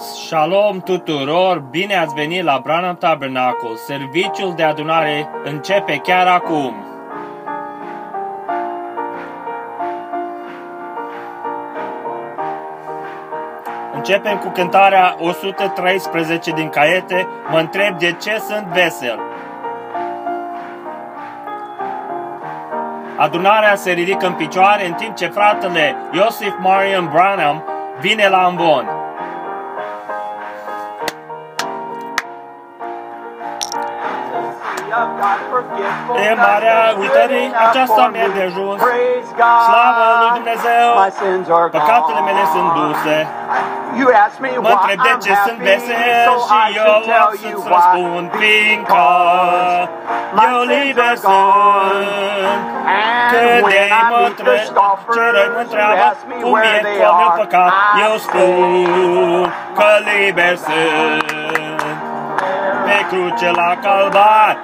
Shalom tuturor, bine ați venit la Branham Tabernacle. Serviciul de adunare începe chiar acum. Începem cu cântarea 113 din caiete, Mă întreb de ce sunt vesel. Adunarea se ridică în picioare în timp ce fratele Joseph Marion Branham vine la ambon. E marea uitării, aceasta mi-a de ajuns. Slavă lui Dumnezeu, păcatele mele sunt duse. Mă întreb de ce sunt vesel și eu să-ți răspund, fiindcă eu liber sunt. Când ei mă întreabă cum e tot meu păcat, eu spun că liber sunt. Pe cruce la Calvar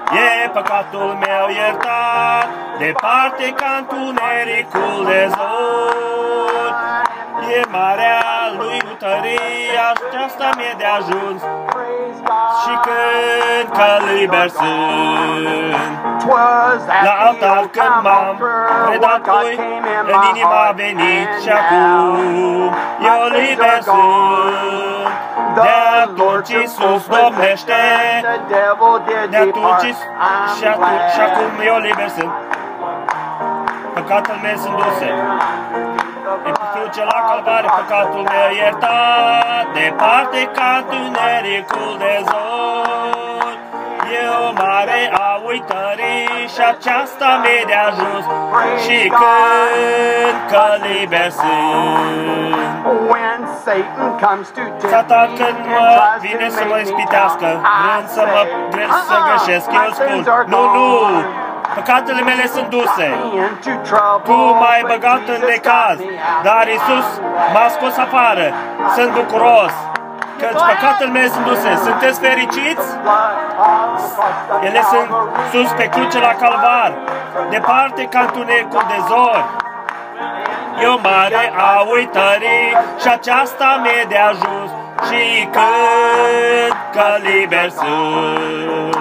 e păcatul meu iertat, departe ca întunericul de zor. E marea lui utărie, aceasta mi-e de ajuns, și când că liber sunt. La altar când m-am predat lui, în inima a venit și acum eu liber sunt. De atunci Iisus domnește, de atunci și acum eu liber sunt. Păcatele mele sunt duse. În cruce la Calvare, păcatul meu iertat, departe ca întunericul de zor. E o mare a uitării și aceasta mi-e de ajuns, și când că liber sunt. Satan când vine să mă ispitească, vrând să mă greșesc, eu spun, nu, păcatele mele sunt duse. Tu m-ai băgat în necaz, dar Iisus m-a scos afară. Sunt bucuros, căci păcatele mele sunt duse. Sunteți fericiți? Ele sunt sus pe cruce la Calvar, departe ca întunericul de zori. E o mare a uitării și aceasta mi-e de ajuns, și când că liber sunt.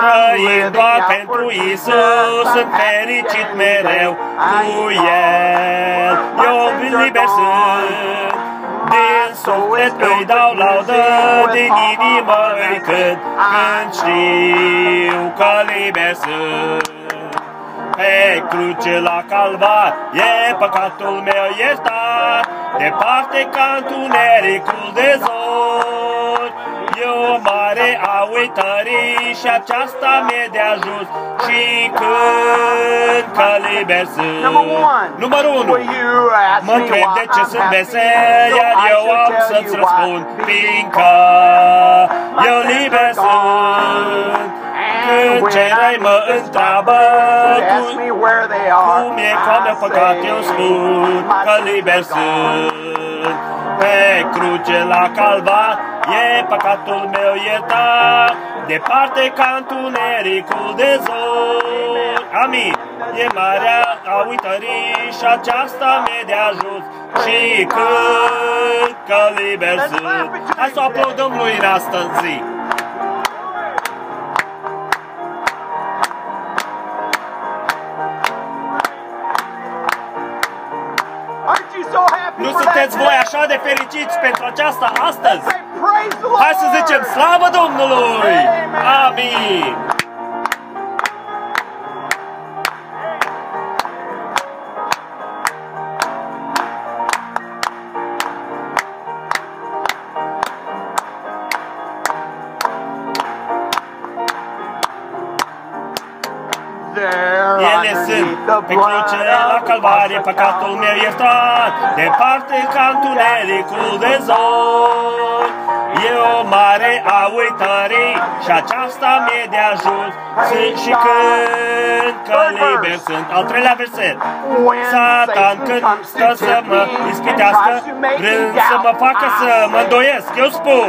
Trăind doar pentru Iisus, sunt fericit mereu cu El. Eu liber sunt, din suflet îi dau laudă, din inimă îi cânt, când știu că liber sunt. Pe cruce la Calvar e păcatul meu iertat, departe ca întunericul de zor. E o mare a uitării și aceasta mi-e de ajuns, și când că liber sunt. Numărul 1. Mă întreb de ce sunt vesel, iar eu am să-ți răspund, fiindcă eu liber sunt. Când cerai mă întreabă cum e ca de păcat, eu spun că liber sunt. Pe cruce la Calvar e păcatul meu iertat, departe ca întunericul de zor. Amin. E marea a uitării și aceasta mi-e de ajuns, și când că liber sunt. Hai să o aplaudăm lui în astăzi zi. Nu sunteți voi așa de fericiți pentru aceasta astăzi? Hai să zicem slavă Domnului! Amin! Ele sunt pe cruce la Calvar, e păcatul meu iertat, departe ca întunericul de zor. E o mare a uitării și aceasta mi-e de ajuns, și când că liber sunt. Al treilea verset. Satan când stă să mă ispitească, vrând să mă facă să mă îndoiesc, eu spun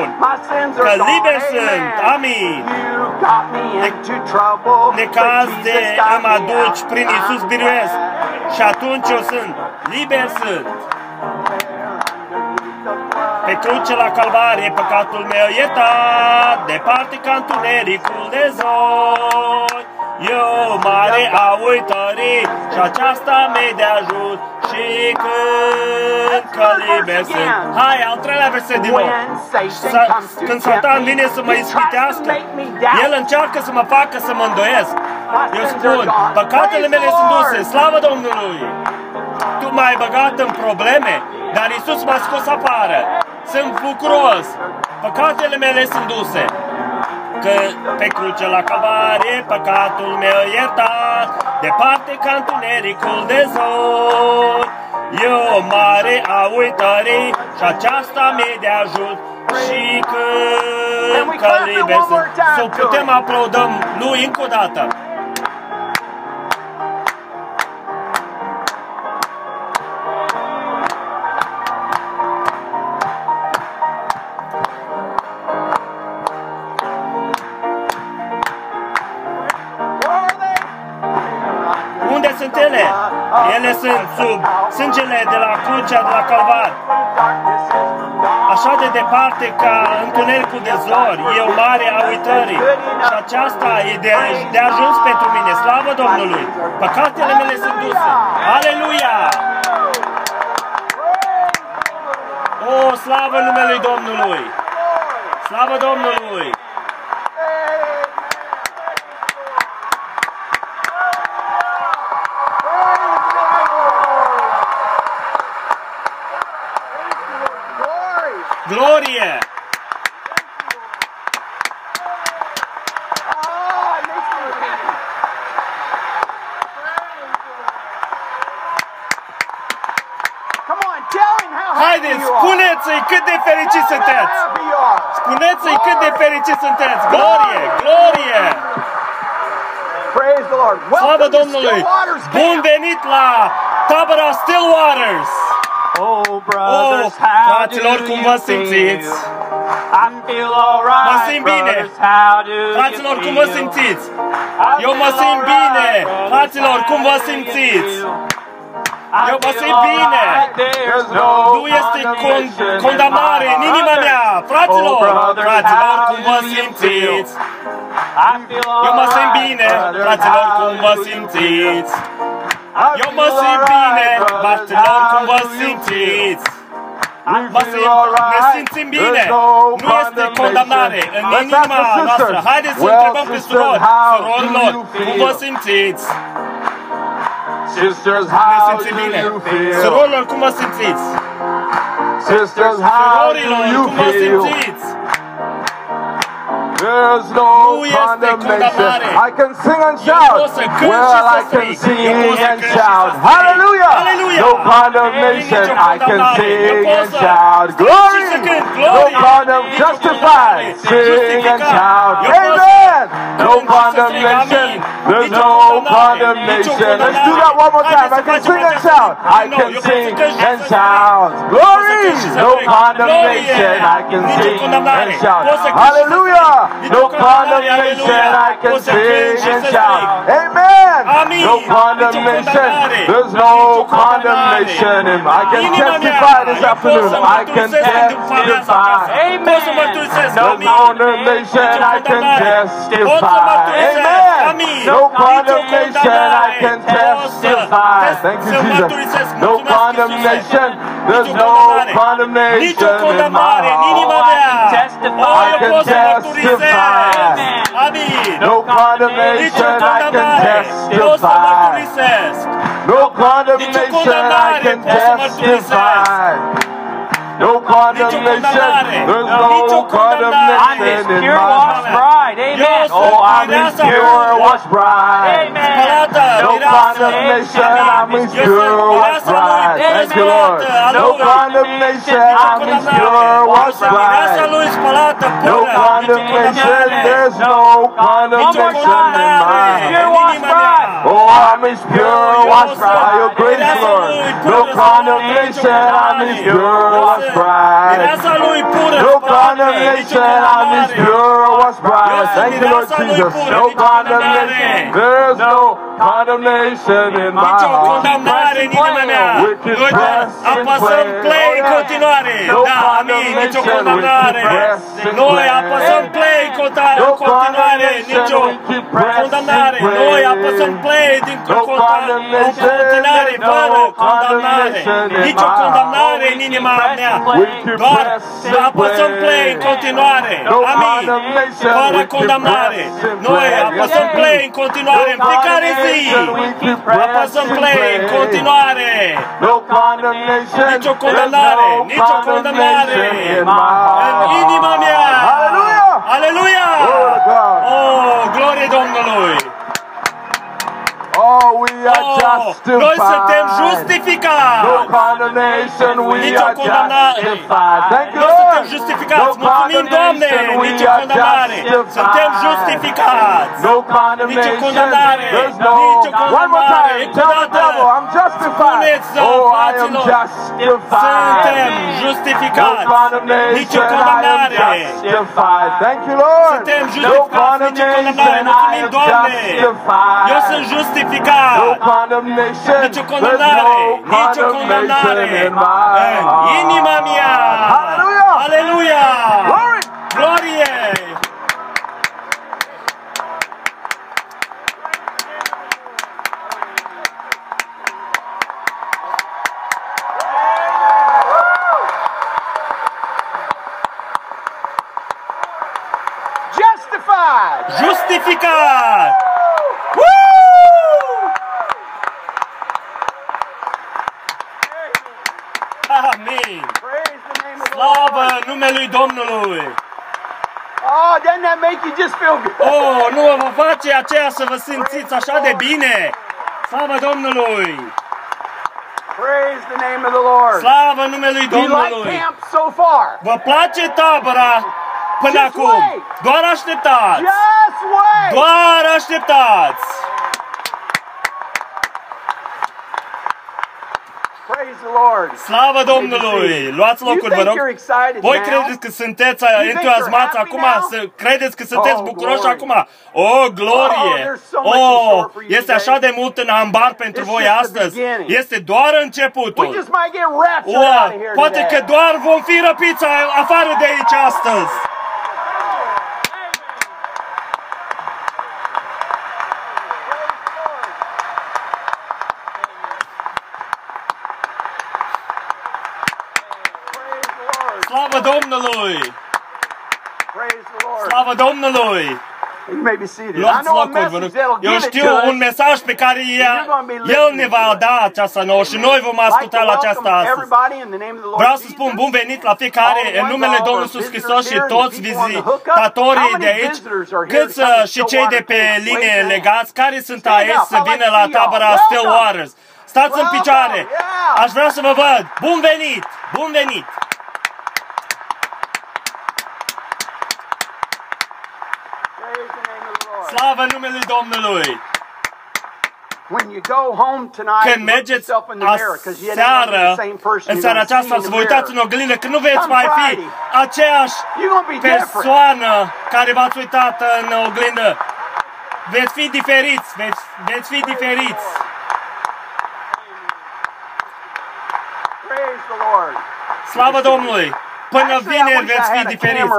că liber sunt. Amin. Necaz de îmi aduci prin Iisus biruiesc, și atunci eu sunt liber sunt. Pe cruce la Calvare păcatul meu iertat, departe ca întunericul de zori. Eu mare a uitării și aceasta mi-ai de ajut și când că liber sunt. Hai, al treilea verset din nou. Când Satan vine să mă ispitească, el încearcă să mă facă să mă îndoiesc. Eu spun, păcatele mele sunt duse, slavă Domnului! Tu m-ai băgat în probleme, dar Iisus m-a scos afară. Sunt bucuros, păcatele mele sunt duse. Că pe cruce la Calvare păcatul meu iertat, departe ca întunericul de zori. Eu mare a uitării și aceasta mi-e de ajut și când că liber sunt. Să putem aplaudăm lui încă o dată. Ele sunt sub sângele de la crucea de la Calvar, așa de departe ca întunericul de zori. Eu mare a uitării și aceasta e de ajuns pentru mine, slavă Domnului! Păcatele mele sunt duse, aleluia! O, slavă numelui Domnului! Slavă Domnului! Glorie! Haideți, spuneți-i cât de fericiți sunteți! Spuneți-i cât de fericiți sunteți! Glorie! Glorie! Slavă Domnului! Bun venit la tabăra Stillwaters! Oh, brothers, how do you feel? I feel alright, brothers, how do you feel? Fraților, cum vă simțiți? Eu mă simt bine! Fraților, cum vă simțiți? Eu mă simt bine! Nu este condamnare în inima mea! Fraților, cum vă simțiți? Eu mă simt bine! Fraților, cum vă simțiți? Eu mă simt bine, fraților, cum vă simțiți? Ne simțim bine, nu este condamnare în inima noastră. Haideți să întrebăm pe surori, surorilor, cum vă simțiți? Ne simțim bine. Surorilor, cum vă simțiți? Surorilor, cum vă simțiți? There's no condemnation. I can sing and shout. Well, I can sing and shout. Hallelujah. No condemnation. I can sing and shout. Glory. No condemnation. Justified. Sing and shout. Amen. No condemnation. There's no condemnation. Let's do that one more time. I can sing and shout. I can sing and shout. Glory. No condemnation. I can sing and shout. Hallelujah. No condemnation, I can sing and shout. Amen. No condemnation. There's no condemnation. I can testify this afternoon. I can testify. Amen. No condemnation, I can testify. Amen. No condemnation, I can testify. Thank you, Jesus. No condemnation. There's no condemnation in my heart. I can testify. Amin. No condemnation, I can testify. No condemnation, I can testify. No condemnation, there's no condemnation. I'm this pure washed bride, amen. Oh, I'm this pure washed bride, amen. No condemnation, I'm this pure washed bride. Thank you, Lord. No condemnation, I'm this pure washed bride. No condemnation, there's no condemnation in my heart. Oh, I'm this pure washed bride. By your grace, Lord. No condemnation, I'm this pure washed bride. No condemnation, said on this pure was bright. Thank you, Lord Jesus. No condemnation. There's no condemnation in my heart. Which is pressed in play. No condemnation which is pressed in play. No condemnation which is pressed in play. No condemnation in my heart. Which is pressed in play. No condemnation which is pressed in apăsăm play în continuare. Nicio condamnare, nicio condamnare în inima mea. Aleluia! Oh, glorie Domnului! Oh, we are justified. Noi suntem justificați. No condemnation, we are justified. Thank you, Lord. Noi suntem justificați. Mulțumim, Doamne. Nici o condamnare. Suntem justificați. No condemnation. Nici o condamnare. One more time. Tell the devil, I'm justified. Oh, I am justified. Suntem justificați. No condemnation, I am justified. Thank you, Lord. Suntem justificați. Nici o condamnare. Mulțumim, Doamne. Eu sunt justificat. No condemnation. Nicio condamnare, nicio condamnare în inima mea. Aleluia! Glorie! Justified! Justificat! Amin. Slavă numelui Domnului. Oh, doesn't that make you just feel good? Oh, nu vă face aceea să vă simțiți așa de bine? Slavă Domnului. Praise the name of the Lord. Slavă numelui Domnului. Vă place tabăra până acum? Doar așteptați. Doar așteptați. Slavă Domnului! Luați locul, vă rog! Voi credeți că sunteți entuziasmați acum? Credeți că sunteți bucuroși acum? Oh, glorie! Oh, este așa de mult în ambar pentru voi astăzi! Este doar începutul! Oh, poate că doar vom fi răpiți afară de aici astăzi! Domnului. Slavă Domnului! Luați locul, vă rog. Eu știu un mesaj pe care El ne va da această nouă și noi vom asculta la aceasta astăzi. Vreau să spun bun venit la fiecare în numele Domnului Iisus Hristos și toți vizitatorii de aici, cât și cei de pe linie legați care sunt aici să vină la tabăra Stillwaters. Stați în picioare! Aș vrea să vă văd! Bun venit! Bun venit! Slavă numele Domnului! Când mergeți aseară, în seara aceasta, să vă uitați în oglindă, că nu veți mai fi aceeași persoană care v-ați uitat în oglindă. Veți fi diferiți, veți fi diferiți. Slavă Domnului! Până vineri veți fi diferiți.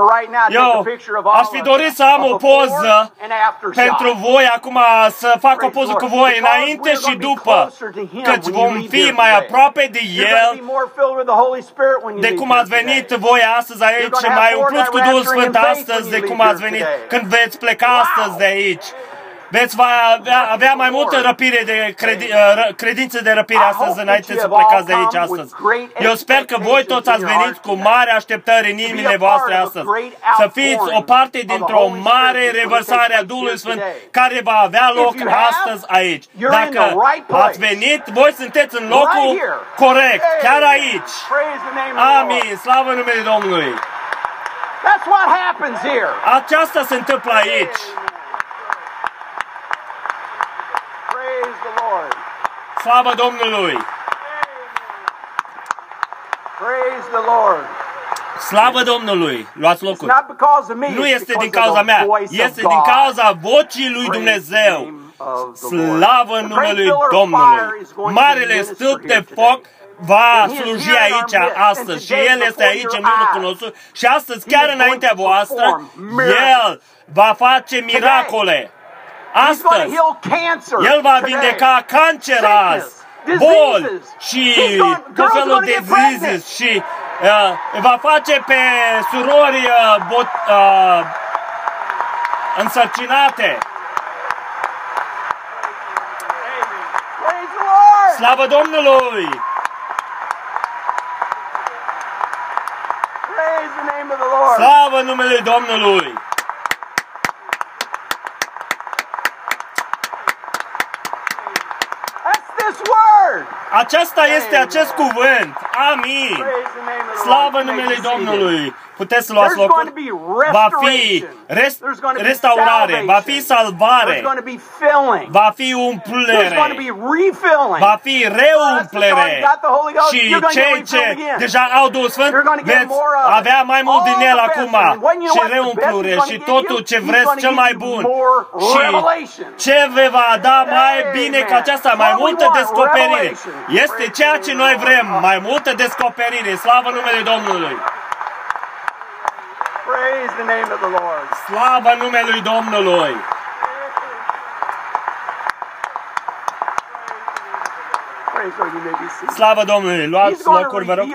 Eu aș fi dorit să am o poză pentru voi acum, să fac o poză cu voi înainte și după, căci vom fi mai aproape de El, de cum ați venit voi astăzi aici și mai umpluți cu Duhul Sfânt astăzi de cum ați venit când veți pleca astăzi de aici. Veți avea mai multă răpire de credință de răpire astăzi înainte să plecați de aici astăzi. Eu sper că voi toți ați venit cu mare așteptări în inimile voastre astăzi. Să fiți o parte dintr-o mare revărsare a Duhului Sfânt care va avea loc astăzi aici. Dacă ați venit, voi sunteți în locul corect, chiar aici. Amin, slavă numele Domnului! Aceasta se întâmplă aici. Slavă Domnului! Slavă Domnului! Luați locul! Nu este din cauza mea, este din cauza vocii lui Dumnezeu. Slavă numele Domnului! Marele stâlp de foc va sluji aici astăzi și El este aici în mijlocul nostru și astăzi, chiar înaintea voastră, El va face miracole. Astăzi, El va vindeca cancer azi, boli și tot felul de disease și va face pe surori însărcinate. Slavă Domnului! Slavă numele Domnului! Aceasta este acest cuvânt. Amin! Slavă numele Domnului! Puteți lua locul. Va fi restaurare, va fi salvare, va fi umplere, va fi reumplere și cei ce deja au Duhul Sfânt veți avea mai mult din El acum și reumplere și totul ce vreți cel mai bun și ce vă va da mai bine ca aceasta, mai multă descoperire. Este ceea ce noi vrem, mai multă descoperire. Slavă numele Domnului! Slavă numelui Domnului! Slavă Domnului! Luați locuri, vă rog!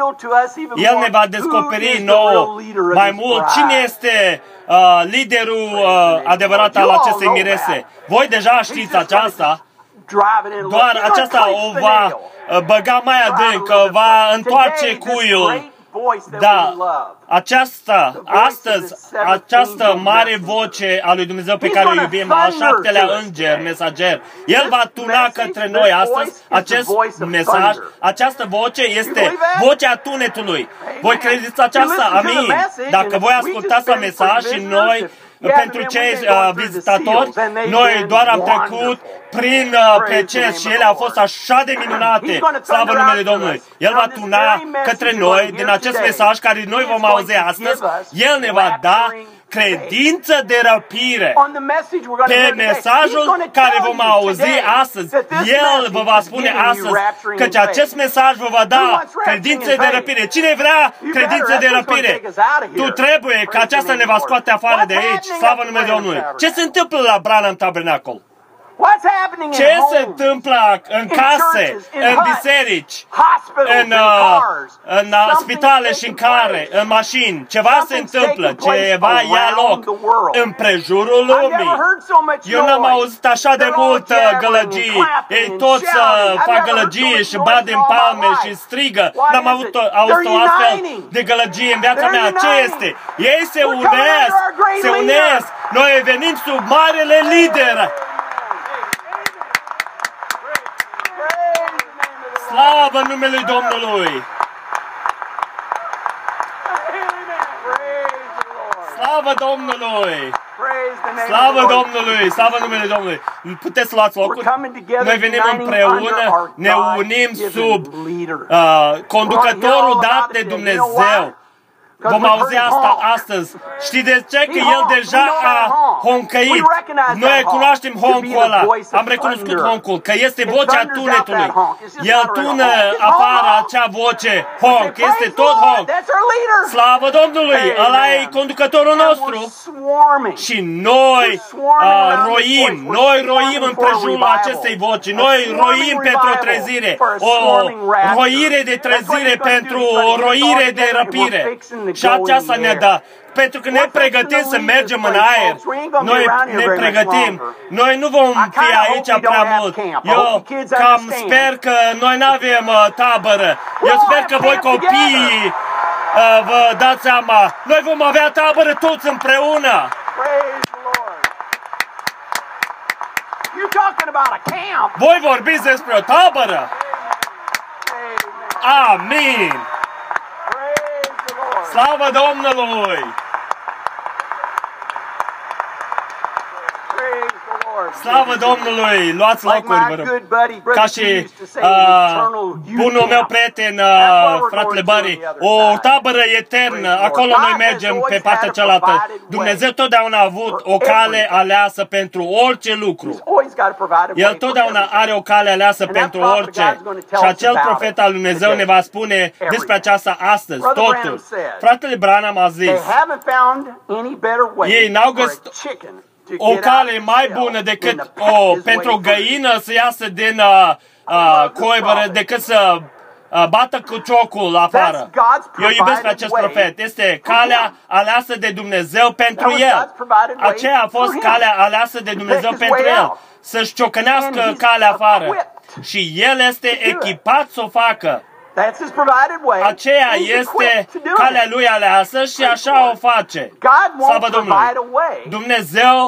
El ne va descoperi nouă mai mult cine este liderul adevărat al acestei mirese. Voi deja știți aceasta, doar aceasta o va băga mai adânc, va întoarce cuiul. Da, astăzi, această mare voce a lui Dumnezeu pe care o iubim, al șaptelea înger, mesager, El va tuna către noi astăzi acest mesaj. Această voce este vocea tunetului. Voi credeți aceasta? Amin! Dacă voi ascultați la mesaj și noi, pentru cei vizitatori, noi doar am trecut prin preces și ele au fost așa de minunate. Slavă numele Domnului! El va tuna către noi din acest mesaj care noi vom auzi astăzi. El ne va da credință de răpire pe mesajul care vom auzi astăzi. El vă va spune astăzi că acest mesaj vă va da credință de răpire. Cine vrea credință de răpire? Tu trebuie, că aceasta ne va scoate afară de aici. Slavă numele Domnului! Ce se întâmplă la Branham Tabernacle? Ce se întâmplă în case, în biserici, în spitale și în care, în mașini? Ceva se întâmplă, ceva ia loc în prejurul lumii. Eu n-am auzit așa de mult gălăgie. Ei toți fac gălăgie și bat în palme și strigă. N-am avut o astfel de gălăgie în viața mea. Ce este? Ei se unesc, se unesc. Noi venim sub marele lider. Slavă numele Domnului! Slavă Domnului! Slavă Domnului! Slavă numele Domnului! Puteți luați locuri? Noi venim împreună, ne unim sub conducătorul dat de Dumnezeu. Vom auzi asta astăzi. Știi de ce? Că El deja a honcăit. Noi cunoaștem honcul ăla. Am recunoscut honcul, că este vocea tunetului. El tună afară acea voce. Honc. Este tot honc. Slavă Domnului! Ăla e conducătorul nostru. Și noi roim. Noi roim în prejurul acestei voci. Noi roim pentru o trezire. O roire de trezire pentru o roire de răpire. Și aceasta ne dă. Pentru că ne pregătim să mergem în aer. Noi ne pregătim. Noi nu vom fi aici prea mult. Eu cam sper că noi nu avem tabără. Eu sper că voi copiii vă dați seama. Noi vom avea tabără toți împreună. Voi vorbiți despre o tabără? Amin! Slavă Domnului! Slavă Domnului! Luați locuri, ca și bunul meu prieten, fratele Barry. O tabără eternă, acolo noi mergem pe partea cealaltă. Dumnezeu totdeauna a avut o cale aleasă pentru orice lucru. El totdeauna are o cale aleasă pentru orice. Și acel profet al Dumnezeu ne va spune despre aceasta astăzi, totul. Fratele Branham a zis, ei n-au găsit o cale mai bună decât pentru o găină să iasă din coibără, decât să bată cu ciocul afară. Eu iubesc pe acest profet. Este calea aleasă de Dumnezeu pentru el. Aceea a fost calea aleasă de Dumnezeu pentru el. Să-și ciocănească calea afară. Și el este echipat să o facă. Aceea este calea lui aleasă și așa o face. Slavă Domnului! Dumnezeu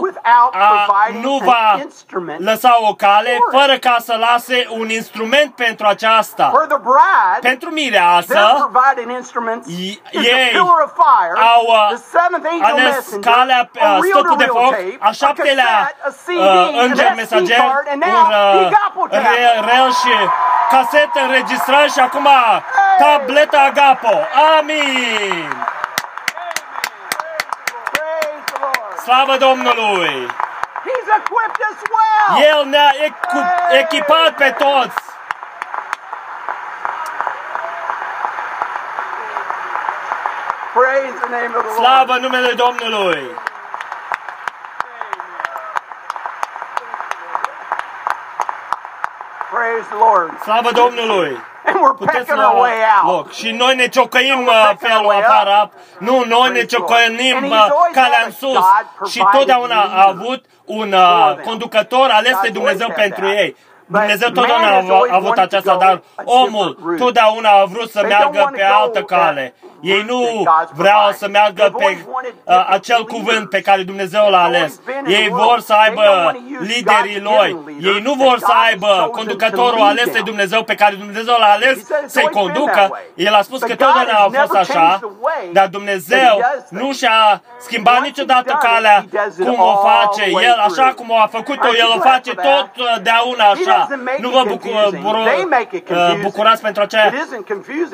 nu va lăsa o cale fără ca să lase un instrument pentru aceasta. Pentru mireasă, ei au ales calea, stătul de foc, a șaptelea înger mesager, un reel și casetă înregistrată și acum tableta Agapo. Amin! Slavă Domnului! El ne-a echipat pe toți. Slavă numele Domnului! Slavă Domnului! Puteți la loc. Și noi ne ciocăim felul afară. Nu, noi ne ciocăim calea în sus. Și totdeauna a avut un conducător ales de Dumnezeu pentru ei. Dumnezeu totdeauna a avut aceasta, dar omul totdeauna a vrut să meargă pe altă cale. Ei nu vreau să meargă pe acel cuvânt pe care Dumnezeu l-a ales. Ei vor să aibă liderii lor. Ei nu vor să aibă conducătorul ales de Dumnezeu pe care Dumnezeu l-a ales să-i conducă. El a spus că totdeauna a fost așa, dar Dumnezeu nu și-a schimbat niciodată calea cum o face. El așa cum o a făcut-o, El o face totdeauna așa. Nu vă bucurați pentru aceea.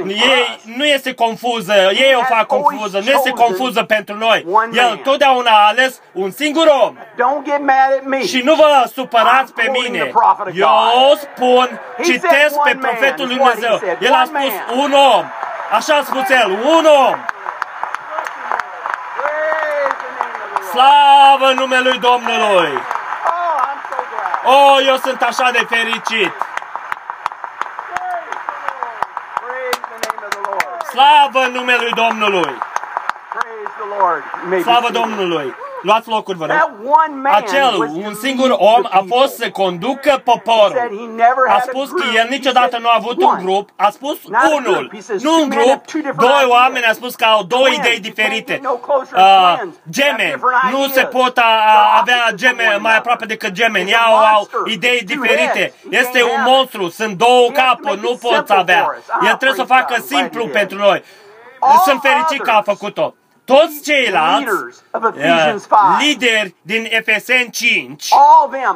Ei nu este confuză. Ei o fac confuză. Nu este confuză pentru noi. El totdeauna a ales un singur om. Și nu vă supărați pe mine. Eu spun, citesc pe profetul lui Dumnezeu. El a spus un om. Așa a spus el. Un om. Slavă numelui Domnului! Oh, eu sunt așa de fericit! Slavă numelui Domnului! Slavă Domnului! Luați locuri, vă rog. Acel, un singur om a fost să conducă poporul. A spus că el niciodată nu a avut un grup. A spus unul. Nu un grup. Doi oameni a spus că au două idei diferite. Gemeni. Nu se pot avea gemeni mai aproape decât gemeni. Ei au idei diferite. Este un monstru. Sunt două capuri. Nu poți avea. El trebuie să o facă simplu pentru noi. Sunt fericit că a făcut-o. Toți ceilalți lideri din Efeseni 5,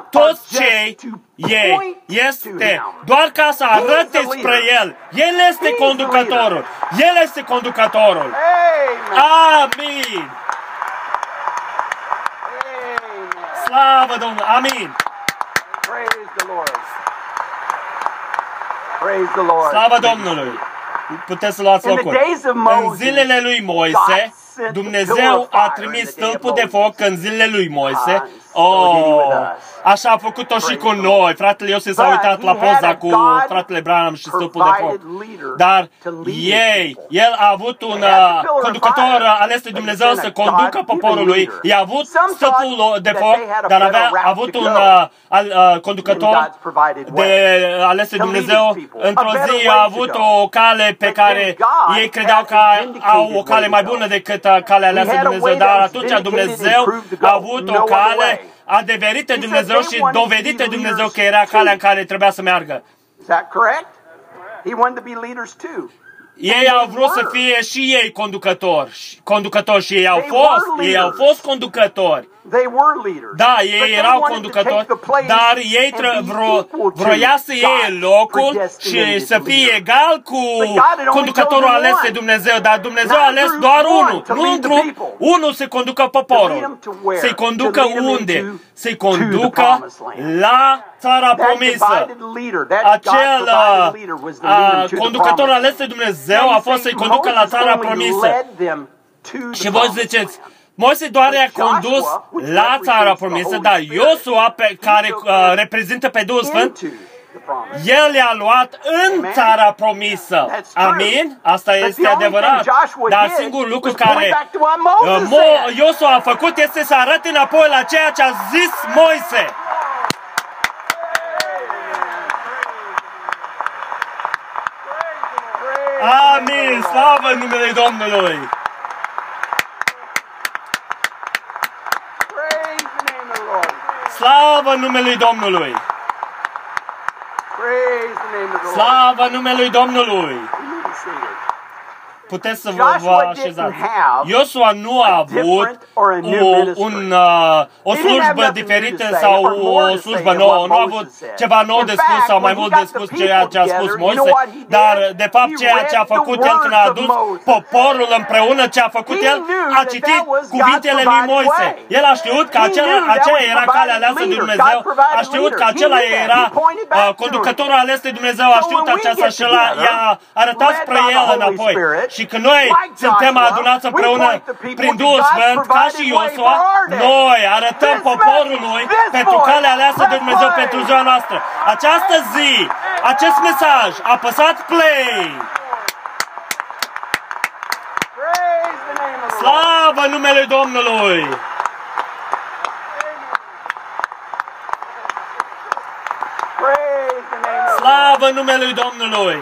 toți cei ei, este doar ca să arăte spre el. El este conducătorul. El este conducătorul. Amin! Slavă Domnului! Amin! Slavă Domnului! Puteți să luați locuri. În zilele lui Moise, Dumnezeu a trimis stâlpul de foc în zilele lui Moise. Așa a făcut-o și cu noi. Fratele Iosif s-a uitat la poza cu fratele Branham și stâlpul de foc. Dar el a avut un conducător ales de Dumnezeu să conducă poporul lui. I-a avut stâlpul de foc, dar a avut un conducător ales de Dumnezeu. Într-o zi a avut o cale pe care ei credeau că au o cale mai bună decât calea aleasă de Dumnezeu. Dar atunci Dumnezeu a avut o cale adeverită Dumnezeu și dovedită Dumnezeu că era calea în care trebuia să meargă. Ei au vrut să fie și ei conducători. Ei au fost conducători. Da, ei erau conducători, dar ei vroia să iei locul și să fie egal cu conducătorul ales de Dumnezeu, dar Dumnezeu a ales doar unul, nu un grup, unul să conducă poporul. Să-i conducă unde? Să-i conducă la țara promisă. Acel conducător ales de Dumnezeu a fost să-i conducă la țara promisă. Și voi ziceți, Moise doar i-a condus la țara promisă, dar Iosua, care reprezintă pe Duhul Sfânt, el i-a luat în țara promisă. Amin? Asta este adevărat. Dar singurul lucru care Iosua a făcut este să arate înapoi la ceea ce a zis Moise. Amin! Slavă în numele Domnului! Slavă numele Domnului! Slavă numele Domnului! Puteți să vă așezați. Iosua nu a avut o slujbă diferită sau o slujbă nouă. Nu a avut ceva nou de spus sau mai mult de spus ceea ce a spus Moise. Dar, de fapt, ceea ce a făcut el când a adus poporul împreună, ce a făcut el, a citit cuvintele lui Moise. El a știut că aceea era calea aleasă de Dumnezeu. A știut că acela era conducătorul ales de Dumnezeu. A știut aceasta și i-a arătat spre el înapoi. Și când noi suntem adunați împreună prin Duhul Sfânt, ca și Iosua, noi arătăm poporului pentru calea aleasă de Dumnezeu pentru ziua noastră. Această zi, acest mesaj, apăsați play! Slavă numele Domnului! Slavă numele Domnului!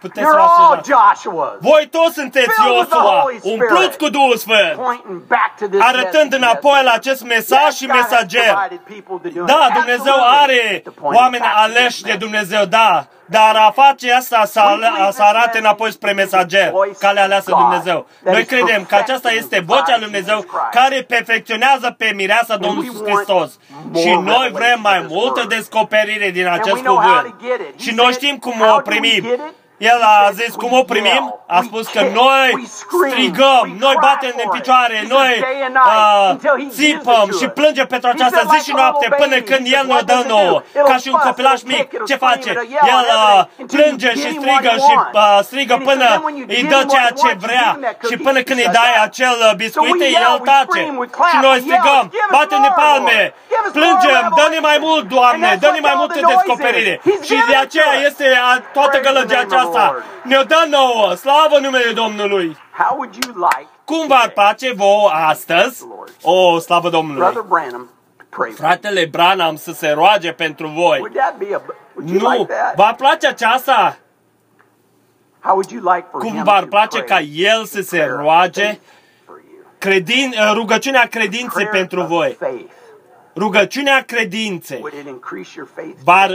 Puteți să vă așezați. Voi toți sunteți Iosua, umpluți cu Duhul Sfânt, arătând înapoi la acest mesaj și mesager. Da, Dumnezeu are oameni aleși de Dumnezeu, da, dar a face asta să arate înapoi spre mesager, calea aleasă de Dumnezeu. Noi credem că aceasta este vocea lui Dumnezeu care perfecționează pe mireasa Domnului Iisus Hristos. Și noi vrem mai multă descoperire din acest cuvânt. Și noi știm cum o primim. El a zis, cum o primim? A spus că noi strigăm, noi batem în picioare, noi țipăm și plângem pentru această zi și noapte până când El ne-o dă nouă. Ca și un copilaș mic, ce face? El plânge și strigă până îi dă ceea ce vrea și până când îi dai acel biscuit, El tace. Și noi strigăm, batem de palme, plângem, dă-ne mai mult, Doamne, dă-ne mai multă descoperire. Și de aceea este toată gălăgia aceasta. Ne-o dă nouă, slavă numele Domnului! Cum v-ar place vouă astăzi? O, slavă Domnului! Fratele Branham să se roage pentru voi. Nu, v-ar place aceasta? Cum v-ar place ca el să se roage? Rugăciunea credinței pentru voi. Rugăciunea credinței va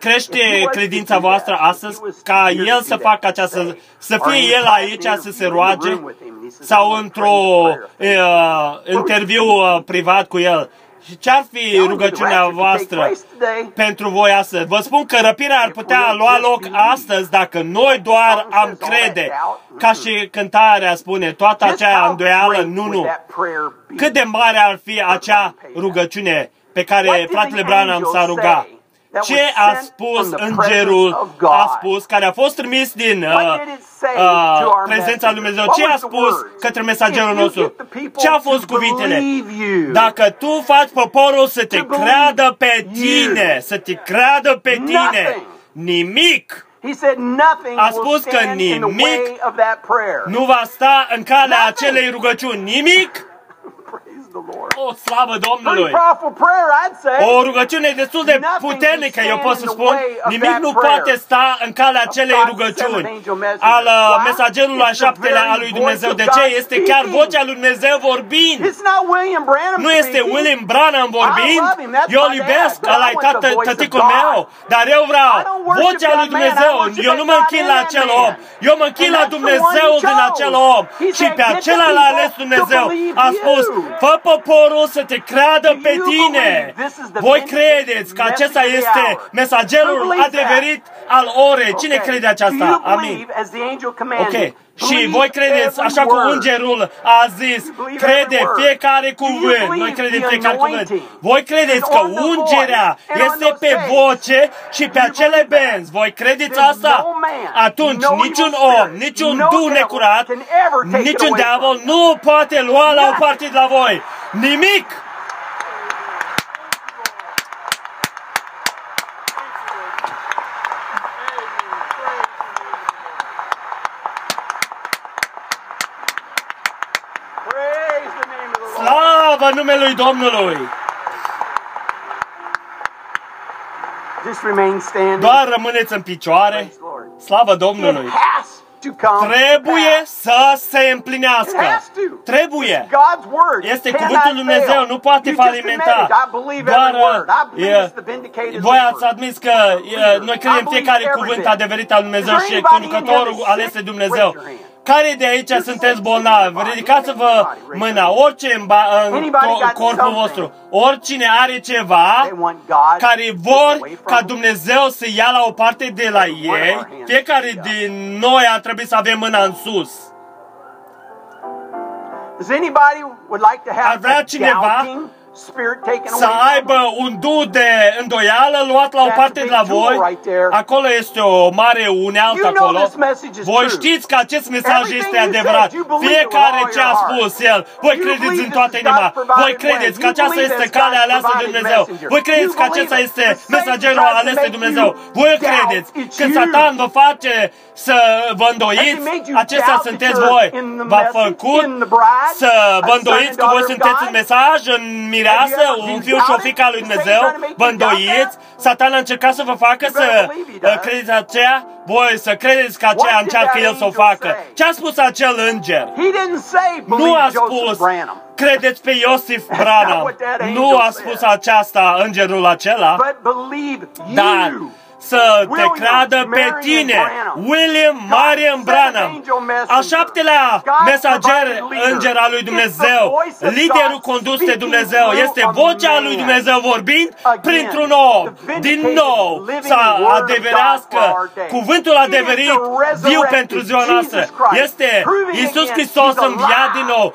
crește credința voastră astăzi ca el să facă această, să fie el aici să se roage sau într-un interviu privat cu el. Și ce-ar fi rugăciunea voastră pentru voi astăzi? Vă spun că răpirea ar putea lua loc astăzi dacă noi doar am crede. Ca și cântarea spune, toată aceea îndoială, nu. Cât de mare ar fi acea rugăciune pe care fratele Branham s-a rugat? Ce a spus îngerul, care a fost trimis din prezența lui Dumnezeu? Ce a spus către mesagerul nostru? Ce a fost cuvintele? Dacă tu faci poporul să te creadă pe tine, nimic. A spus că nimic nu va sta în calea acelei rugăciuni. Nimic. O, slavă Domnului! O rugăciune destul de puternică, eu pot să spun. Nimic nu poate sta în calea acelei rugăciuni al mesagerului a șaptelea al lui Dumnezeu. De ce? Este chiar vocea lui Dumnezeu vorbind. Nu este William Branham vorbind. Eu îl iubesc, ăla e tăticul meu. Dar eu vreau vocea lui Dumnezeu. Eu nu mă închin la acel om. Eu mă închin la Dumnezeu din acel om. Și pe acela l-a ales Dumnezeu. A spus, fă poporul să te creadă pe tine. Voi credeți că acesta este mesagerul adevărat al orei? Cine crede aceasta? Amin. Ok. Și voi credeți, așa cum îngerul a zis, crede fiecare cuvânt. Noi credem fiecare cuvânt. Voi credeți că ungerea este pe voce și pe acele benzi. Voi credeți asta? Atunci niciun om, niciun duh necurat, niciun diavol nu poate lua la o parte de la voi. Nimic! În numele lui Domnului. Doar rămâneți în picioare. Slavă Domnului. Trebuie să se împlinească. Trebuie. Este cuvântul lui Dumnezeu. Nu poate falimenta. Doar voi ați admis că noi credem fiecare cuvânt adevărat al lui Dumnezeu și conducătorul ales de Dumnezeu. Care de aici sunteți bolnavi? Ridicați-vă mâna, orice în corpul vostru. Oricine are ceva care vor ca Dumnezeu să ia la o parte de la ei, fiecare din noi ar trebui să avem mâna în sus. Ar vrea cineva să aibă un duh de îndoială luat la o parte de la voi? Acolo este o mare unealtă acolo. Voi știți că acest mesaj este adevărat. Fiecare ce a spus el, voi credeți în toată inima. Voi credeți că aceasta este calea aleasă de Dumnezeu. Voi credeți că acesta este mesagerul ales de Dumnezeu. Voi credeți că Satan vă face să vă îndoiți? Acestea sunteți voi. V-a făcut să vă îndoiți că voi sunteți un mesaj, în mireasă, un fiu și o fiică a lui Dumnezeu. Vă îndoiți. Satan a încercat să vă facă să credeți aceea. Voi să credeți că aceea încearcă el să o facă. Ce a spus acel înger? Nu a spus, credeți pe Joseph Branham. Nu a spus aceasta îngerul acela. Dar să te creadă pe tine, William Marion Branham, al șaptelea mesager înger al lui Dumnezeu, liderul condus de Dumnezeu, este vocea lui Dumnezeu vorbind printr-un om, din nou, să adeverească cuvântul adevărat viu pentru ziua noastră. Este Iisus Hristos înviat din nou,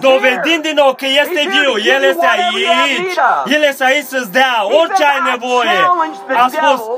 dovedind din nou că este viu. El este aici. El este aici să-ți dea orice ai nevoie. A spus,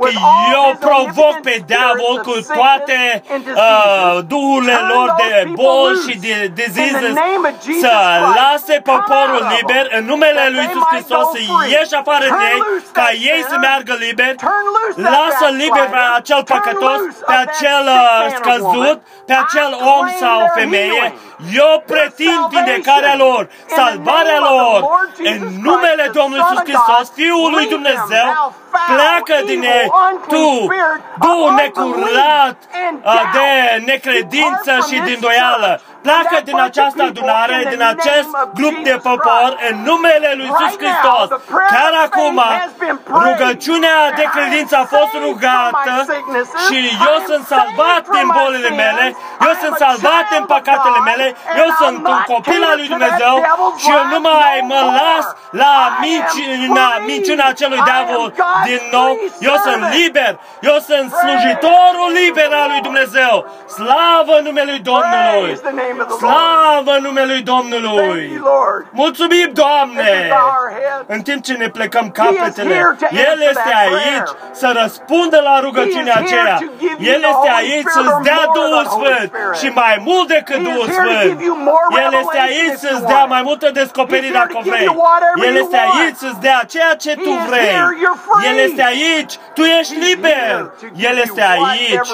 că eu provoc pe diavol cu toate duhurile lor de boli și de disease să lase poporul liber în numele lui Iisus Hristos, să ieși afară de ei, ca ei să meargă liber. Lasă liber pe acel păcătos, pe acel scăzut, pe acel om sau femeie. Eu pretind vindecarea lor, salvarea lor în numele Domnului Iisus Hristos, Fiul lui Dumnezeu. Pleacă din ei, tu, duh necurat de necredință și din îndoială. Pleacă din această adunare, din acest grup de popor, în numele lui Iisus Hristos. Chiar acum, rugăciunea de credință a fost rugată și eu sunt salvat din bolile mele, eu sunt salvat din păcatele mele, eu sunt un copil al lui Dumnezeu și eu nu mai mă las la minciuna acelui diavol din nou. Eu sunt liber, eu sunt slujitorul liber al lui Dumnezeu. Slavă numelui Domnului! Slavă numelui Domnului! Mulțumim, Doamne! În timp ce ne plecăm capetele, El este aici să răspundă la rugăciunea aceea. El este aici să-ți dea Duhul Sfânt și mai mult decât Duhul Sfânt. El este aici să-ți dea mai multă descoperire dacă vrei. El este aici să-ți dea ceea ce tu vrei. El este aici, tu ești liber. El este aici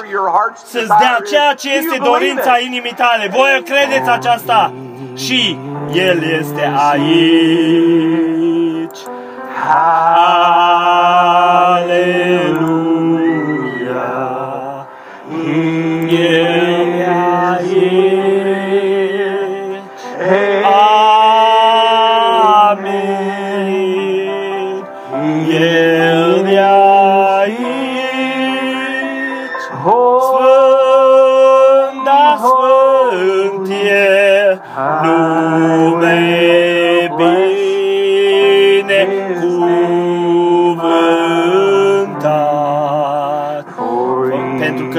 să-ți dea ceea ce este dorința inimii tale. Voi credeți aceasta? și El este aici. Aleluia! El e aici. Amin! El e aici. Sfânt, da, sfânt e lume binecuvântat, pentru că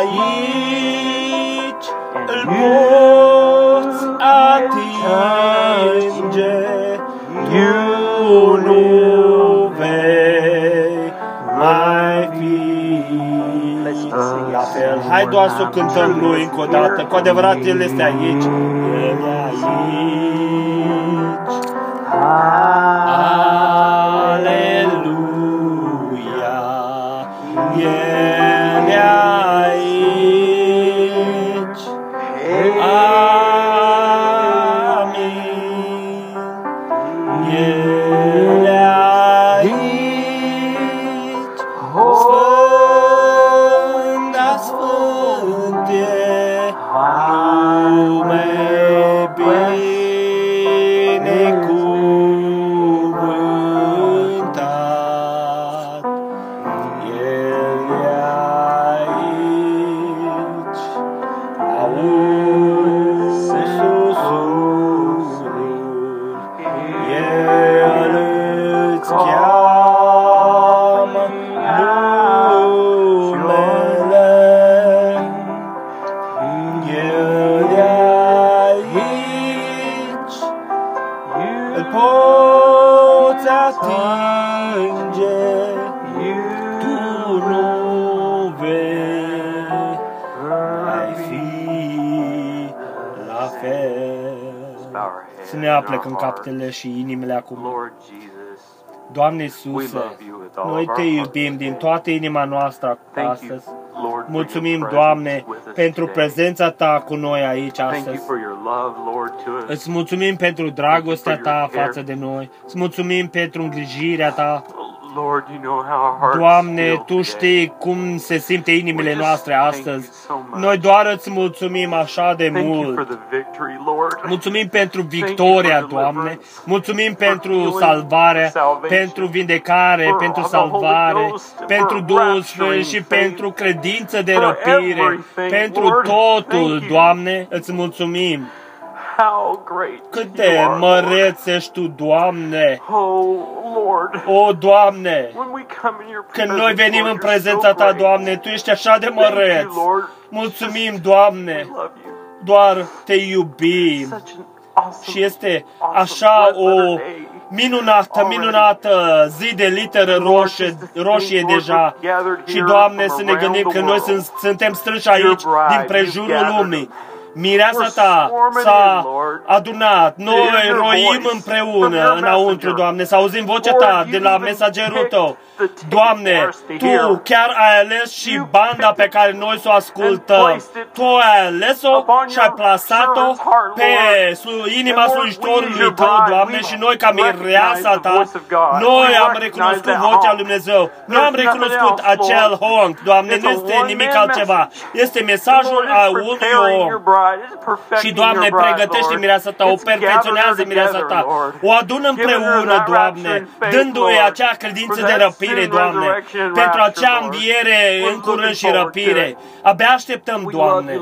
aici, îl poți atinge, tu nu vei mai fi la fel. Hai doar să cântăm Lui încă o dată, cu adevărat El este aici. El e aici. Aleluia! El e aici. Amin. El e aici. Sfânt, da, sfânt e lume binecuvântat. El e aici. Auzi susurul, El îți cheamă numele. El e aici, îl poți atinge, tu nu vei mai fi la fel. Să ne aplecăm capetele și inimile acum. Doamne Iisuse, noi Te iubim din toată inima noastră astăzi. Mulțumim, Doamne, pentru prezența Ta cu noi aici astăzi. Îți mulțumim pentru dragostea Ta față de noi. Îți mulțumim pentru îngrijirea Ta. Doamne, Tu știi cum se simte inimile noastre astăzi. Noi doar Îți mulțumim așa de mult. Mulțumim pentru victoria, Doamne. Mulțumim pentru salvare, pentru vindecare, pentru salvare, pentru Duhul Sfânt și pentru credință de răpire. Pentru totul, Doamne, Îți mulțumim. Cât de măreț ești Tu, Doamne! O, Doamne! Când noi venim în prezența Ta, Doamne, Tu ești așa de măreț! Mulțumim, Doamne! Doar Te iubim! Și este așa o minunată, minunată zi de literă roșie deja. Și, Doamne, să ne gândim că noi suntem strânși aici, din prejurul lumii. Mireasa Ta s-a adunat, noi roim împreună înăuntru, Doamne, să auzim vocea Ta de la mesagerul Tău. Doamne, Tu chiar ai ales și banda pe care noi să o ascultăm. Tu ai ales-o și ai plasat-o pe inima slujitorului Tău, Doamne, și noi ca mireasa Ta, noi am recunoscut vocea Lui Dumnezeu. Nu am recunoscut acel honk, Doamne, nu este nimic altceva. Este mesajul a unui om. Și, Doamne, pregătește mireasa Ta, o perfecționează mireasa Ta, o adună împreună, Doamne, dându-i acea credință de răpire, Doamne, pentru acea înviere în curând și răpire. Abia așteptăm, Doamne.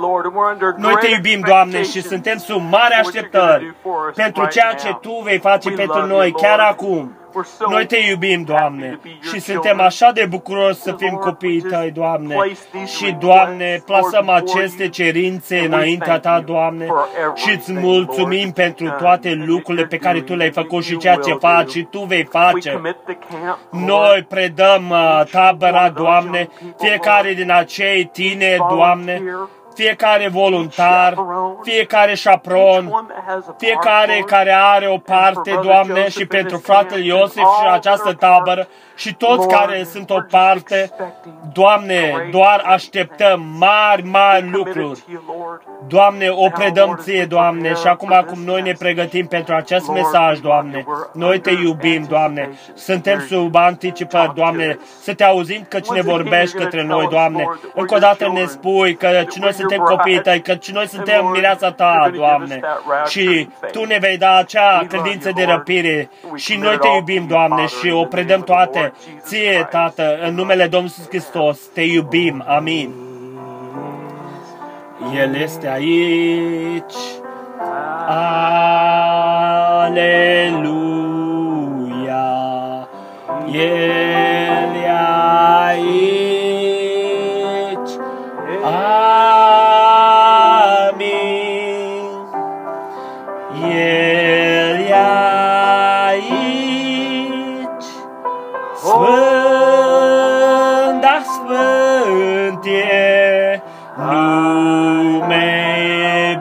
Noi Te iubim, Doamne, și suntem sub mare așteptări pentru ceea ce Tu vei face pentru noi chiar acum. Noi Te iubim, Doamne, și suntem așa de bucuroși să fim copiii Tăi, Doamne. Și, Doamne, plasăm aceste cerințe înaintea Ta, Doamne, și îți mulțumim pentru toate lucrurile pe care Tu le-ai făcut și ceea ce faci și Tu vei face. Noi predăm tabăra, Doamne, fiecare din acei tineri, Doamne, fiecare voluntar, fiecare șapron, fiecare care are o parte, Doamne, și pentru fratele Iosif și această tabără și toți care sunt o parte, Doamne, doar așteptăm mari, mari lucruri. Doamne, o predăm Ție, Doamne, și acum cum noi ne pregătim pentru acest mesaj, Doamne, noi Te iubim, Doamne, suntem sub anticipări, Doamne, să Te auzim că cine vorbește către noi, Doamne, încă o dată ne spui că noi suntem copiii Tăi, că și noi suntem mireasa Ta, Doamne, și Tu ne vei da acea credință de răpire și noi Te iubim, Doamne, și o predăm toate Ție, Tată, în numele Domnului Hristos, Te iubim, amin. El este aici, aleluia, El e aici. Amin. El e aici, sfânt, da, sfânt e lume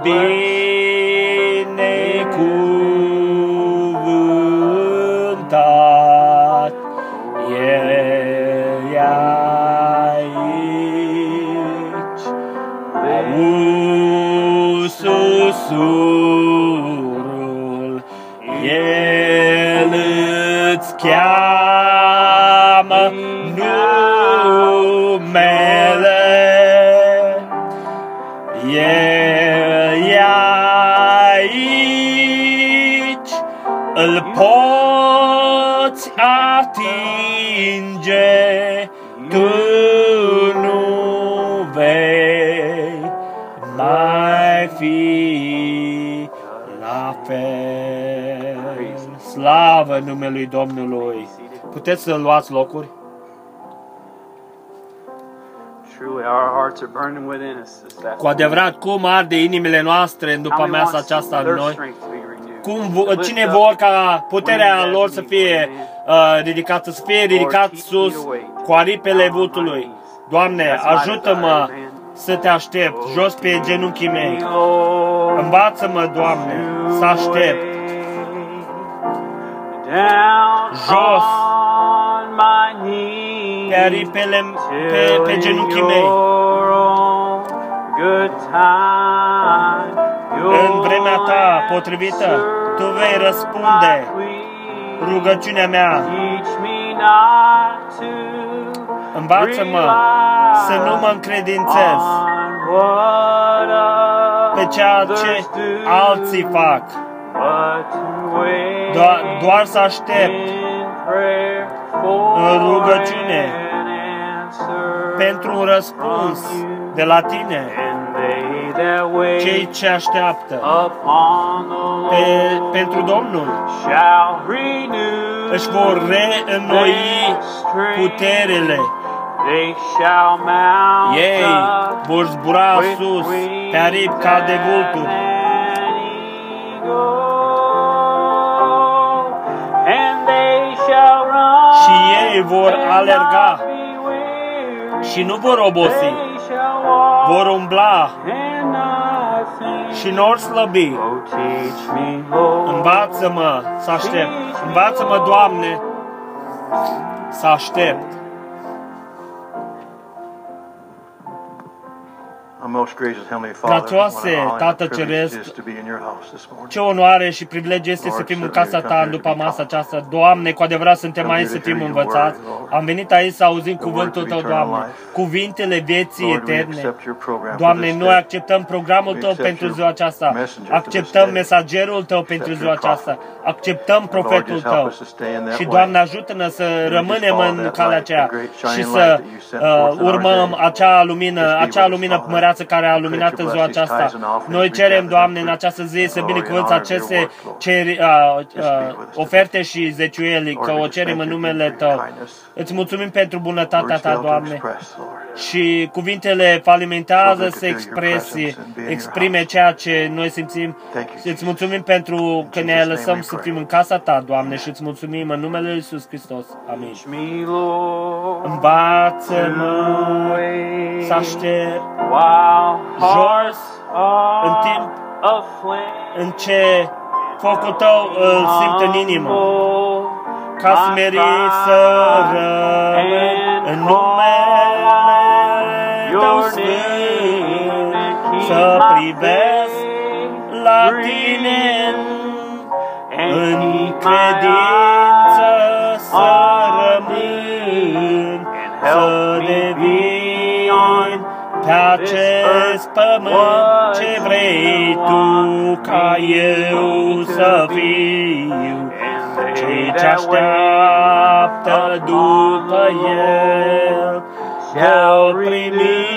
binecuvântat. El e aici. Susurul, El îți cheamă numele, El e aici, îl poți atinge, tu nu vei mai fi la fel. Slavă numelui Domnului! Puteți să luați locuri? Cu adevărat, cum arde inimile noastre în după amiaza aceasta în noi? Cine vor ca puterea lor să fie ridicată, să fie ridicat sus cu aripele vutului? Doamne, ajută-mă să Te aștept, jos pe genunchii mei. Învață-mă, Doamne, să aștept. Jos pe aripele, pe genunchii mei. În vremea Ta potrivită, Tu vei răspunde rugăciunea mea. Învață-mă să nu mă încredințez pe ceea ce alții fac, doar să aștept în rugăciune pentru un răspuns de la Tine. Cei ce așteaptă pentru Domnul își vor reînnoi puterele. Ei vor zbura sus pe aripi ca de vulturi. Și ei vor alerga și nu vor obosi. Vor umbla și n-or slăbi. Învață-mă să aștept. Învață-mă, Doamne, să aștept. Grațioase, Tată Ceresc, ce onoare și privilegiu este să fim în casa Ta în după masa aceasta. Doamne, cu adevărat suntem aici să fim învățați. Am venit aici să auzim cuvântul Tău, Doamne, cuvintele vieții eterne. Doamne, noi acceptăm programul Tău pentru ziua aceasta. Acceptăm mesagerul Tău pentru ziua aceasta. Acceptăm profetul Tău. Și, Doamne, ajută-ne să rămânem în calea aceea și să urmăm acea lumină măreață viață care a luminat în ziua aceasta. Noi cerem, Doamne, în această zi să binecuvânți aceste oferte și zeciuieli, că o cerem în numele Tău. Îți mulțumim pentru bunătatea Ta, Doamne. Și cuvintele falimentează să exprime ceea ce noi simțim. Îți mulțumim pentru că ne lăsăm să fim în casa Ta, Doamne, și îți mulțumim în numele Lui Iisus Hristos. Amin. Învață-mă să aștept jos în timp în ce focul Tău îl simt în inimă, ca smerit să rămân în numele Tău sfânt, să privesc la Tine în credință să rămân, să devin pe acest pământ ce vrei Tu ca eu să fiu, cei ce așteaptă după El vor primi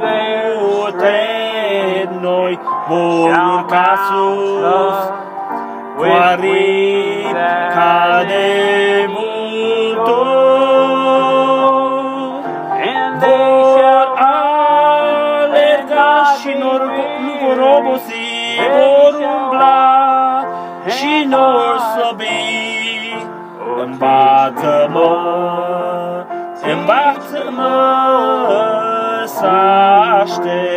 putere, noi vom urca sus cu aripi ca de vulturi, vor alerga și nu vor obosi, vor umbla și nu-l slăbi. Învață-mă, învață-mă să aștept.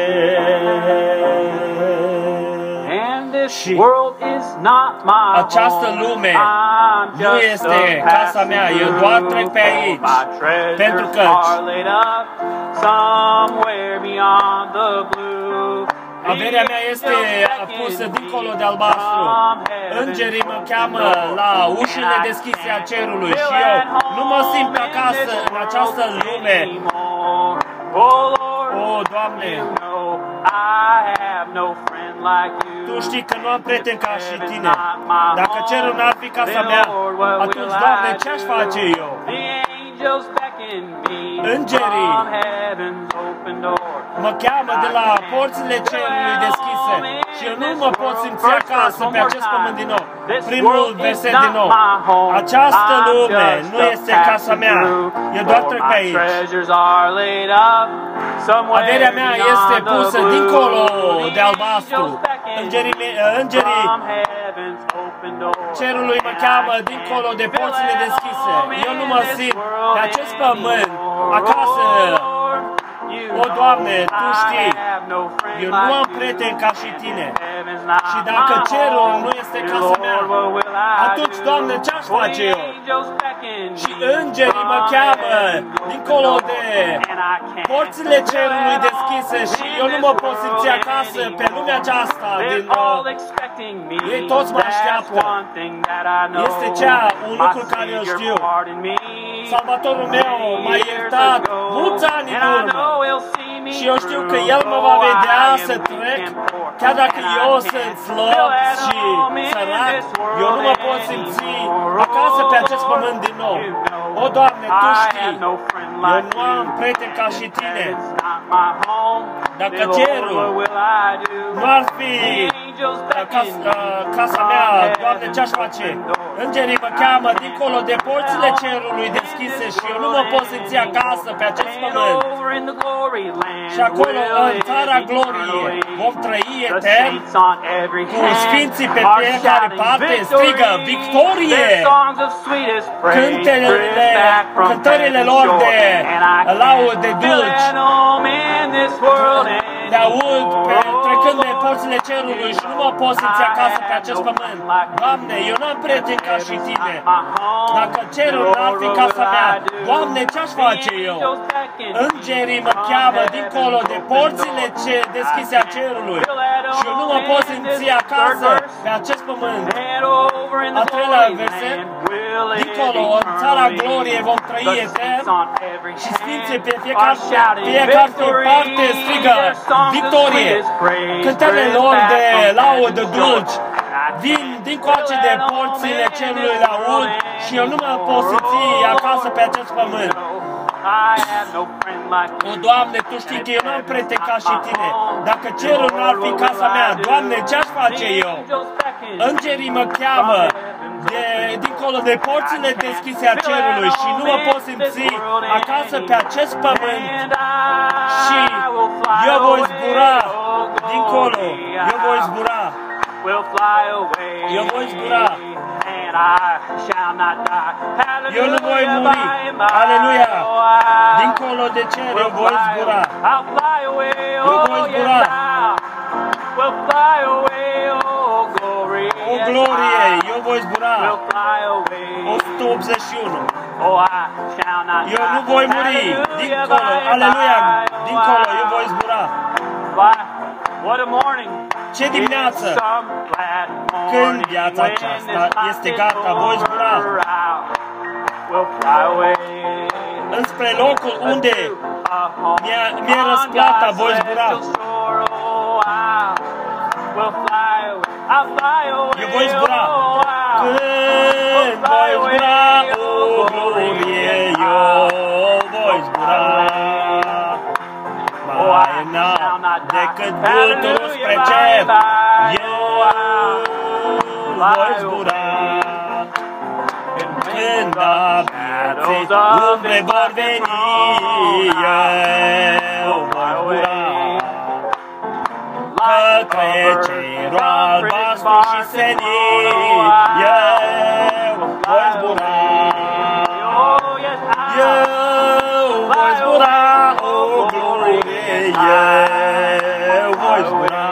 Și această lume nu este casa mea, eu doar trec pe aici, pentru că averea mea este pusă dincolo de albastru. Îngerii mă cheamă la ușile deschise a cerului și eu nu mă simt acasă în această lume. O, Doamne, Tu știi că nu am prieten ca și Tine. Dacă cerul n-ar fi casa mea, atunci, Doamne, ce-aș face eu? Îngerii mă cheamă de la porțile cerului deschise și eu nu mă pot simți acasă pe acest pământ din nou. Primul verset din nou. Această lume nu este casa mea, eu doar trec pe aici. Averea mea este pusă dincolo de albastru. Îngerii cerului mă cheamă dincolo de porțile deschise. Eu nu mă simt pe acest pământ acasă. O, Doamne, Tu știi, eu nu am prieten ca și Tine. Și dacă cerul nu este casa mea, atunci, Doamne, ce-aș face eu? Și îngerii mă cheamă dincolo de porțile cerului deschise și eu nu mă pot simți acasă pe lumea aceasta. Ei toți mă așteaptă. Este un lucru care eu știu. Salvatorul meu m-a iertat mulți ani în urmă. Și eu știu că El mă va vedea să trec, chiar dacă eu sunt slab și sărac, eu nu mă pot simți acasă pe acest pământ din nou. O, Doamne, Tu știi, eu nu am prieten ca și Tine. Dacă cerul nu ar fi casa mea, Doamne, ce-aș face? Îngerii mă cheamă dincolo de porțile cerului deschise și eu nu mă pot simți acasă pe acest pământ. Și acolo, în țara gloriei, vom trăi etern cu sfinții pe fiecare parte, strigă victorie! Cântările lor de laude dulci le aud trecând de porțile cerului și nu mă pot simți acasă pe acest pământ. Doamne, eu n-am prieten ca și Tine. Dacă cerul n-ar fi casa mea, Doamne, ce-aș face eu? Îngerii mă cheamă dincolo de porțile deschise a cerului și eu nu mă pot simți acasă pe acest pământ. Al treilea verset, dincolo, în țara gloriei vom trăi etern și sfinții pe fiecare parte strigă victorie! Cântările lor de laudă dulci vin din încoace de porțile cerului la ud și eu nu mă pot să ții acasă pe acest pământ. O, Doamne, Tu știi că eu n-am prieteni ca și Tine. Dacă cerul n-ar fi casa mea, Doamne, ce-aș face eu? Îngerii mă cheamă dincolo de porțile deschise a cerului și nu mă pot simți acasă pe acest pământ. Și eu voi zbura dincolo. Eu voi zbura. Eu voi zbura. Eu nu voi muri. Aleluia. Dincolo de cer, eu voi zbura. Eu voi zbura. O glorie, eu voi zbura. 181. Eu nu voi muri. Dincolo, aleluia. Dincolo, eu voi zbura. Ce dimineață! Când viața aceasta este gata, voi zbura înspre locul unde mi-e răsplata, voi zbura. Eu voi zbura. Când voi zbura, o glorie, eu voi zbura. Mai înalt decât vultul spre cer, eu voi zbura. Când aveți umbre vor veni, eu voi zbura. Către cerul albastru și senin, eu voi zbura. Eu voi zbura. Eu voi zbura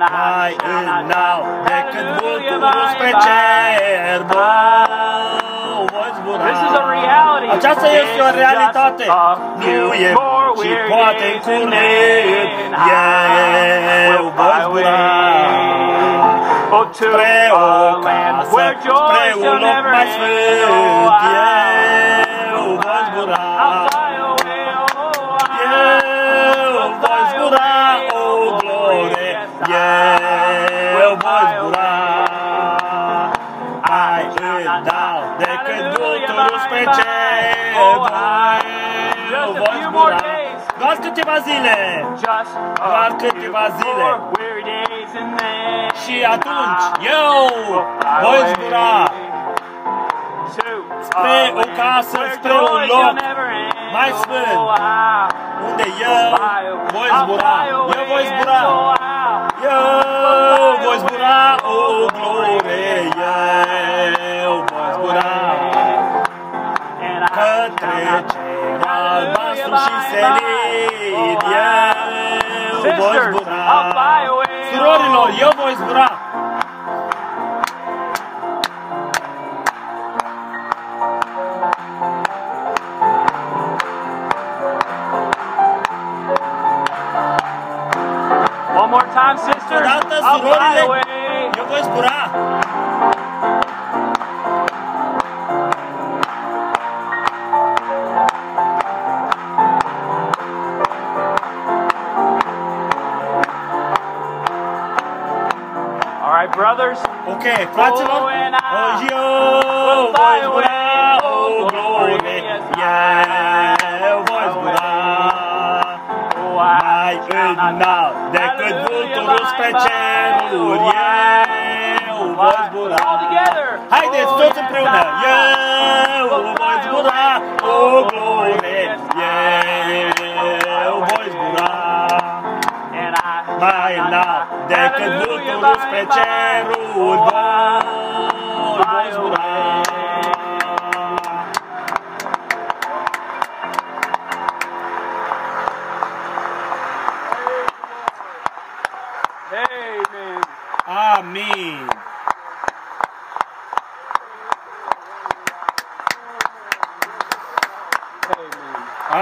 mai înalt decât vulturul spre cer, voi zbura. Aceasta este o realitate, nu e și poate în curând, eu voi zbura spre o casă, spre un loc mai sfânt, eu voi zbura. Eu voi zbura mai înalt decât vulturul spre cer, eu voi zbura. Doar câteva zile, doar câteva zile, și atunci eu voi zbura spre o casă, spre un loc mai sfânt, unde eu voi zbura. Eu voi zbura. Eu voi zbura, o glorie, eu voi zbura către cerul albastru și senin, eu voi zbura. Surorilor, eu voi zbura. Odată, surorile, eu voi zbura. Ok, fraților, eu voi zbura, o glorie, eu voi zbura mai înalt decât vulturul spre ceruri, eu voi zbura. Haideți toți împreună! Eu voi zbura, o glorie, eu voi zbura mai înalt decât vulturul spre ceruri, voi zbura. Amin.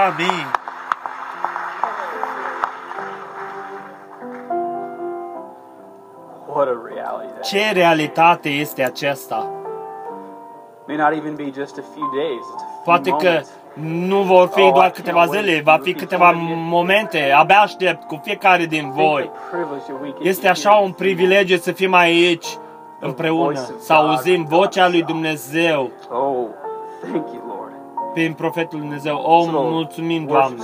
Amin. Ce realitate este aceasta? Poate că nu vor fi doar câteva zile, va fi câteva momente. Abia aștept cu fiecare din voi. Este așa un privilegiu să fim aici împreună, să auzim vocea lui Dumnezeu prin profetul Dumnezeu. O, mulțumim, Doamne!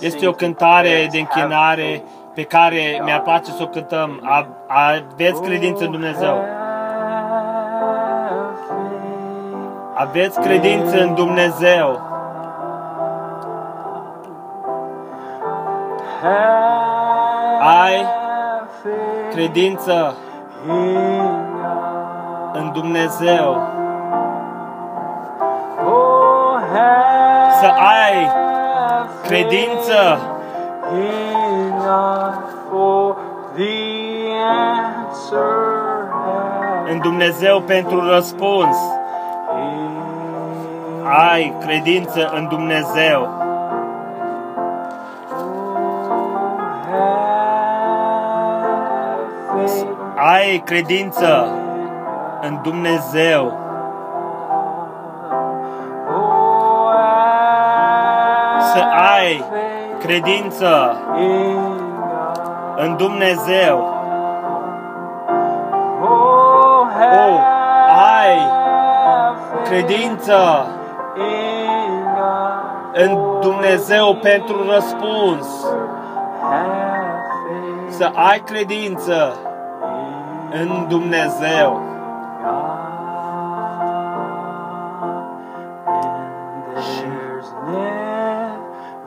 Este o cântare de închinare pe care mi-ar place să o cântăm. Aveți credință în Dumnezeu. Aveți credință în Dumnezeu. Ai credință în Dumnezeu. Să ai credință în Dumnezeu pentru răspuns. Ai credință în Dumnezeu. Ai credință în Dumnezeu. Să ai credință în Dumnezeu. O, ai credință în Dumnezeu pentru răspuns. Să ai credință în Dumnezeu.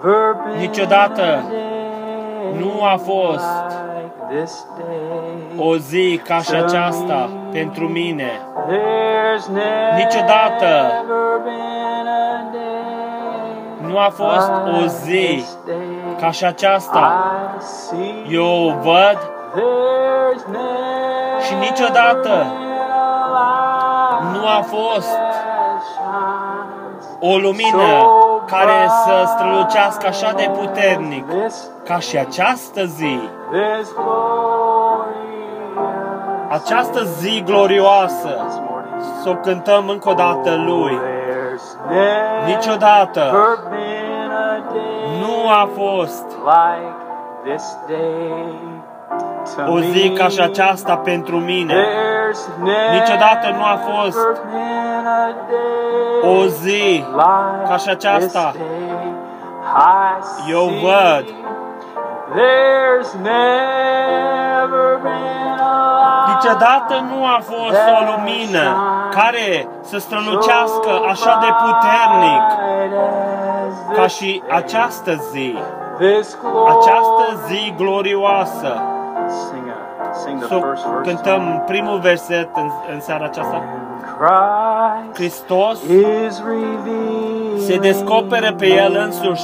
Și niciodată nu a fost o zi ca și aceasta pentru mine. Niciodată nu a fost o zi ca și aceasta. Eu o văd și niciodată nu a fost o lumină care să strălucească așa de puternic ca și această zi. Această zi glorioasă, să o cântăm încă o dată Lui. Niciodată nu a fost o zi ca și aceasta pentru mine. Niciodată nu a fost o zi ca și aceasta. Eu văd. Niciodată nu a fost o lumină care să strălucească așa de puternic ca și această zi. Această zi glorioasă. Să cântăm primul verset în seara aceasta. Hristos se descoperă pe El însuși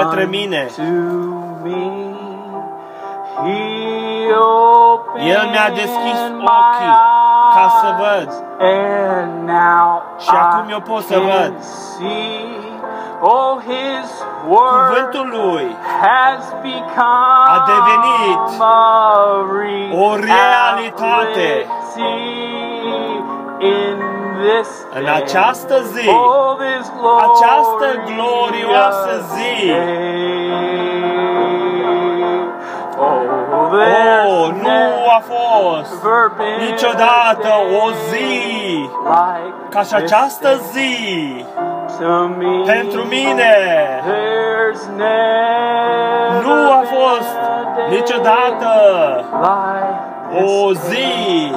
către mine. El mi-a deschis ochii ca să văd. Și acum eu pot să văd. Cuvântul Lui a devenit o realitate. În această zi, această glorioasă zi. Oh, nu a fost niciodată o zi ca și această zi pentru mine. Nu a fost niciodată o zi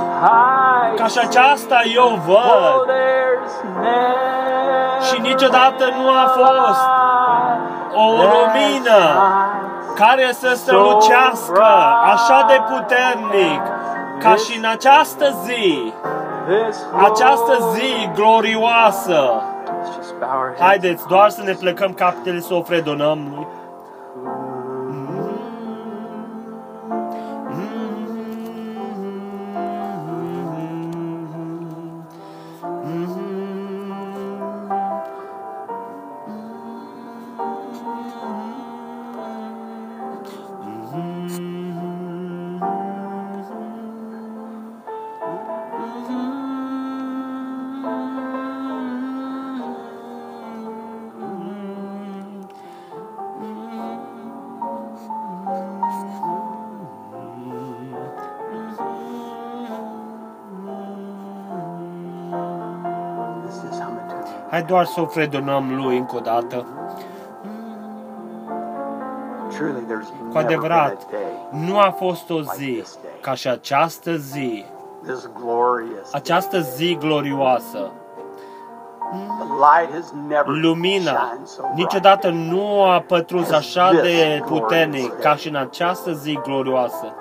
ca și aceasta eu văd. Și niciodată nu a fost o lumină care să strălucească așa de puternic ca și în această zi. Această zi glorioasă. Haideți doar să ne plecăm capetele, să o fredonăm Lui. Hai doar să o fredonăm lui încă o dată. Cu adevărat, nu a fost o zi ca și această zi, această zi glorioasă. Lumina niciodată nu a pătruns așa de puternic ca și în această zi glorioasă.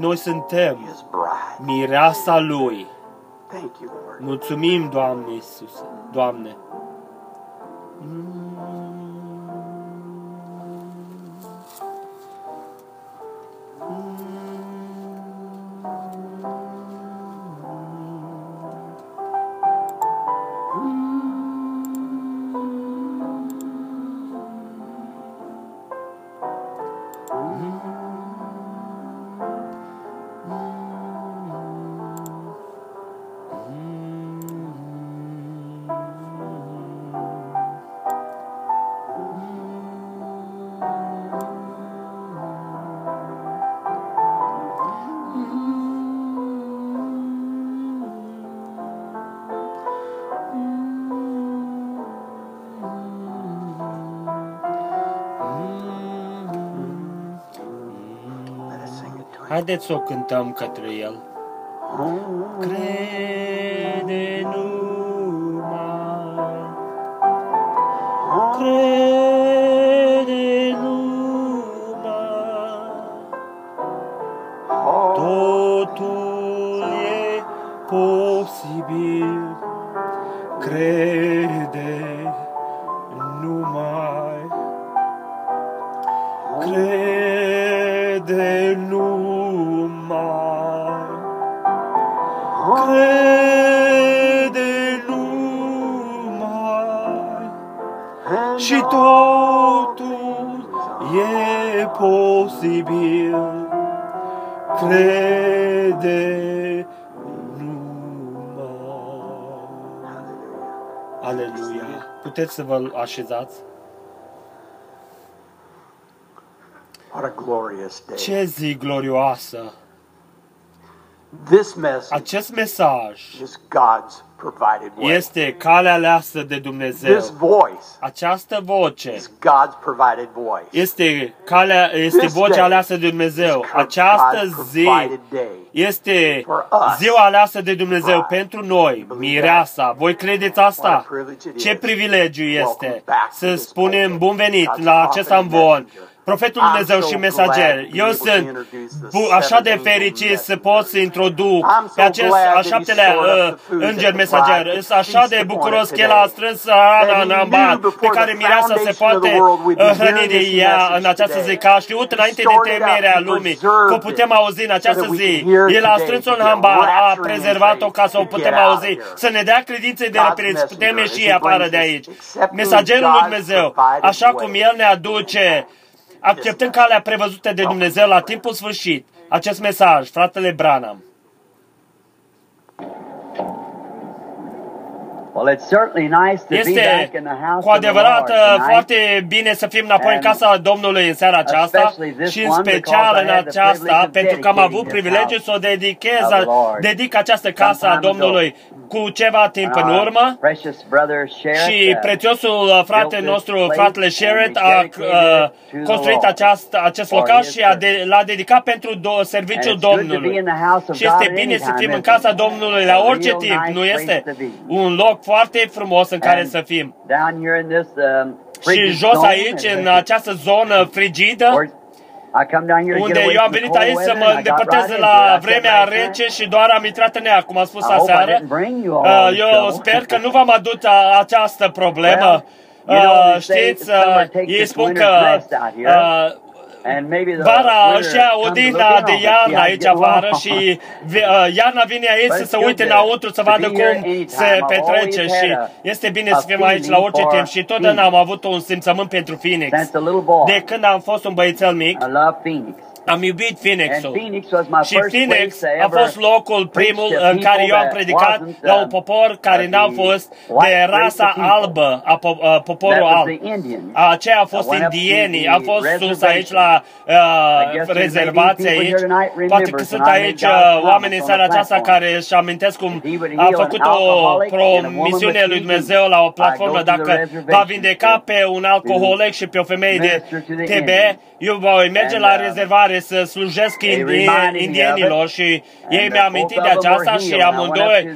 Noi suntem mireasa Lui. Mulțumim, Doamne Iisuse, Doamne. Haideți să o cântăm către El. Crede numai, crede numai, totul e posibil, crede numai, crede numai. Crede numai și totul e posibil. Crede numai. Aleluia! Puteți să vă așezați? Ce zi glorioasă! Acest mesaj este calea aleasă de Dumnezeu. Această voce este vocea aleasă de Dumnezeu. Această zi este ziua aleasă de Dumnezeu pentru noi, mireasa. Voi credeți asta? Ce privilegiu este să spunem bun venit la acest amvon. Profetul Dumnezeu și mesager, eu sunt așa de fericit să pot să introduc pe acest al șaptelea înger mesager. Sunt așa de bucuros că El a strâns rana în ambar pe care mireasa se poate hrăni de ea în această zi. Că a știut înainte de temerea lumii, că o putem auzi în această zi. El a strâns-o în ambar, a prezervat-o ca să o putem auzi, să ne dea credințe de reprinț, putem ieși afară de aici. Mesagerul lui Dumnezeu, așa cum El ne aduce, acceptând calea prevăzută de Dumnezeu la timpul sfârșit, acest mesaj, fratele Branham. Este cu adevărat foarte bine să fim înapoi în casa Domnului în seara aceasta și în special în aceasta, pentru că am avut privilegiul să o dedic această casă a Domnului cu ceva timp în urmă și prețiosul frate nostru, fratele Sherrod, a construit acest local și l-a dedicat pentru serviciul Domnului. Și este bine să fim în casa Domnului la orice timp, nu este un loc foarte frumos în care să fim. Și jos aici, în această zonă frigidă, unde eu am venit aici să mă îndepărtez de la vremea rece și doar am intrat în ea, cum am spus aseară. Eu sper că nu v-am adus această problemă. Știți, ei spun că vara își ia odihna de iarnă aici afară și iarna vine aici să se uite înăuntru să vadă cum se petrece și este bine să fim aici la orice timp și totdeauna am avut un simțământ pentru Phoenix. De când am fost un băiețel mic, Am iubit Phoenix-ul. Și Phoenix a fost locul primul în care eu am predicat la un popor care n-a fost de rasa albă, a poporul alb. Aceea a fost indienii, a fost sus aici la rezervație aici. Poate că sunt aici oameni în seara aceasta care își amintesc cum a făcut o promisiune lui Dumnezeu la o platformă, dacă va vindeca pe un alcoholic și pe o femeie de TB, eu voi merge la rezervare să slujesc indienilor și ei mi-au amintit de aceasta și amândoi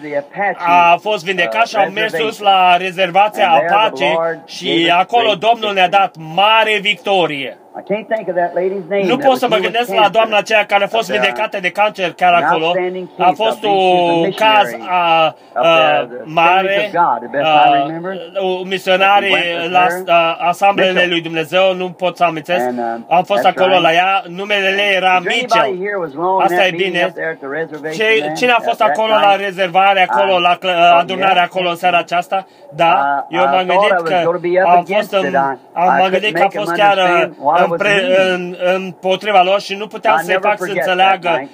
a fost vindecat și au mers sus la rezervația Apache și acolo Domnul ne-a dat mare victorie. Nu pot să mă gândesc la doamna aceea care a fost vindecată de cancer chiar acolo. A fost un caz mare, misionarii la Asambleile lui Dumnezeu, nu pot să amintesc. Am fost acolo la ea, numele ei era Mitchell. Asta e bine. Cine a fost acolo la rezervare, acolo la adunare, acolo în seara aceasta? Da, eu m-am gândit că a fost chiar împotriva lor și nu puteam să-i fac să înțeleagă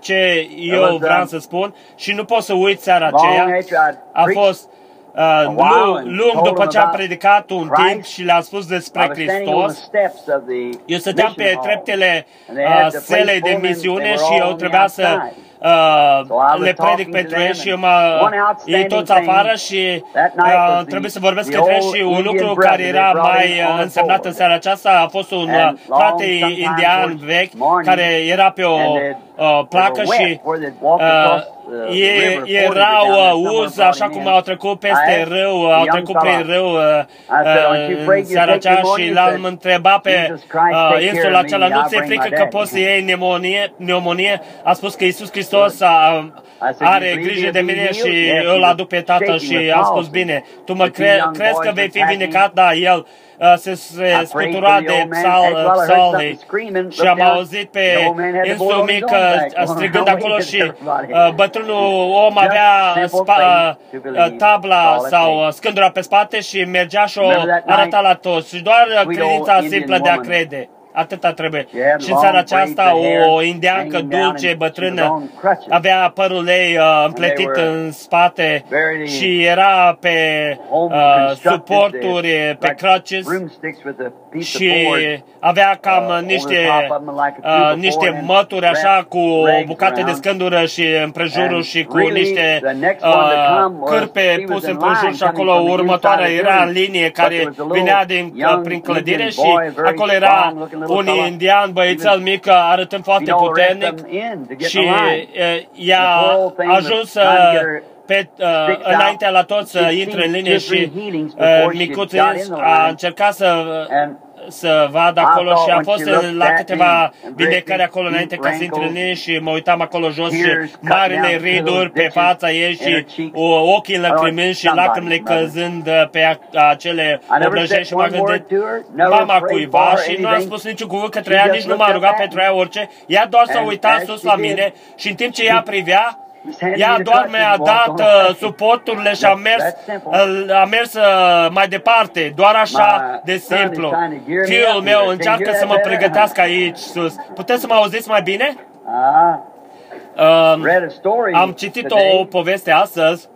ce eu vreau să spun și nu pot să uit seara aceea. A fost lung după ce am predicat un timp și le-am spus despre Hristos. Eu stăteam pe treptele selei de misiune și eu trebuia să le predic pentru ei și ei toți afară și trebuie să vorbesc către ei și un lucru care era mai însemnat în seara aceasta a fost un frate indian vechi care era pe o placă și erau uzi așa cum au trecut peste râu, au trecut prin râu în seara aceea și l-am întrebat pe insula aceea, nu ți-e frică că poți să iei pneumonie? A spus că Iisus Hristos are grijă de mine și eu l-aduc pe Tatăl și am spus bine, tu mă crezi că vei fi vindecat? Da, el se scutura de psalmi și am auzit pe insul mic strigând acolo și bătrânul om avea tabla sau scândura pe spate și mergea și o arăta la toți și doar credința simplă de a crede. Atâta trebuie. Și în seara aceasta o indiancă dulce, bătrână, avea părul ei împletit în spate și era pe suporturi, pe crutches și avea cam niște mături așa cu o bucată de scândură și împrejurul și cu niște cârpe puse împrejur și acolo următoarea era în linie care vinea prin clădire și acolo era un indian băiețel mic arătând foarte puternic și i-a ajuns înaintea la toți să intre în linie și micuțul a încercat să vadă acolo și a fost la câteva vindecări acolo înainte ca să intre în linie și mă uitam acolo jos și marile riduri pe fața ei și ochii lăcrimind și lacrimile căzând pe acele obrăjeni și m-am gândit mama cuiva și nu am spus niciun cuvânt către ea, nici nu m-a rugat pentru ea orice, ea doar s-a uitat sus la mine și în timp ce ea privea ea doar mi-a dat suporturile și a mers mai departe, doar așa de simplu. Fiul meu încearcă să mă pregătească aici sus. Puteți să mă auziți mai bine? Am citit o poveste astăzi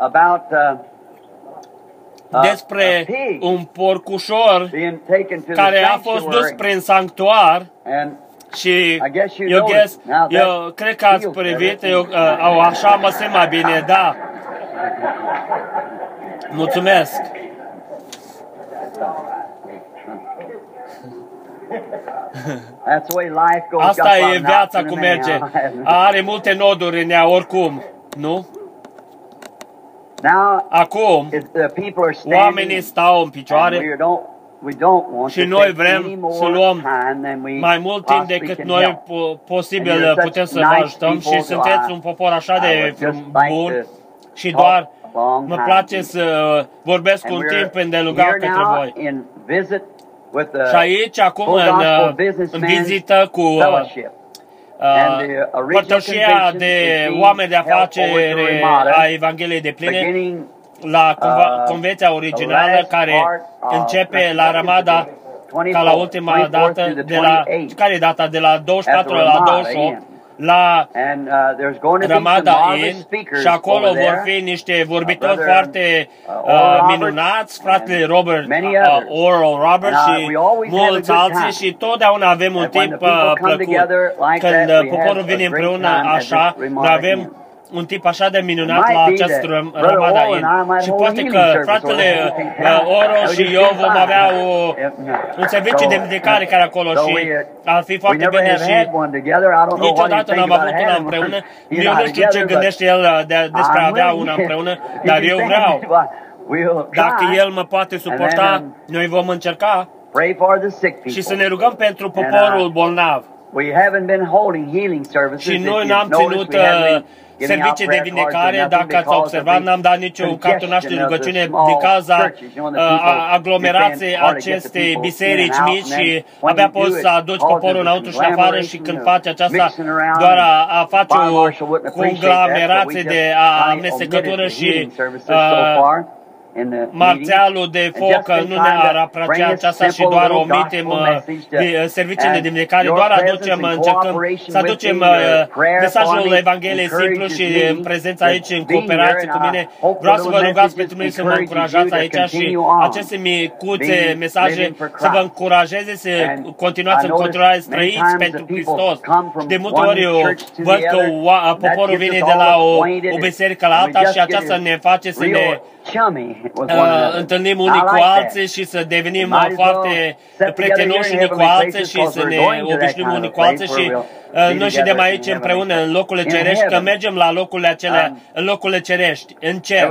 despre un porcușor care a fost dus prin sanctuar. Și eu cred că ați privit, așa mă simt mai bine, da. Mulțumesc. Asta e viața cum merge. Are multe noduri în ea oricum, nu? Acum, oamenii stau în picioare. Și noi vrem să luăm mai mult timp decât noi posibil putem să vă ajutăm și sunteți un popor așa de bun și doar mă place să vorbesc un timp îndelugat către voi. Și aici acum în vizită cu părtășia de oameni de afaceri a Evangheliei de pline la convenția originală care începe la Ramada ca la ultima dată, care e data de la 24 la 28, la Ramada și acolo vor fi niște vorbitori foarte minunați, fratele Oral Roberts și mulți alții, și totdeauna avem un timp plăcut. Când poporul vine împreună așa, noi avem un tip așa de minunat la acest Ramada Inn. Și poate că fratele Oro și eu vom avea un serviciu de medicare care acolo și ar fi foarte bine și niciodată n-am avut una împreună. Eu nu știu ce gândește el despre a avea una împreună, dar eu vreau. Dacă el mă poate suporta, noi vom încerca și să ne rugăm pentru poporul bolnav. Și noi n-am ținut servicii de vindecare, dacă ați observat, n-am dat niciun cartonaș de rugăciune din cauza aglomerației acestei biserici mici și abia poți să aduci poporul înăuntru și afară, și când faci aceasta doar a face o conglomerație de amestecătură și marțialul de foc nu ne-ar aprecia aceasta și doar omitem serviciile de vindecare, doar aducem, încercăm să aducem mesajul Evangheliei simplu și în prezența aici, în cooperație cu mine. Vreau să vă rugați pentru mine să mă încurajați aici și aceste micuțe mesaje să vă încurajeze să continuați în continuare, străiți pentru Hristos. Și de multe ori eu văd că poporul vine de la o biserică la alta și aceasta ne face să ne întâlnim unii cu alții și să devenim foarte prietenoși unii cu alții și să ne obișnim unii cu alții. Și noi și de mai aici împreună în locurile cerești, că mergem la locurile acelea, în locurile cerești, în cer.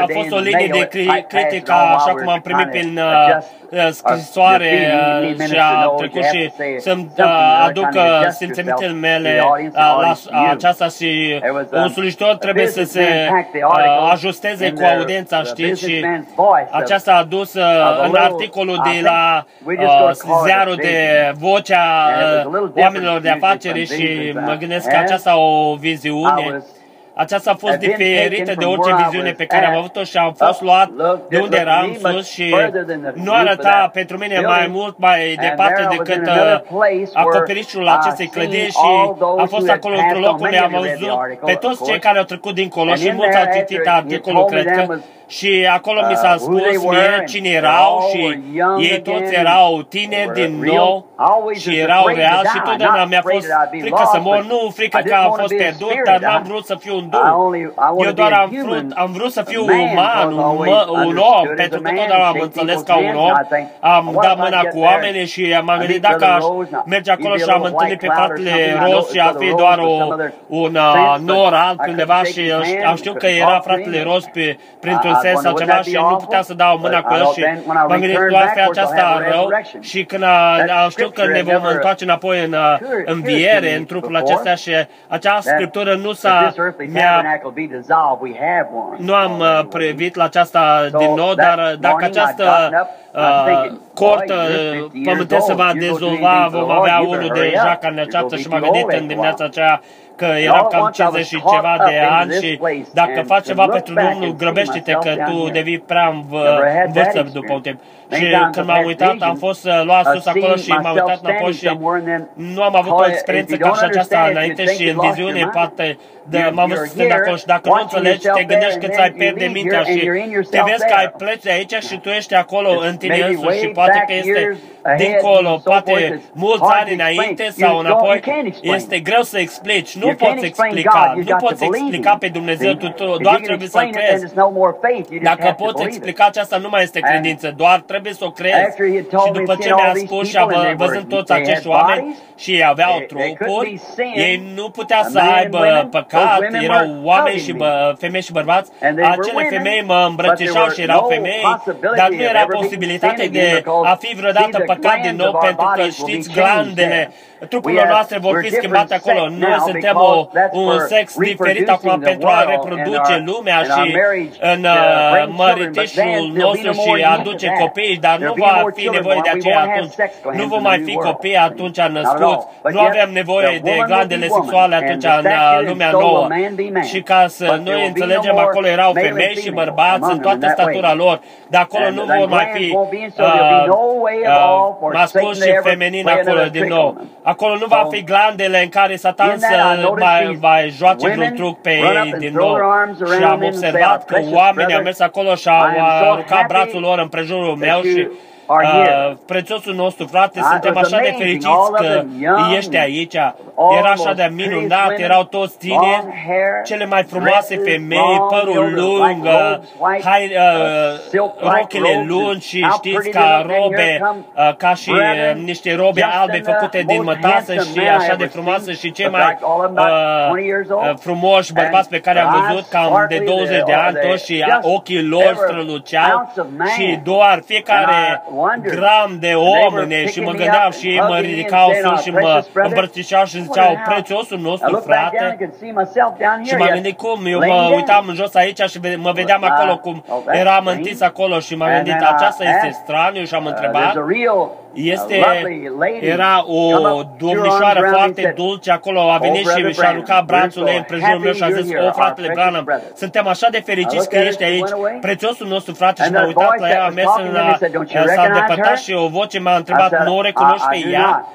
A fost o linie de critică, așa cum am primit prin scrisoare și a trecut, și să-mi aduc simțimintele mele la aceasta, și un slujitor trebuie să se ajusteze cu audiența, știți, și aceasta a adus în articolul de la ziarul de vocea oamenilor de afaceri, și mă gândesc că aceasta o viziune. Aceasta a fost diferită de orice viziune pe care am avut-o și am fost luat de unde eram sus și nu arăta pentru mine mai mult, mai departe decât acoperișul acestei clădiri, și am fost acolo într-un loc unde am văzut pe toți cei care au trecut dincolo și mulți au citit articolul, cred că. Și acolo mi s-a spus mie cine erau și ei toți erau tineri din nou și erau reali, și totdeauna mi-a fost frică să mor, nu frică că am fost pierdut, dar n-am vrut să fiu un duh. Eu doar am vrut să fiu uman, un om, pentru că totdeauna am înțeles ca un om, am dat mâna cu oameni și m-am gândit dacă aș merge acolo și am întâlnit pe fratele Rose și ar fi doar un nor alt undeva, și am știut că era fratele Rose printr-un sens sau ceva și nu puteam să dau mâna cu el, și m-am gândit doar pe aceasta rău, și când știu că ne vom întoarce înapoi în înviere, în trupul acesta, și această scriptură nu am privit la aceasta din nou, dar dacă această cortă pământeasă se va dezolva, vom avea unul deja care ne aceaptă, și m-am gândit în dimineața aceea că erau cam 50 și ceva de ani, și dacă faci ceva pentru Domnul, grăbește-te că tu devii prea în vârstă după un timp. Și când m-am uitat, am fost luat sus acolo și m-am uitat înapoi și nu am avut o experiență ca și aceasta înainte, și în viziune poate m-am văzut stând acolo, și dacă nu înțelegi, te gândești că ți-ai pierde mintea și te vezi că ai pleci de aici și tu ești acolo în tine însuși, și poate că este dincolo, poate mulți ani înainte sau înapoi, este greu să explici, nu poți explica, nu poți explica pe Dumnezeu, tu doar trebuie să crezi. Dacă poți explica aceasta, nu mai este credință, doar trebuie să o crezi. Și după ce mi-a spus și văzând toți acești oameni și ei aveau trupuri, ei nu putea să aibă păcat, erau oameni și femei și bărbați, acele femei mă îmbrățișau și erau femei, dar nu era posibilitate de a fi vreodată păcat din nou, pentru că știți, glandele trupurile noastre vor fi schimbate acolo. Noi suntem un sex diferit acum pentru a reproduce lumea și în măritișul nostru și a aduce copii, dar nu va fi nevoie de aceea atunci. Nu vom mai fi copii atunci născuți. Nu avem nevoie de glandele sexuale atunci în lumea nouă. Și ca să noi înțelegem, acolo erau femei și bărbați în toată statura lor, dar acolo nu vor mai fi mascul și feminin acolo din nou. Acolo nu va fi glandele în care Satan să mai joace vreun truc pe ei din nou. Și am observat că oamenii au mers acolo și au aruncat brațul lor împrejurul meu și prețiosul nostru, frate, suntem așa de fericiți că ești aici. Era așa de minunat, erau toți tineri, cele mai frumoase femei, părul lung, rochele lungi și știți, ca robe, ca și niște robe albe făcute din mătasă și așa de frumoase și cei mai frumoși bărbați pe care am văzut, cam de 20 de ani toți și ochii lor străluceau și doar fiecare gram de om și mă gândeam și ei mă ridicau sus și mă îmbrățișau și ziceau, prețiosul nostru, frate. Și m-am gândit cum, eu mă uitam în jos aici și mă vedeam acolo cum eram întins acolo și m-am gândit, aceasta este straniu și am întrebat. Era o domnișoară foarte dulce acolo, a venit și și-a aruncat brațul ei împrejurul meu și a zis, o, fratele Branham, suntem așa de fericiți că ești aici, prețiosul nostru, frate. Și m-a uitat la ea, a mers s-a îndepărtat și o voce m-a întrebat, nu o recunoști pe ea?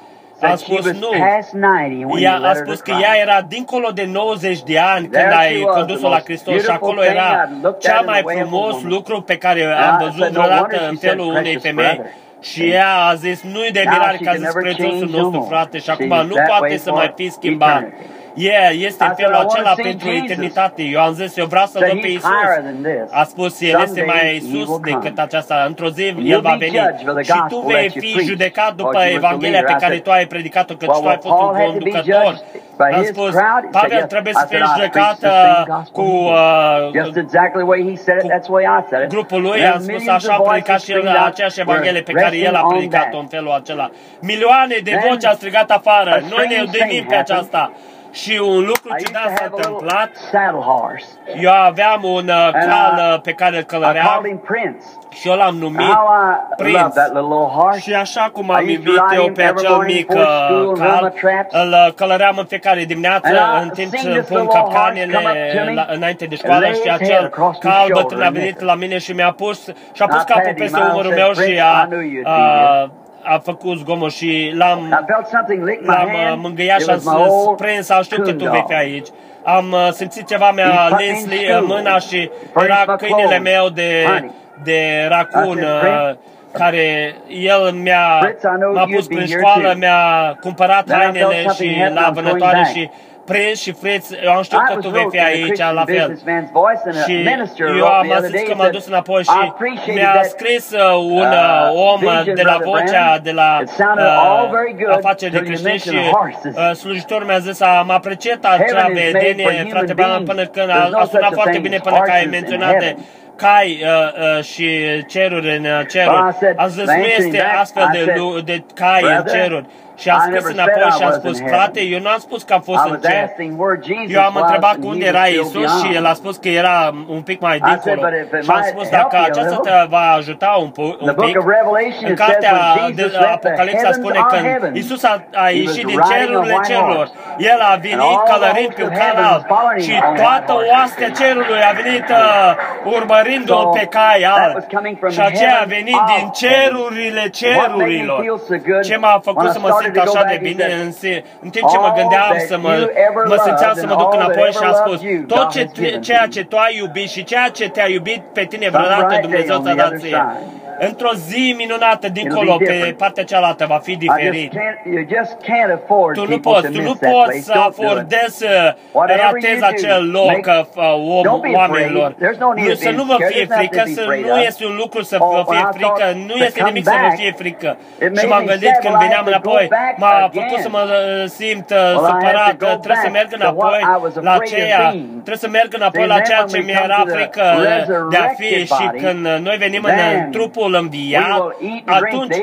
A spus, nu. A spus că ea era dincolo de 90 de ani când ai condus-o la Hristos și acolo era cea mai frumos lucru pe care am văzut vreodată în felul unei femei. Și ea a zis, nu-i de mirare că a zis prețiosul nostru, frate, și acum nu poate să mai fi schimbat. Este în felul acela pentru eternitate. Eu am zis, eu vreau să-L văd pe Iisus. A spus, El este mai sus decât aceasta. Într-o zi, El va veni. Și tu vei fi judecat după Evanghelia pe care tu ai predicat-o, căci tu ai fost un conducător. Am spus, Pavel trebuie să fie judecat cu grupul lui. Am spus, așa a predicat și el aceeași Evanghelie pe care el a predicat-o în felul acela. Milioane de voci a strigat afară. Noi ne udenim pe aceasta. Și un lucru ciudat s-a întâmplat. Eu aveam un cal pe care îl călăream și eu l-am numit Prinț. Și așa cum am iubit eu pe acel mic cal, îl călăream în fiecare dimineață în timp ce îmi pun capcanele înainte de școală și acel cal bătrân a venit la mine și mi-a pus capul peste umărul meu și a făcut zgomot și l-am mângâiat și am zis, Prinț, știu că tu vei fi aici. Am simțit ceva, mi-a lins mâna și era câinele meu de racun, care el m-a pus prin școală, mi-a cumpărat hainele și la vânătoare și Prinț și Fritz, eu am știut că tu vei fi aici la fel. Și eu am zis că m-a dus înapoi și mi-a scris un om de la Vocea, de la afaceri de creștini și slujitorul mi-a zis, am apreciat acea vedenie, frate Branham, până când a sunat foarte bine până că ai menționat de cai și ceruri în ceruri. Am zis, nu este astfel de cai în ceruri. Și am scris înapoi și am spus, frate, eu nu am spus că am fost în cer. Eu am întrebat unde era Iisus și el a spus că era un pic mai dincolo. Și am spus, dacă aceasta te va ajuta un pic, în cartea de Apocalipsa spune că Iisus a ieșit din cerurile cerurilor. El a venit călărind pe un cal și toată oastea cerului a venit urmărindu-l pe cai alb. Și aceea a venit din cerurile cerurilor. Ce m-a făcut să mă simt așa de bine în timp ce mă gândeam să mă simțeam să mă duc înapoi și am spus, tot ceea ce tu ai iubit și ceea ce te-a iubit pe tine vreodată, Dumnezeu ți-a dat ție. Într-o zi minunată dincolo, pe partea cealaltă, va fi diferit. Tu nu poți să afordezi să ratezi acel loc oamenilor. Să nu vă fie frică, nu este un lucru să vă fie frică, nu este nimic să vă fie frică. Și m-am gândit când veneam înapoi, m-a făcut să mă simt supărat, trebuie să merg înapoi la aceea, ce mi-era frică de a fi. Și când noi venim în trupul Noul înviat, atunci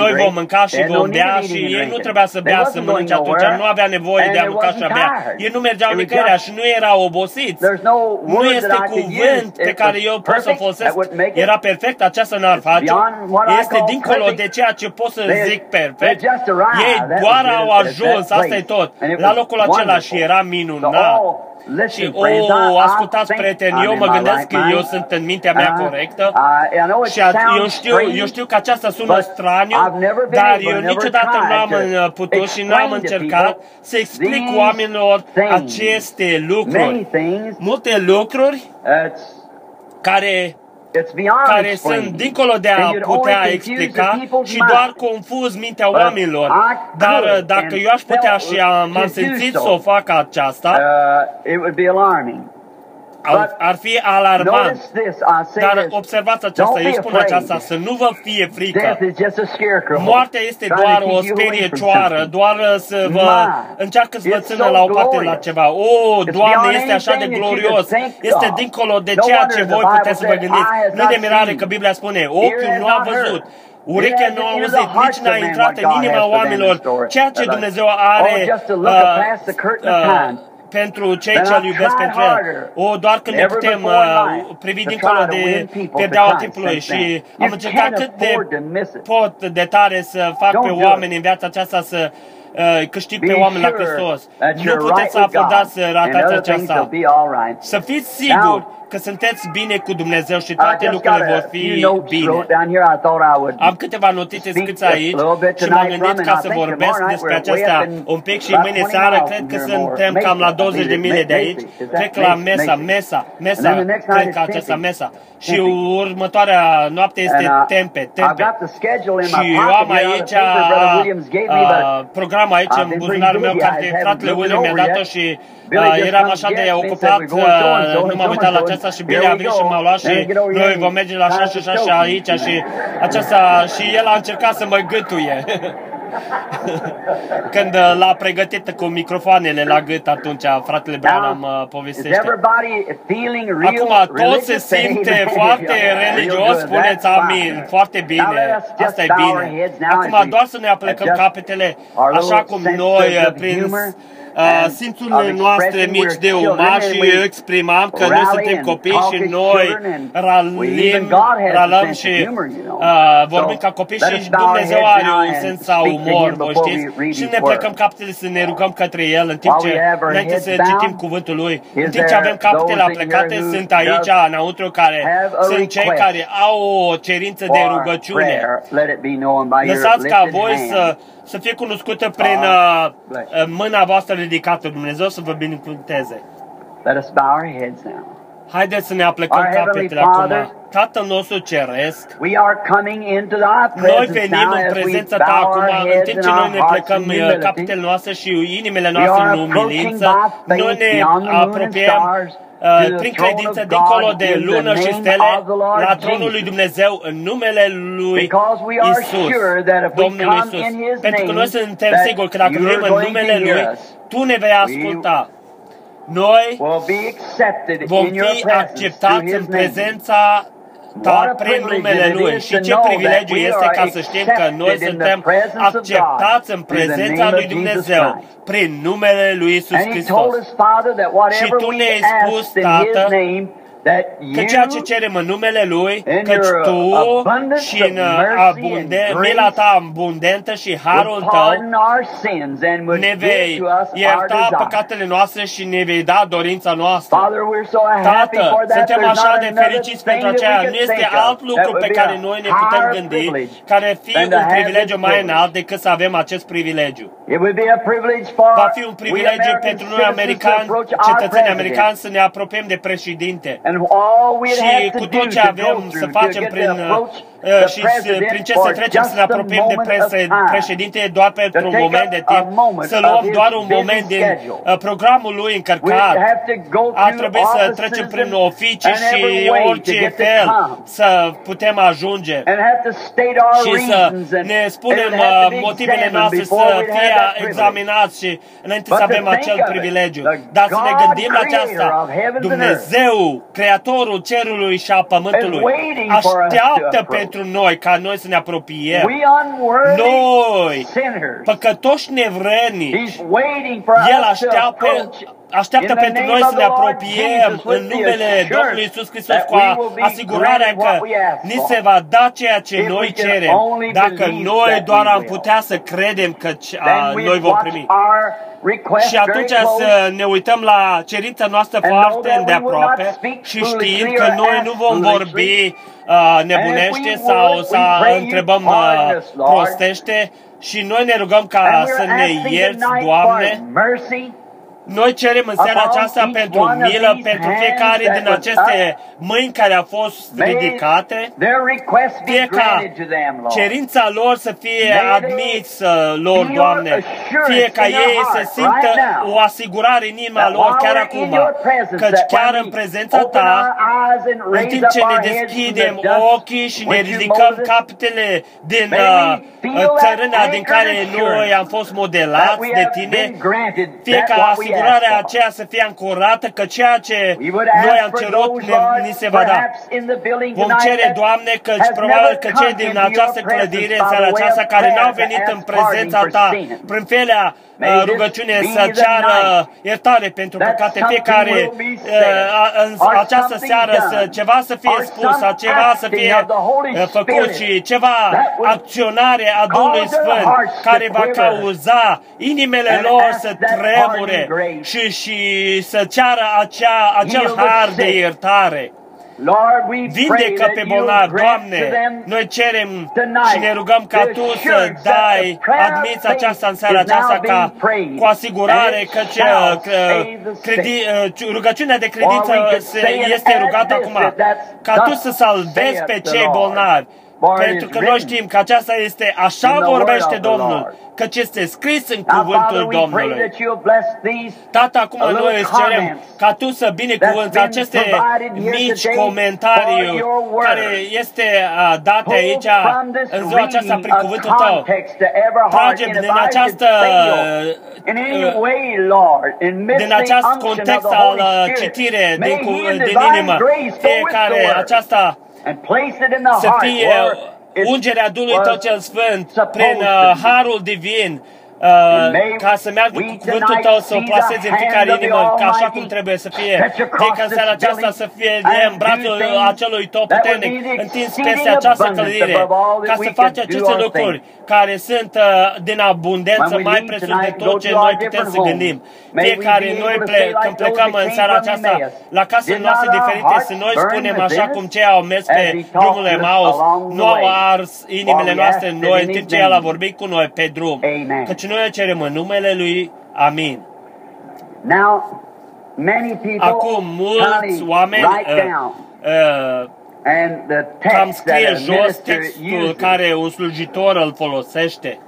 noi vom mânca și vom bea și ei nu trebuia să bea, să mănânce atunci, nu avea nevoie de a mânca și a bea. Ei nu mergeau nicăieri și nu erau obosiți. Nu este cuvânt pe care eu pot să folosesc. Era perfect, aceasta n-ar face. Este dincolo de ceea ce pot să zic perfect. Ei doar au ajuns, asta e tot, la locul acela și era minunat. Și, ascultați, prieteni, eu mă gândesc că eu sunt în mintea mea corectă și eu știu că aceasta sună straniu, dar eu niciodată n-am putut și n-am încercat să explic oamenilor aceste lucruri. Multe lucruri care sunt dincolo de a putea explica și doar confuz mintea oamenilor. Dar dacă eu aș putea și m-am simțit să o fac aceasta, ar fi alarmant. Dar observați aceasta, eu spun aceasta, să nu vă fie frică. Moartea este doar o speriecioară, doar să vă încearcă să vă țină la o parte la ceva. Doamne, este așa de glorios, este dincolo de ceea ce voi puteți să vă gândiți. Nu de mirare că Biblia spune, ochiul nu a văzut, urechea nu a auzit, nici n-a intrat în inima oamenilor ceea ce Dumnezeu are pentru cei ce îl iubesc pentru el. Doar când ne putem privi dincolo de pierdeaua timpului și am încercat cât de pot de tare să fac pe oameni în viața aceasta să câștig pe oameni la Hristos. Nu puteți să afundați ratați aceasta. Să fiți siguri că sunteți bine cu Dumnezeu și toate lucrurile vor fi bine. Am câteva notițe scrise aici și m-am gândit ca să vorbesc despre acestea un pic și mâine seară cred că suntem cam la 20 de mile de aici. Cred că la mesa. Și următoarea noapte este tempe. Și eu am aici programul aici în buzunarul meu, care fratele William mi-a dat-o și eram așa de ocupat, nu m-am uitat la aceasta și bine a venit și m-a luat și noi vom merge la așa și așa și aici și aceasta și el a încercat să mă gâtuie. Când l-a pregătit cu microfoanele la gât, atunci fratele Branham povestește. Acum tot se simte foarte religios, spuneți amin, foarte bine, asta e bine. Acum doar să ne aplecăm capetele așa cum noi prin simțurile noastre mici de umași și exprimam că noi suntem copii și noi ralăm și vorbim ca copii și Dumnezeu are un sens a umor, vă știți? Și ne plecăm capetele să ne rugăm către El în timp ce înainte să citim cuvântul Lui. În timp ce avem capetele aplecate, sunt aici înăuntru care sunt cei care au o cerință de rugăciune. Lăsați ca voi să fie cunoscută prin mâna voastră ridicată. Dumnezeu să vă binecuvânteze. Haideți să ne aplecăm capetele acum. Tatăl nostru ceresc, noi venim în prezența Ta acum, în timp ce noi ne plecăm capetele noastre și inimile noastre în umilință, noi ne apropiem prin credință dincolo de lună și stele la tronul lui Dumnezeu în numele lui Isus, Domnul Isus. Pentru că noi suntem siguri că dacă venim în numele Lui, Tu ne vei asculta. Noi vom fi acceptați în prezența Ta prin numele Lui. Și ce privilegiu este ca să știm că noi suntem acceptați în prezența lui Dumnezeu prin numele lui Iisus Hristos. Și Tu ne-ai spus, Tată, că ceea ce cerem în numele Lui, căci Tu și în mila Ta abundentă și harul Tău ne vei ierta păcatele noastre și ne vei da dorința noastră. Tată, suntem așa de fericiți pentru aceea. Nu este alt lucru pe care noi ne putem gândi, care fi un privilegiu mai înalt decât să avem acest privilegiu. Va fi un privilegiu pentru noi americani, cetățeni americani, să ne apropiem de președinte. Și cu tot ce avem să facem prin ce să trecem să ne apropiem de președinte doar pentru un moment de timp, să luăm doar un moment din programul lui încărcat. Ar trebui să trecem prin oficii și orice fel să putem ajunge și să ne spunem motivele noastre să fie examinați și înainte să avem acel privilegiu. Dar să ne gândim la aceasta. Dumnezeu, Creatorul cerului și a pământului, așteaptă pentru pentru noi, ca noi să ne apropiem. Noi, păcătoși nevrănici, El așteaptă pentru noi să ne apropiem în numele Domnului Iisus Hristos cu asigurarea că ni se va da ceea ce noi cerem. Dacă noi doar am putea să credem că noi vom primi. Și atunci să ne uităm la cerința noastră foarte îndeaproape și știm că noi nu vom vorbi nebunește sau să întrebăm prostește și noi ne rugăm ca să ne ierți, Doamne. Noi cerem în seara aceasta pentru milă, pentru fiecare din aceste mâini care au fost ridicate, fie ca cerința lor să fie admisă lor, Doamne, fie ca ei să simtă o asigurare în inima lor chiar acum, căci chiar în prezența Ta, în timp ce ne deschidem ochii și ne ridicăm capetele din țărâna din care noi am fost modelați de Tine, fie ca asigurare Asigurarea aceea să fie ancorată, că ceea ce noi am cerut ni se va da. Vom cere, Doamne, căci probabil că cei din această clădire, în seara aceasta, care n-au venit în prezența Ta, prin felea rugăciune să ceară iertare pentru păcate, fiecare în această seară ceva să fie spus, ceva să fie făcut și ceva acționare a Duhului Sfânt care va cauza inimele lor să tremure și să ceară acel har de iertare. Vindecă pe bolnavi, Doamne, noi cerem și ne rugăm ca Tu să dai admiți aceasta în seara aceasta ca cu asigurare că rugăciunea de credință este rugată acum, ca Tu să salvezi pe cei bolnavi. Pentru că noi știm că aceasta este, așa vorbește Domnul, căci este scris în cuvântul Domnului. Tată, acum noi îți cerem ca Tu să binecuvânți aceste mici comentarii care este date aici în ziua aceasta prin cuvântul Tău. Tragem din acest context al citire din inimă fiecare aceasta să fie ungerea Duhului Tău cel Sfânt prin harul divin ca să meargă cu cuvântul Tău să o plaseze în fiecare inimă ca așa cum trebuie să fie. Fie că în seara aceasta să fie în brațul acelui Tău puternic întins peste această clădire ca să faci aceste lucruri care sunt din abundență mai presus de tot ce noi putem să gândim. Fiecare noi când plecăm în seara aceasta la casele noastre diferite să noi spunem așa cum cei au mers pe drumul Emaus, nu au ars inimile noastre în noi în timp ce El a vorbit cu noi pe drum. Căci noi cerem în numele Lui. Amin. Acum mulți oameni cam scrie jos textul care un slujitor îl folosește.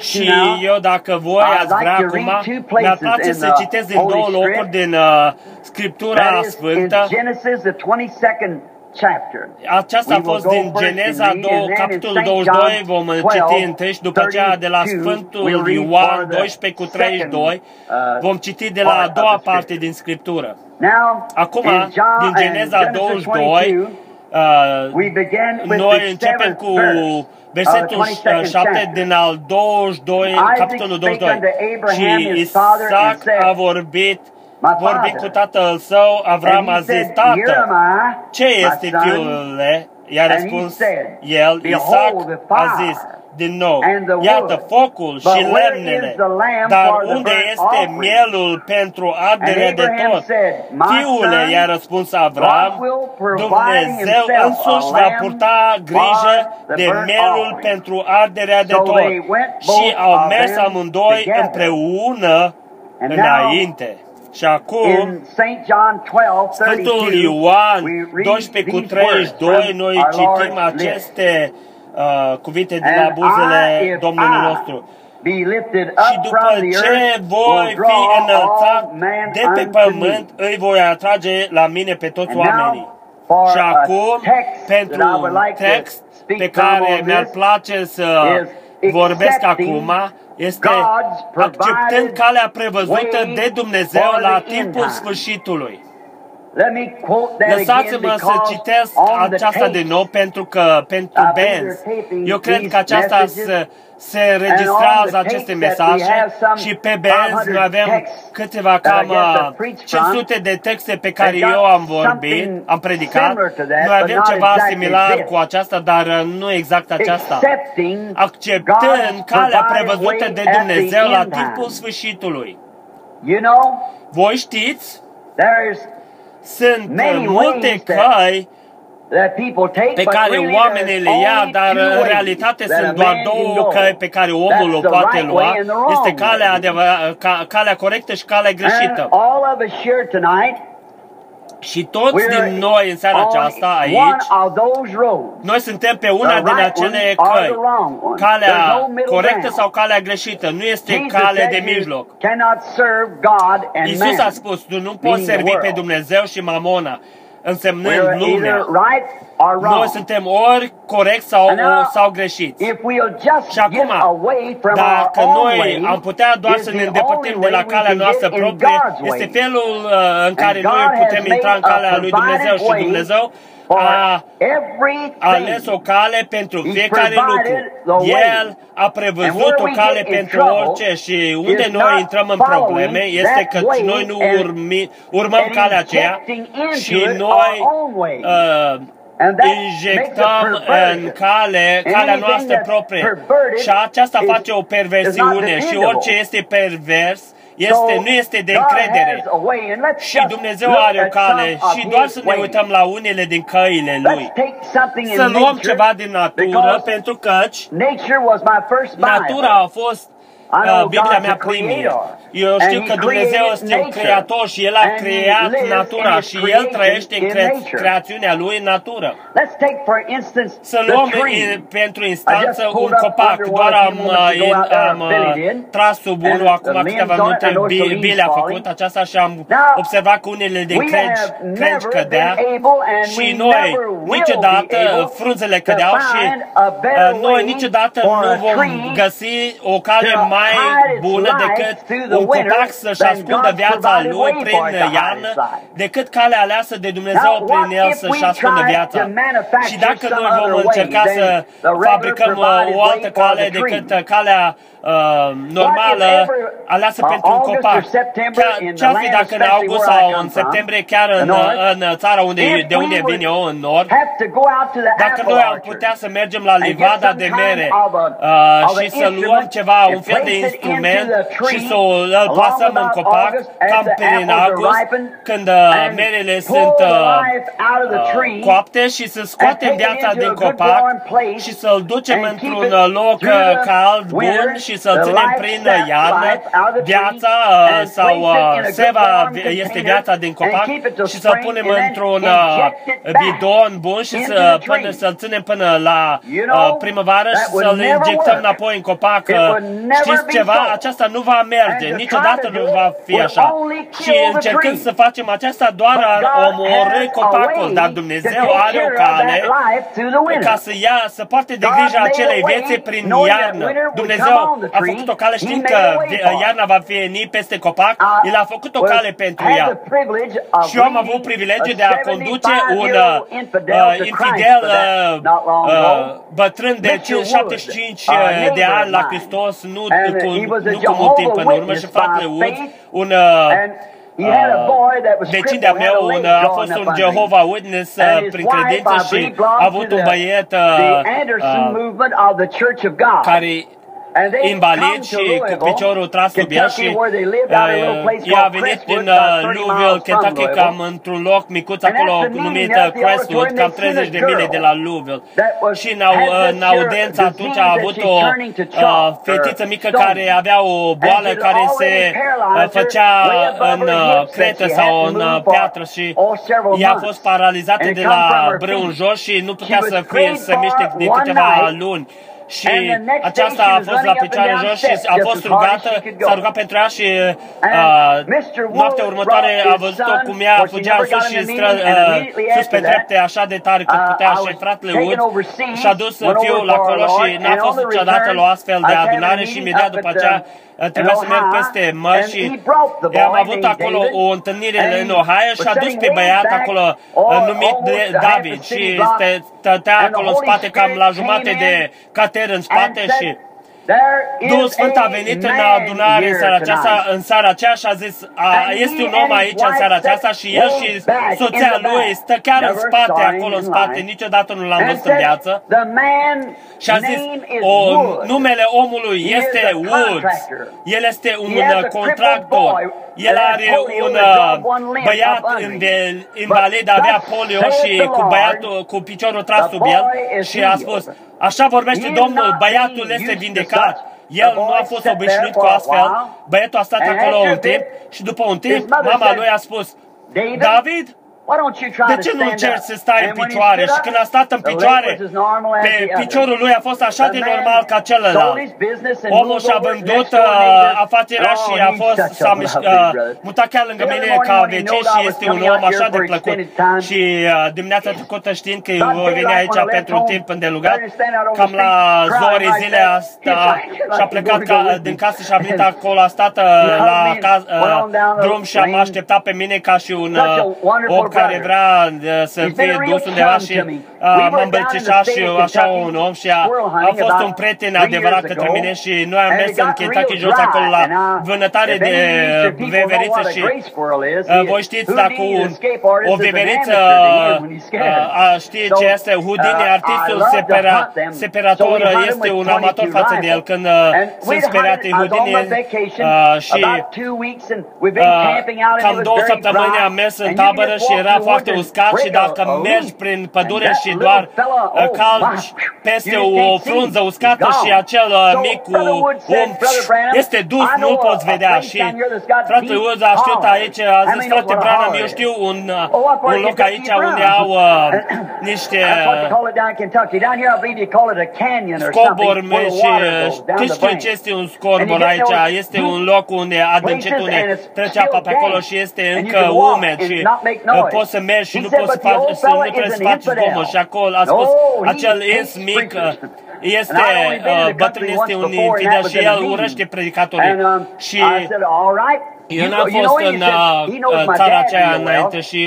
Și eu, dacă voi ați vrea acum, mi-ar place să citesc din două locuri din Scriptura Sfântă. Aceasta a fost din Geneza, capitolul 22, vom citi întâi și după aceea de la Sfântul Ioan 12:32, vom citi de la a doua parte din Scriptură. Acum, din Geneza 22, noi începem cu versetul 7 din al 22, capitolul 22. Și Isaac a vorbit cu tatăl său, Avram a zis, Tată, ce este fiule? I-a răspuns el, Isaac a zis din nou, iată focul și lemnele, dar unde este mielul pentru arderea de tot? Fiule, i-a răspuns Avram, Dumnezeu însuși va purta grijă de mielul pentru arderea de tot. Și au mers amândoi împreună înainte. Și acum, Sfântul Ioan 12:32, noi citim aceste cuvinte din la buzele Domnului nostru. Și după ce voi fi înălțat de pe pământ, îi voi atrage la mine pe toți oamenii. Și acum, pentru un text pe care mi-ar place să vorbesc acum, este acceptând calea prevăzută de Dumnezeu la timpul sfârșitului. Lăsați-mă să citesc aceasta din nou, pentru că pentru Benz, eu cred că aceasta se registrează aceste mesaje și pe Benz noi avem câteva cam 500 de texte pe care eu am predicat. Noi avem ceva similar cu aceasta, dar nu exact aceasta. Acceptând calea prevăzută de Dumnezeu la timpul sfârșitului. Voi știți? Sunt multe căi pe care oamenii le ia, dar în realitate sunt doar două căi pe care omul o poate lua. Este calea corectă și calea greșită. Și toți din noi în seara aceasta aici, noi suntem pe una din acele căi, calea corectă sau calea greșită, nu este cale de mijloc. Iisus a spus, tu nu poți servi pe Dumnezeu și Mamona, însemnând lumea. Noi suntem ori corect sau greșit. Și acum, dacă noi am putea doar să ne îndepărtăm de la calea noastră proprie, este felul în care noi putem intra în calea lui Dumnezeu. Și Dumnezeu a ales o cale pentru fiecare lucru. El a prevăzut o cale pentru orice și unde noi intrăm în probleme este că noi nu urmăm calea aceea și noi injectăm în calea noastră proprie. Și aceasta face o perversiune și orice este pervers nu este de încredere. Și Dumnezeu are o cale și doar să ne uităm la unele din căile Lui. Să luăm ceva din natură, pentru că natura a fost Biblia mea primie. Eu știu că Dumnezeu este creator și El a creat natura și El trăiește în creațiunea Lui în natură. Să luăm pentru instanță un copac. Doar am tras sub unul acum câteva minute. Bile a făcut aceasta și am observat că unele din crengi cădea și noi niciodată frunzele cădeau și noi niciodată nu vom găsi o cale mai bună decât un copac să-și ascundă viața lui prin iarnă, decât calea aleasă de Dumnezeu prin el să-și ascundă viața. Și dacă noi vom încerca să fabricăm o altă cale decât calea normală, aleasă pentru un copac. Ce-ar fi dacă în august sau în septembrie, chiar în țara de unde vin eu, în nord, dacă noi am putea să mergem la livada de mere și să luăm ceva, un fel de instrument și să îl plasăm în copac, cam prin august, când merele sunt coapte și să scoatem viața din copac și să-l ducem într-un loc cald, bun și să ținem prin iarnă viața sau seva este viața din copac și să-l punem într-un bidon bun și să-l ținem până la primăvară și să-l injectăm înapoi în copac. Știți ceva? Aceasta nu va merge. Niciodată nu va fi așa. Și încercând să facem aceasta doar omorând copacul. Dar Dumnezeu are o cale ca să ia, să poate de grijă acelei vieți prin iarnă. Dumnezeu a făcut o cale, știind că iarna va veni peste copac, El a făcut o cale pentru ea. Și eu am avut privilegiu de a conduce un infidel bătrân de 75 de ani la Hristos, nu cu mult timp în urmă, și fratele Wood, un vecin de-a meu, a fost un Jehovah Witness prin credință și a avut un băiet care invalid și cu piciorul tras sub el și i-a venit din Louisville, Kentucky, cam într-un loc micuț acolo numită Crestwood, cam 30 de mile de la Louisville. Și în audiență atunci a avut o fetiță mică care avea o boală care se făcea în cretă sau în piatră și i-a fost paralizată de la brâu în jos și nu putea să miște de câteva luni. și aceasta a fost la picioare jos și a fost rugată, s-a rugat pentru ea și noaptea următoare a văzut-o cum ea fugea sus și sus pe trepte așa de tare cât putea și fratele Wood și-a dus fiul la acolo și n-a fost niciodată la o astfel de adunare și imediat după aceea trebuia să merg peste mări și am avut acolo o întâlnire în Ohio și a dus pe băiat acolo numit David și stătea acolo în spate cam la jumate de cater în spate și Duhul Sfânt a venit în adunare în seara aceea și a zis este un om aici în seara aceasta și el și soția lui stă chiar în spate, acolo în spate, niciodată nu l-am văzut în viață și a zis numele omului este Woods, el este un contractor, el are un băiat invalid, avea polio și cu piciorul tras sub el și a spus așa vorbește Domnul, băiatul este vindecat. El nu a fost obișnuit cu astfel. Băiatul a stat acolo un timp și după un timp mama lui a spus David, de ce nu încerci să stai în picioare? Și când a stat în picioare, pe piciorul lui a fost așa de normal ca celălalt. Omul și-a vândut afacerea și a fost, s-a mutat chiar lângă mine ca vecin și este un om așa de plăcut. Și dimineața trecută, știind că voi veni aici pentru timp îndelugat, cam la zorii zilei asta și-a plecat din casă și a venit acolo, a stat la drum și am așteptat pe mine ca și un om care vrea să fie dus undeva și mă îmbrățișa și așa un om și a fost un prieten adevărat către mine și noi am mers în Kentucky jos acolo la vânătare de veveriță și voi știți dacă o veveriță știe ce este Houdini, artistul separator este un amator față de el când sunt speriate Houdini și cam 2 săptămâni am mers în tabără și era foarte uscat și dacă mergi prin pădure și doar calci peste o frunză uscată și acel mic om este dus, nu-l poți vedea. Și fratele Wood a știut aici, a zis, frate Branham, eu știu un loc aici unde au niște scobori și știi ce este un scorbor aici? Este un loc unde adâncit, unde trece apa pe acolo și este încă umed și poți să mergi și nu trebuie să faci zgomot. Și acolo a spus, acel ins mic este bătrân, este un infidel și el urăște predicatorii. Și eu n-am fost în țara aceea înainte și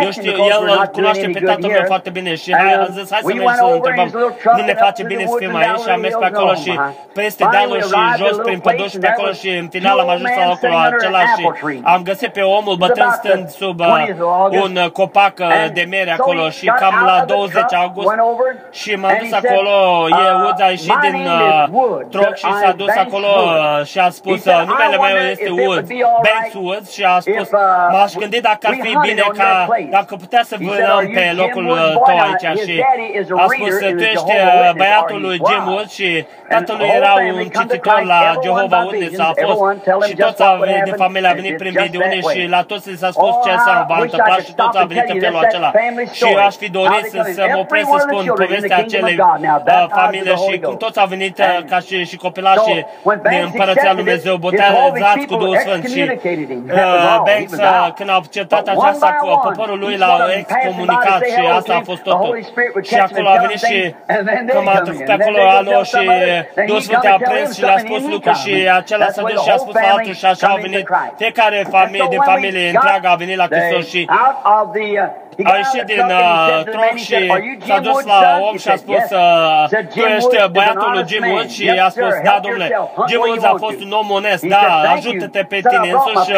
eu știu, el îl cunoaște pe tatăl meu foarte bine și a zis, hai să mergem să-l întrebăm, nu ne face bine să fim aici și am mers pe acolo și peste dealuri și jos prin pădure și pe acolo și în final am ajuns la locul acela și am găsit pe omul bătrân stând sub un copac de mere acolo și cam la 20 august și m-am dus acolo, Wood a ieșit din troc și s-a dus acolo și a spus, numele meu este Wood. Banks Woods și a spus, m-aș gândi dacă ar fi bine ca dacă putea să vânăm pe locul tău aici și a spus, tu ești băiatul lui Jim Woods și tatăl lui era un cititor la Jehovah Witness a fost și toți din familie a venit prin videoune și la toți s-a spus ce s-a întâmplat și toți a venit în felul acela și aș fi dorit să mă opresc să spun povestea acelei familie și cum toți au venit ca și copilași de Împărăția Lui Dumnezeu boteazați cu Duhul Sfânt. Și Banks, când a acceptat aceasta, poporul lui l-a excomunicat și asta a fost totul. Și acolo a venit și când a trecut pe acolo anul și Duhul Sfânt a prins și le-a spus lucruri și acela s-a dus și a spus la altul și așa au venit fiecare din familie întreagă a venit la Hristos și a ieșit din tronc și s-a dus la om și a spus, tu ești băiatul lui Jim Woods și a spus, da, domnule, Jim Woods a fost un om onest, da, ajută-te pe tine însuși,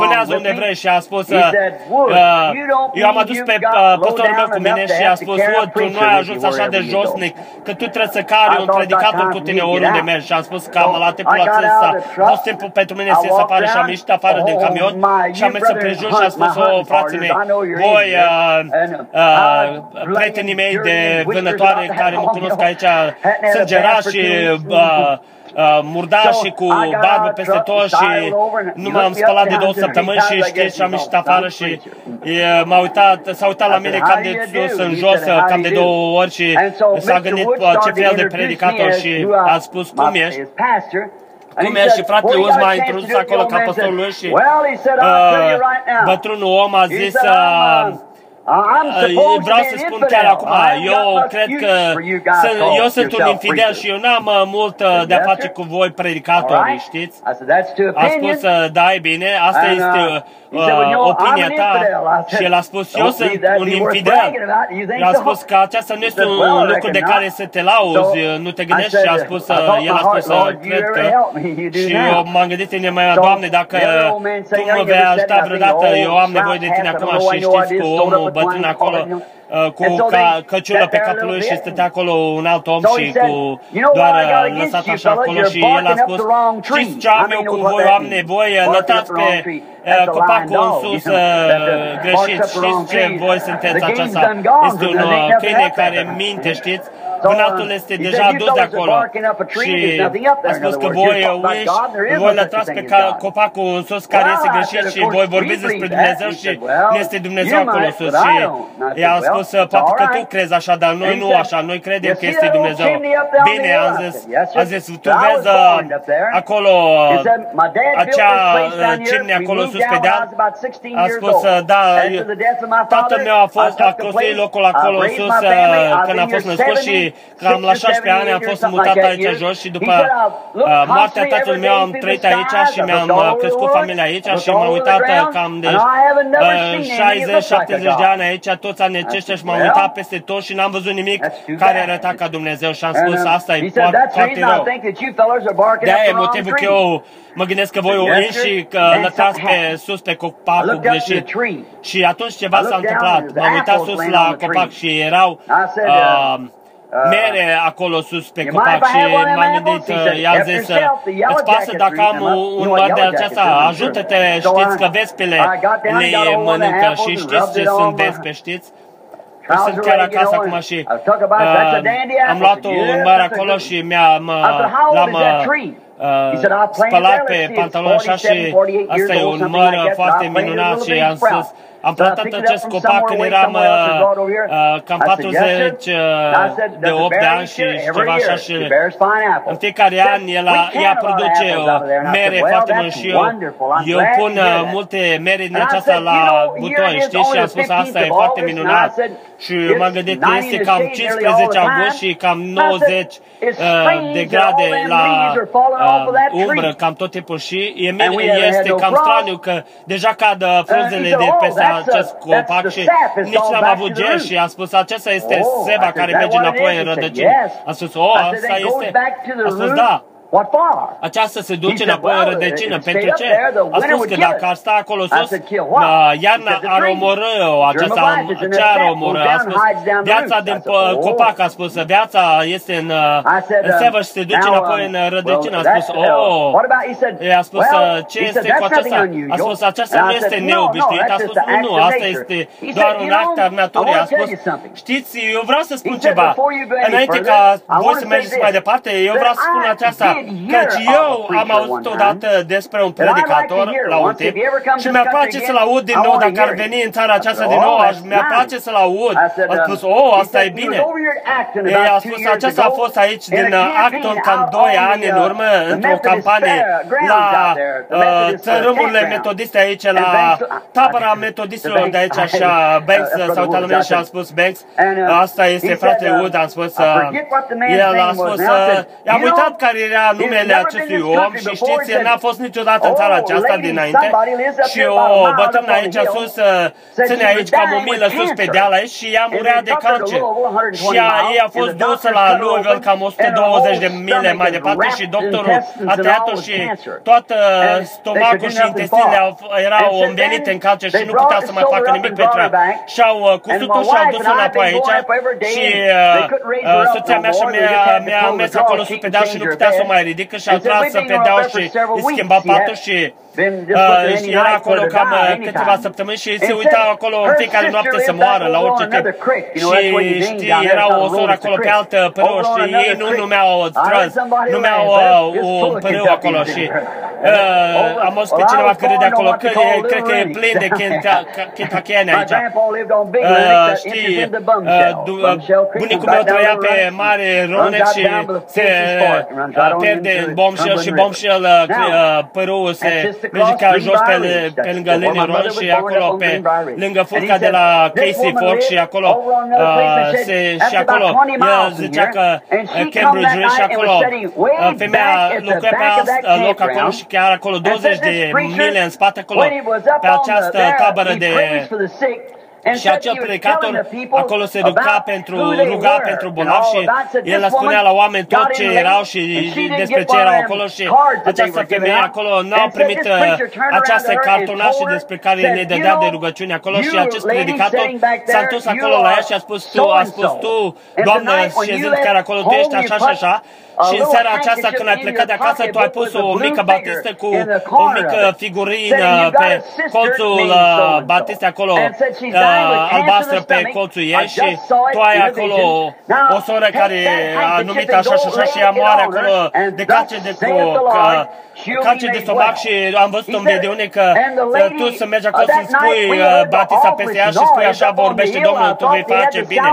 vânează unde vrei și a spus, eu am adus pe păstorul meu cu mine și a spus, Wood, tu nu ai ajuns așa de josnic, că tu trebuie să cari un predicator cu tine oriunde mergi și a spus, cam la timpul acesta, a fost timpul pentru mine să ies afară și am ieșit afară din camion și am mers să prejur și a spus, frații mei, voi, prietenii mei de vânătoare care mă cunosc aici, sângerași și murdașii cu barbă peste tot și nu m-am spălat de 2 săptămâni și știți, am ieșit afară și s-a uitat la mine cam de sus în jos, cam de 2 ori și s-a gândit ce fel de predicator și a spus cum ești. Cum e? Și fratele Uz m-a introdus acolo ca pastorul lui și bătrânul om a zis vreau să spun chiar acum, eu cred că eu sunt un infidel și eu n-am mult de-a face cu voi predicatorii, știți? A spus, da, e bine, asta este opinia ta. Și el a spus, eu sunt un infidel. El a spus că aceasta nu este un lucru de care să te lauzi, nu te gândești. Și a spus, el a spus, cred că. Și eu m-am gândit în mea, Doamne, dacă tu mă vei ajuta vreodată, eu am nevoie de tine acum. Și știți cu omul bătrân acolo cu căciulă pe capul lui și stătea acolo un alt om și cu doar lăsat așa acolo și el a spus, știți ce am eu cu voi, am nevoie, lătați pe copacul în sus greșit, știți ce voi sunteți aceasta, este un câine care minte, știți? Vânatul este deja dus de acolo și a spus că voi lătrați pe copacul în sus care este greșit și voi vorbiți despre Dumnezeu și nu este Dumnezeu acolo sus. Și i-a spus, poate că tu crezi așa, dar noi nu așa, noi credem că este Dumnezeu. Bine, a zis, tu vezi acolo acea cimne acolo sus pe deal? A spus, da, tatăl meu a construit locul acolo sus când a fost născut și cam la 16 ani am fost mutat aici jos și după moartea tatălui meu am trăit aici și mi-am crescut familia aici și m-am uitat cam de 60-70 de ani aici, toți anii aceștia și m-am uitat peste tot și n-am văzut nimic care arăta ca Dumnezeu și am spus, asta e foarte rău. De-aia e motivul că eu mă gândesc că voi înși lăsați pe sus pe copacul greșit. Și atunci ceva s-a întâmplat. M-am uitat sus la copac și erau mere acolo sus pe copac și m-am gândit, i-a zis, îți pasă dacă am un bar de aceasta, ajută-te, știți că vespele le mănâncă și știți ce sunt vespe, știți? Eu sunt chiar acasă acum și am luat un bar acolo și l-am spălat pe pantaloni așa și asta e un măr foarte minunat și am spus, am plantat acest copac când eram cam 48 de ani și ceva așa și în fiecare an ea produce mere foarte mult și eu pun multe mere din aceasta la butoi, știți? Și am spus, asta e foarte minunat și m-am gândit, este cam 15 august și cam 90 de grade la umbră, cam tot timpul și este cam straniu că deja cad frunzele de peste acest copac și nici n-am avut ger și a spus, acesta este seva care merge înapoi în rădăcini. A spus, asta este, a spus, da. Aceasta se duce înapoi în rădăcină. Pentru ce? A spus că dacă ar sta acolo sus, iarna ar omoră-o. Ce ar omoră? A spus, viața din copac, a spus, viața este în sevă și se duce înapoi în rădăcină. A spus, a spus, ce este cu aceasta? A spus, aceasta nu este neobișnuit. A spus, nu, asta este doar un act al naturii. A spus, știți, eu vreau să spun ceva. Înainte ca voi să mergeți mai departe, eu vreau să spun aceasta. Căci eu am auzit odată despre un predicator la un timp și mi-ar place să-l aud din nou, dacă ar veni în țara aceasta din nou, mi-ar place să-l aud. A spus, asta e bine. A spus, aceasta a fost aici din Acton cam 2 ani în urmă, într-o campanie la țărâmurile metodiste aici, la tabăra metodistilor de aici, așa, Banks s-a uitat la mine și a spus, Banks, asta este fratele Wood, a spus, el a spus, i-am uitat care era numele acestui om și știți, el n-a fost niciodată în țara aceasta dinainte și o bătrână aici sus, ține aici cam o milă sus pe deal aici și ea murea de cancer și ei a fost dusă la Louisville cam 120 de mile mai departe și doctorul a tăiat-o și toată stomacul și intestinele erau învenite în cancer și nu putea să mai facă nimic pentru ea și au cusut-o și au dus-o înapoi aici și soția mea și mi-a mers acolo sus pe deal și nu putea să mai mai ridică și a tras să predau și îi schimba patul și era acolo cam câteva săptămâni și se uita acolo în fiecare noapte să moară la orice timp. Și știi, era o soră acolo pe altă părâu și ei nu numeau străzi, numeau un părâu acolo și am auzit pe cineva că râde acolo, că cred că e plin de kentuckieni aici. Știi, bunicul meu trăia pe mare Ronet și se pierde în bombshell și bombshell părâul se merge ca jos pe lângă Lenny Ron și acolo pe lângă furca de la Casey Fork și acolo el zicea că Cambridge și acolo femeia lucra pe loc acolo și chiar acolo 20 de mile în spate acolo pe această tabără de. Și acel predicator acolo se ruga pentru bolnavi și el le spunea la oameni tot ce erau și despre ce erau acolo și această femeie acolo n-au primit această cartonașă despre care le dădea de rugăciune acolo și acest predicator s-a întors acolo la ea și a spus tu, Doamnă, șezând chiar acolo, tu ești așa și așa. Și în seara aceasta, când ai plecat de acasă, tu ai pus o mică batistă cu o mică figurină pe colțul batistei acolo, albastră pe colțul ei și tu ai acolo o soră care a numit așa și așa și ea moare acolo de cancer de stomac și am văzut un videoune că tu să mergi acolo să-mi spui batista peste ea și spui așa vorbește Domnul, tu vei face bine.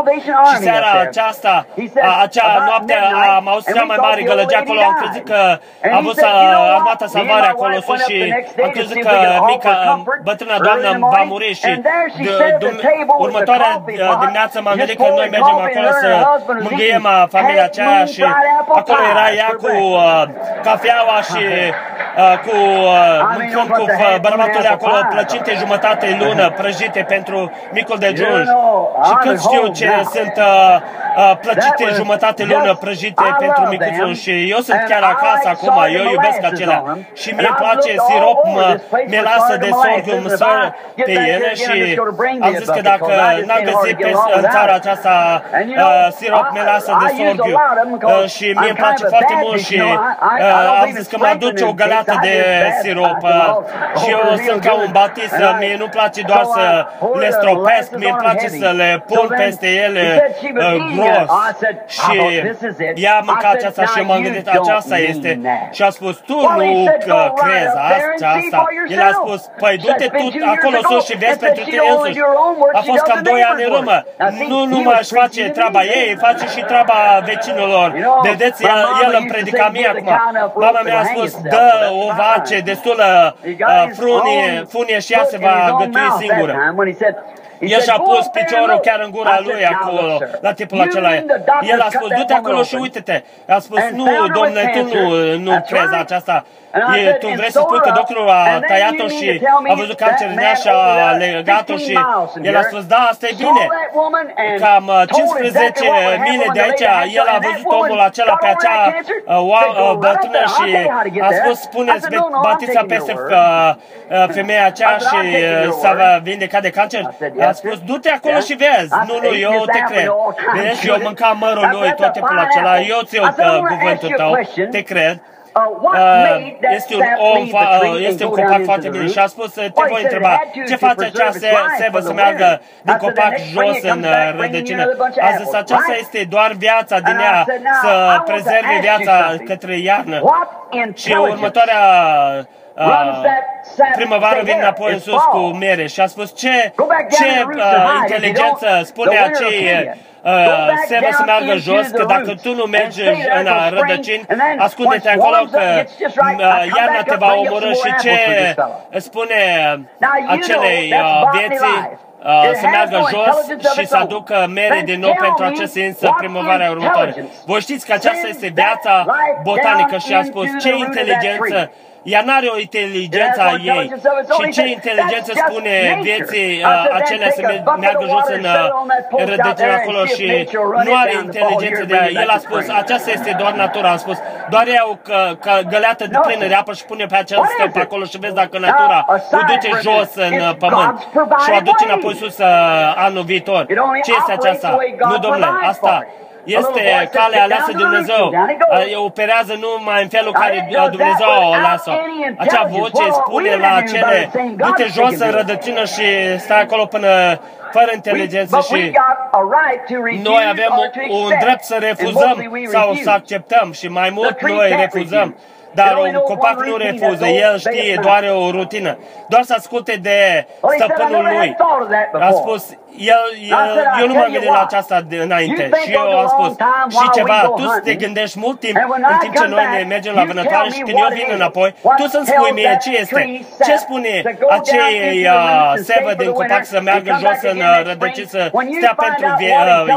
Și seara aceasta, acea noapte am auzit cea mai mare gălăgie acolo, am crezut că am văzut armata salvare acolo sus și am crezut că mica bătrâna doamnă va muri și următoarea dimineață m-am gândit că noi mergem acolo să mângâiem familia aceea și acolo era ea cu cafeaua și cu mâncăm cu bărbatul acolo plăcinte jumătate lună prăjite pentru micul dejun. Și când știu ce sunt plăcinte jumătate lună prăjite pentru micul dejun și eu sunt chiar acasă acum, eu iubesc acelea și mi-e place sirop, mi-e lasă de sorghum sar pe ele și am zis că dacă n-am găsit în țara aceasta sirop, mi-e lasă de sorghum și mi-e place foarte mult și am zis că mă duce o găleată de sirop și eu sunt ca un batist, mie nu-mi place doar să le stropesc, mie-mi place să le pun peste ele gros și ea mânca aceasta și m-am gândit aceasta este și a spus tu nu crezi asta, el a spus păi du-te tu acolo sus și vezi pentru tine însuși, a fost cam 2 ani în urmă, nu numai își face treaba ei, face și treaba vecinilor, vedeți, el îmi predica mie acum, mama mea a spus dă o vace destulă funie și ea se va gătui singură. El și-a pus piciorul chiar în gura lui acolo, la tipul acela. El a spus, du-te acolo și uite-te. A spus, nu, domnule, tu nu crezi aceasta. Tu vrei să spui că doctorul a tăiat-o și a văzut cancer în ea și a legat-o și el a spus, da, asta e bine. Cam 15 mile de aici, el a văzut omul acela pe acea bătrână și a spus, spuneți batița peste femeia aceea și s-a vindecat de cancer. A spus, du-te acolo și vezi. Nu, eu te cred. Vedeți și eu mâncam mărul lui tot timpul acela. Eu ți-o cuvântul tău, te cred. Este un copac foarte bine și a spus, te voi întreba, ce face acea sevă să meargă din copac jos în rădăcină? A zis, aceasta este doar viața din ea, să prezerve viața către iarnă. Și următoarea primăvară vin înapoi în sus cu mere și a spus ce inteligență spune acei sevă să meargă jos, că dacă tu nu mergi în rădăcini, ascunde-te acolo că iarna te va omorâ și ce spune acelei vieții să meargă jos și să aducă mere din nou pentru acest sens primăvarea următoare. Voi știți că aceasta este viața botanică și a spus ce inteligență. Ea n-are o inteligență a ei. Și ce inteligență spune vieții acelea să meargă jos în rădăcina acolo și nu are inteligență de ea. El a spus, aceasta este doar natura. A spus, doar ea o găleată de plină de apă și pune pe acel stâlp acolo și vezi dacă natura o duce jos în pământ și o aduce înapoi sus anul viitor. Ce este aceasta? Nu, domnule, asta este calea aleasă de Dumnezeu. Operează numai în felul care Dumnezeu o lasă. Acea voce spune la acele, du-te jos în rădăcină și stai acolo până fără inteligență și noi avem un drept să refuzăm sau să acceptăm și mai mult noi refuzăm. Dar un copac nu refuză, el știe doar o rutină. Doar să asculte de stăpânul lui. A spus, eu nu m-am gândit la aceasta înainte. Și eu am spus, și ceva, tu să te gândești mult timp în timp ce noi ne mergem la vânătoare și când eu vin înapoi, tu să-mi spui mie ce este. Ce spune acei sevă din copac să meargă jos în rădăcini, să stea pentru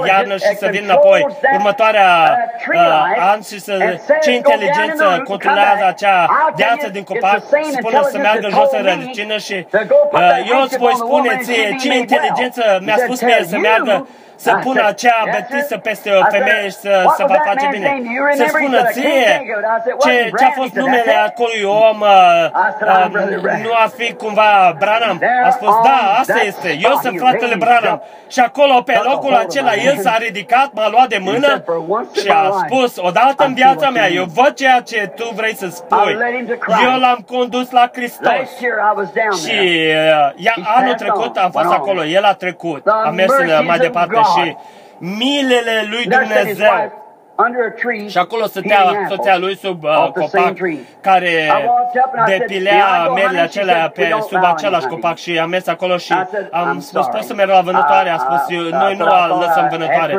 iarnă și să vină înapoi următoarea an și să ce inteligență controlează acea deață din copac, spune să meargă jos în rădăcină și eu îți voi spune ție ce inteligență mi-a spus mie să meargă să pună acea betisă peste o femeie și să vă face bine. Să spună ție ce a fost numele acelui om, nu a fi cumva Branham. A spus, da, asta este, eu sunt fratele Branham. Și acolo, pe locul acela, el s-a ridicat, m-a luat de mână și a spus, odată în viața mea, eu văd ceea ce tu vrei să spui. Eu l-am condus la Hristos. Și anul trecut am fost acolo, el a trecut, a mers mai departe. Și milele lui Dumnezeu. Și acolo stătea soția lui sub copac care depilea merele acelea pe sub același copac și am mers acolo și am spus, poți să merg la vânătoare? A spus, noi nu o lăsăm vânătoare.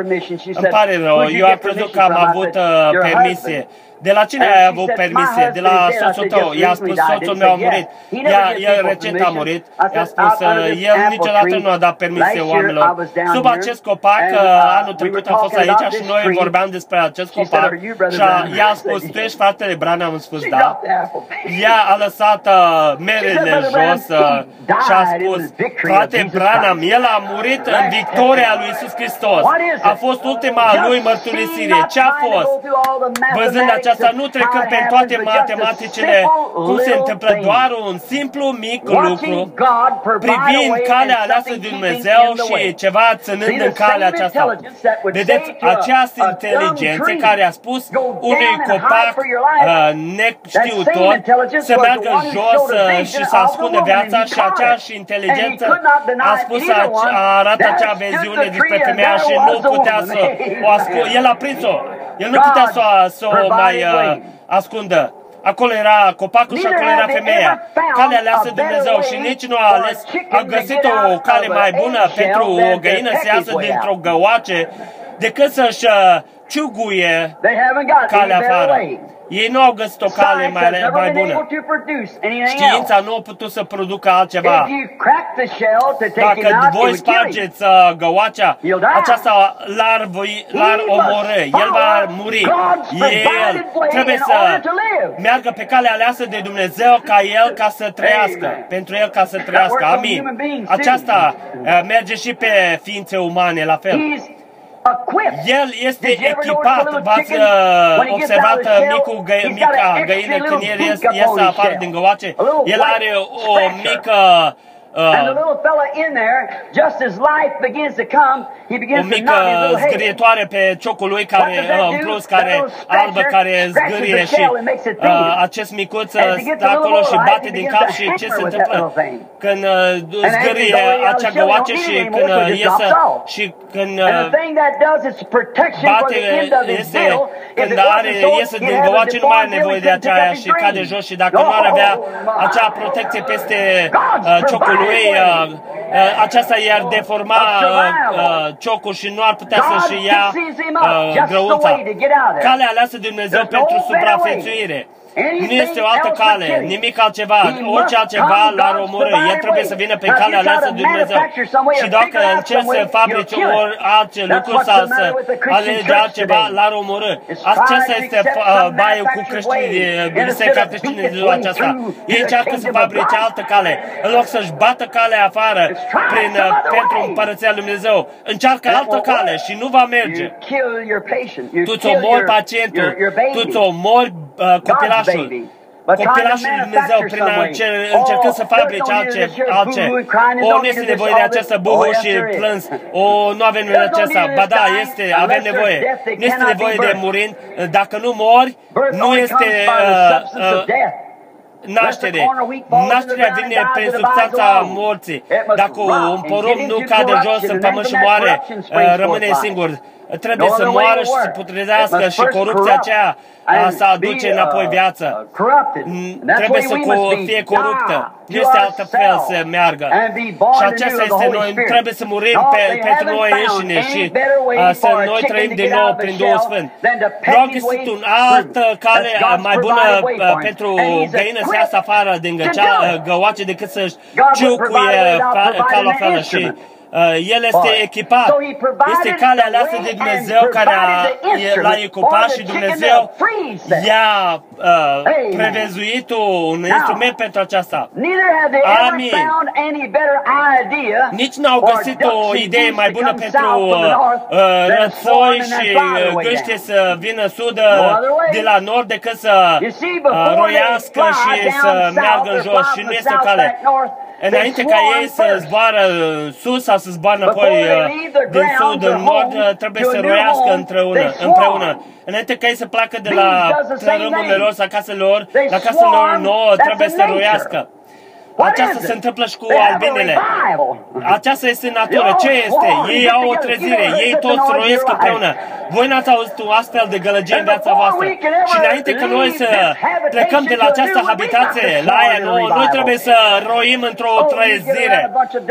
Îmi pare rău, eu am crezut că am avut permisie. De la cine ai avut permisie? De la soțul tău. I-a spus, soțul meu a murit. El recent a murit. I-a spus, el niciodată nu a dat permisie oamenilor. Sub acest copac, anul trecut am fost aici și noi vorbeam despre acest copac și i-a spus, tu ești fratele Branham? Am spus, da. Ea a lăsat merele jos și a spus, frate Branham, el a murit în victoria lui Iisus Hristos. A fost ultima lui mărturisire. Ce a fost? Văzând aceasta, nu trecând pe toate matematicile, cum se întâmplă, doar un simplu mic lucru, privind calea aleasă de Dumnezeu și ceva ținând în calea aceasta. Vedeți, această inteligență care a spus unui copac neștiutor să meargă jos și să ascundă viața și aceeași inteligență a spus, arată acea viziune despre femeia și nu putea să o ascundă. El a prins-o. El nu putea să o mai ascundă. Acolo era copacul și acolo era femeia. Calea aleasă de Dumnezeu și nici nu a ales. A găsit o cale mai bună pentru o găină să iasă dintr-o găoace decât să-și ciuguie calea afară. Ei nu au găsit o cale mai bună. Știința nu a putut să producă altceva. Dacă voi spargeți găoacea, aceasta l-ar omorâ. El va muri. El trebuie să meargă pe calea aleasă de Dumnezeu ca să trăiască. Amin. Aceasta merge și pe ființe umane la fel. El este echipat, v-ați observat mica găină când el iese afară din găoace, el are o mică zgârietoare pe ciocul lui care albă, care zgârie și acest micuț stă acolo și bate din cap și ce se întâmplă când zgârie acea găoace și când iese și când iese din găoace nu mai are nevoie de aceea și cade jos și dacă nu ar avea acea protecție peste ciocul lui, aceasta i-ar deforma ciocul și nu ar putea să-și ia grăunța. Calea aleasă de Dumnezeu pentru supraviețuire. Nu este o altă cale, nimic altceva, orice altceva l-ar omorâ. El trebuie să vină pe calea aleasă de Dumnezeu. Și dacă încerci să fabrici orice lucru sau să alegi altceva, l-ar omorâ. Aceasta este baiul cu creștinii, biserica creștină din ziua aceasta. Ei încearcă să fabrice altă cale. În loc să-și bată calea afară pentru împărăția lui Dumnezeu, încearcă altă cale și nu va merge. Tu-ți omori pacientul, tu-ți omori copilașul. copilașul lui Dumnezeu prin a încercând să fabrice altce. O, nu este nevoie de această buhă și plâns. O, nu avem nevoie de aceasta. Ba da, este, avem nevoie. Nu este nevoie de murind. Dacă nu mori, nu este naștere. Nașterea vine prin substanța morții. Dacă un porumb nu cade jos în pământ și moare, rămâne singur. Trebuie să moară și să putrezească și corupția aceea să aduce înapoi viață. Trebuie să fie coruptă. Nu este altă fel să meargă. Și aceasta este noi. Trebuie să murim pentru noi înșine și să noi trăim din nou prin Duhul Sfânt. Nu este un altă cale mai bună pentru găină să iasă afară din găoace decât să-și ciucuie calul afară și el este echipat. Este calea aleasă de Dumnezeu care l-a echipat și Dumnezeu i-a prevezuit un instrument pentru aceasta. Amin. Nici n-au găsit o idee mai bună pentru rățoi și gâște să vină sudă de la nord decât să roiască și să meargă în jos și nu este o cale. Înainte ca ei să zboară în sus sau să zboară înapoi din sud în nord, trebuie să roiască împreună. Înainte ca ei să placă de la țărâmurile lor sau casele lor, la casele lor nouă, trebuie să roiască. Aceasta se întâmplă și cu albinele. Aceasta este natură. Ce este? Ei au o trezire. Ei toți roiesc împreună. Voi n-ați auzit o astfel de gălăgie în viața voastră. Și înainte că noi să plecăm de la această habitație, la aia, noi trebuie să roim într-o trezire.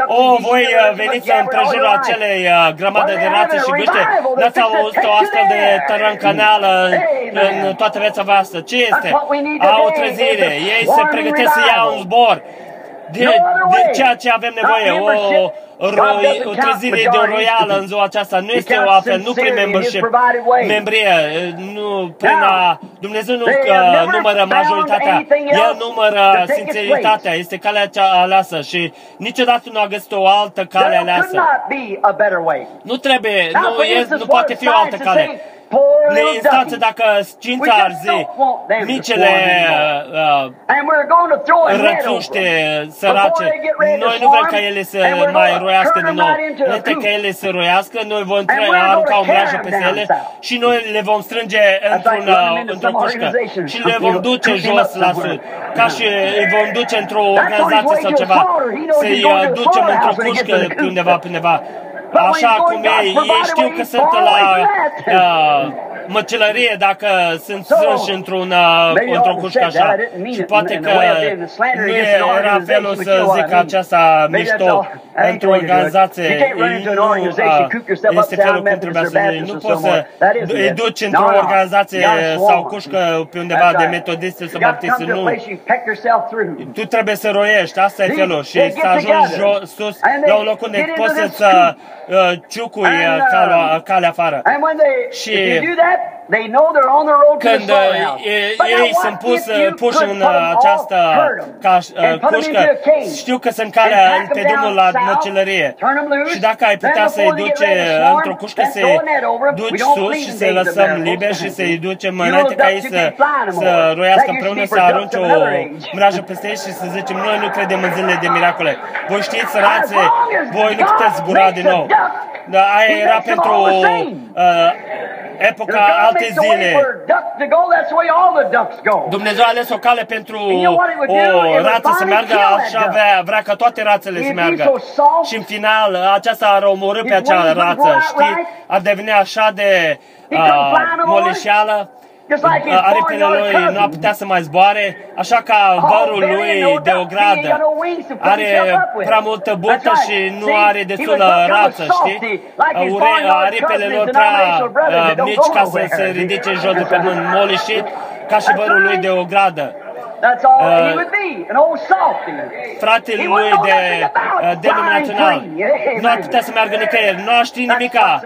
O, voi veniți în prejurul acelei grămadă de rațe și gâște. N-ați auzit o astfel de tărâncanală în toată viața voastră. Ce este? Au o trezire. Ei se pregătesc să ia un zbor. De ceea ce avem nevoie, o trezire de o roială în ziua aceasta, nu este o altfel, nu prin membrie, nu prin a... Dumnezeu nu numără majoritatea, El numără sinceritatea, este calea cea aleasă și niciodată nu a găsit o altă cale aleasă. Nu trebuie, nu poate fi o altă cale. Ne instanță dacă știința ar zi micele rățuște sărace. Noi nu vrem ca ele să mai roiască din nou. Înainte ca ele să roiască, noi vom arunca o mreajă peste ele și noi le vom strânge într-o cușcă și le vom duce jos la sud. Ca și îi vom duce într-o organizație sau ceva. Să-i ducem într-o cușcă undeva. Așa cum ei știu că sunt la măcelărie dacă sunt strânși într-o cușcă așa. Și poate că nu era felul să zic aceasta mișto într-o organizație. Nu este felul cum trebuia să zic. Nu poți să îi duci într-o organizație sau cușcă pe undeva de metodiste sau baptiste. Nu. Tu trebuie să roiești. Asta e felul. Și să ajungi sus la un loc unde poți să ciucui calea afară. Și când ei sunt puși în această cușcă, știu că sunt calea pe drumul la măcelărie. Și dacă ai putea să-i duce într-o cușcă, să-i duci sus și să-i lăsăm liber și să-i ducem înainte ca ei să roiască împreună, să arunce o mrajă peste ei și să zicem, noi nu credem în zilele de miracole. Voi știți, sărați, voi nu puteți zbura din nou. Aia era pentru epoca alte zile. Dumnezeu a ales o cale pentru o rață să meargă, așa vrea ca toate rațele să meargă. Și în final, aceasta ar omorâ pe acea rață, știi? Ar deveni așa de moleșeală. Aripile lui nu a putea să mai zboare, așa ca vărul lui de o gradă. Are prea multă burtă și nu are destulă rață, știi? Aripile lor prea mici ca să se ridice jos de pe mânt, moleșit ca și vărul lui de o gradă. Fratele lui de denominațional nu ar putea să meargă nicăieri, nu aș ști nimica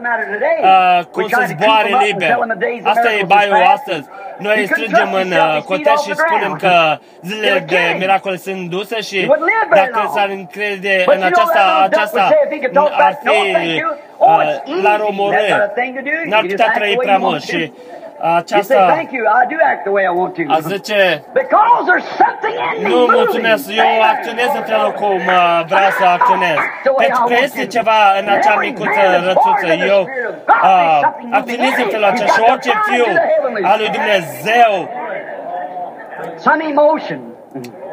cum să zboare liber. Asta e baiul astăzi. Noi îi strângem în cotești și spunem că zilele de miracole sunt duse și dacă s-ar încrede în aceasta ar fi la romorâ. N-ar putea trăi prea mult și a zice, nu mulțumesc, eu acționez în felul cum vreau să acționez. Pentru că este ceva în acea micuță rățuță. Eu acționez în felul acesta și orice fiu al lui Dumnezeu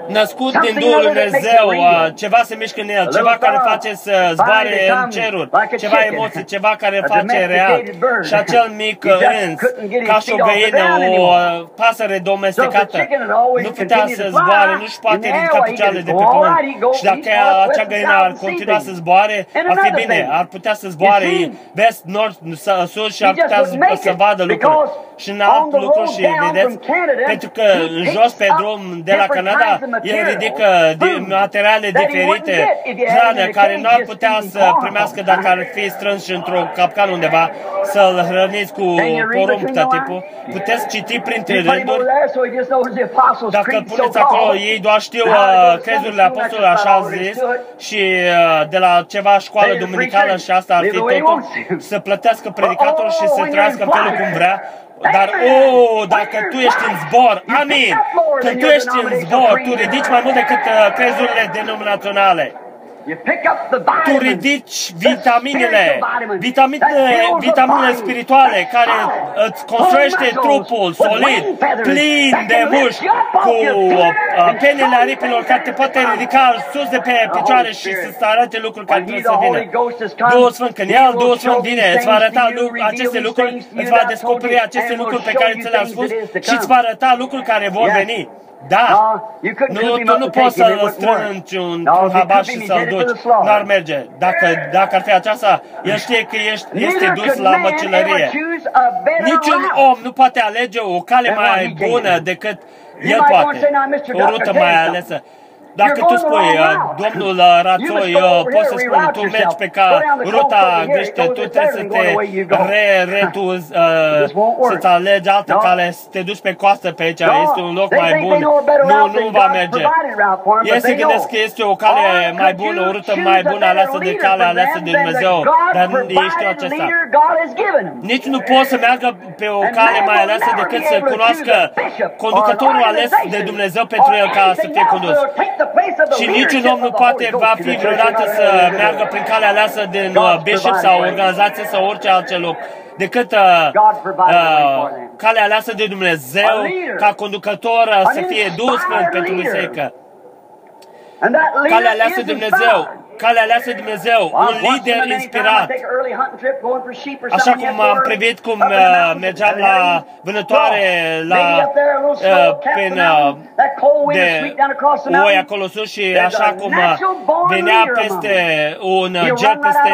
născut din Duhul Dumnezeu, ceva se mișcă în el, ceva care face să zboare în ceruri, ceva emoții, ceva care face real. Și acel mic îns, ca și o găină, o pasăre domesticată, nu putea să zboare, nu-și poate ridica picioarele de pe pământ. Și dacă acea găină ar continua să zboare, ar fi bine, ar putea să zboare vest, nord, sus și ar putea să vadă lucruri. Și în alt lucru, și vedeți, pentru că jos pe drum de la Canada, el ridică materiale diferite, hrană care nu ar putea să primească dacă ar fi strâns într-o capcană undeva, să-l hrăniți cu porumb tot tipul. Puteți citi printre rânduri. Dacă puneți acolo, ei doar știu crezurile apostolilor, așa zis, și de la ceva școală duminicală și asta ar fi totul, să plătească predicatorul și să trăiască în felul cum vrea. Dar, dacă tu ești în zbor, amin, când tu ești în zbor, tu ridici mai mult decât crezurile denominaționale. Tu ridici vitaminele spirituale care îți construiește trupul solid, plin de mușchi, cu penele aripilor care te poate ridica sus de pe picioare și să-ți arate lucruri care trebuie să vină. Duhul Sfânt, când ia Duhul Sfânt vine, îți va arăta aceste lucruri, îți va descoperi aceste lucruri pe care ți le-am spus și îți va arăta lucruri care vor veni. Da, tu nu poți să-l strângi într-un habar și să-l duci, n-ar merge. Dacă ar fi aceasta, el știe că este dus la măcelărie. Niciun om nu poate alege o cale mai bună decât el poate, o rută mai alesă. Dacă tu spui, domnul Rațoi, poți să spun, tu mergi pe ca ruta greșită, tu trebuie să te retuzi, să-ți alegi altă cale, să te duci pe coastă pe aici, este un loc mai bun, nu va merge. Ei se gândesc că este o cale mai bună, o rută mai bună aleasă de cale aleasă de Dumnezeu, dar ei știu acesta. Nici nu poți să meargă pe o cale mai aleasă decât să cunoască conducătorul ales de Dumnezeu pentru el ca să fie condus. Și niciun om nu poate va fi vreodată să meargă prin calea aleasă din bishop sau organizație sau orice altce loc decât calea aleasă de Dumnezeu ca conducător să fie Duhul Sfânt pentru biserică. Calea aleasă de Dumnezeu. Calea aleasă de Dumnezeu, un lider inspirat. Așa cum am privit cum mergeam la vânătoare prin de oi acolo sus și așa cum venea peste un jet peste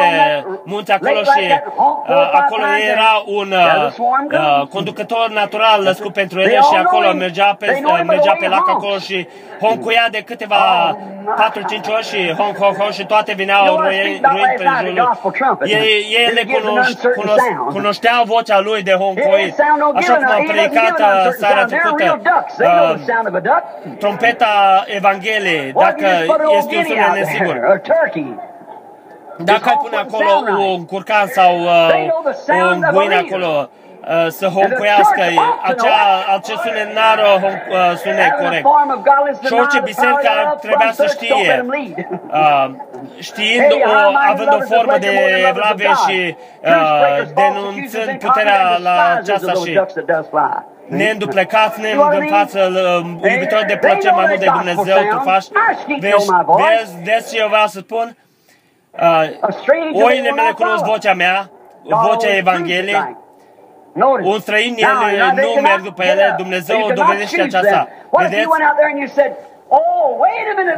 munți acolo și acolo era un conducător natural născut pentru ele și acolo mergea pe lac acolo și honcuia de câteva 4-5 ori și honk și toate veneau roieni pe jurul. Ei le cunoșteau vocea lui de honcoit. Așa cum am predicat seara trecută, trompeta Evangheliei, dacă este un sunet nesigur. Dacă ai pune acolo un curcan sau un guin acolo, să honcoiască, acest sunet n-ar sune corect. Și orice biserică trebuia să știe, având o formă de evlavie și denunțând puterea la aceasta și neînduplecați, neîngânfați, iubitori de plăcere mai mult de Dumnezeu, tu faci. Vezi, eu vreau să spun, oile mele cunosc vocea mea, vocea Evangheliei. Un străin, ele nu merg după ele, Dumnezeu dovedește aceasta. Vedeți?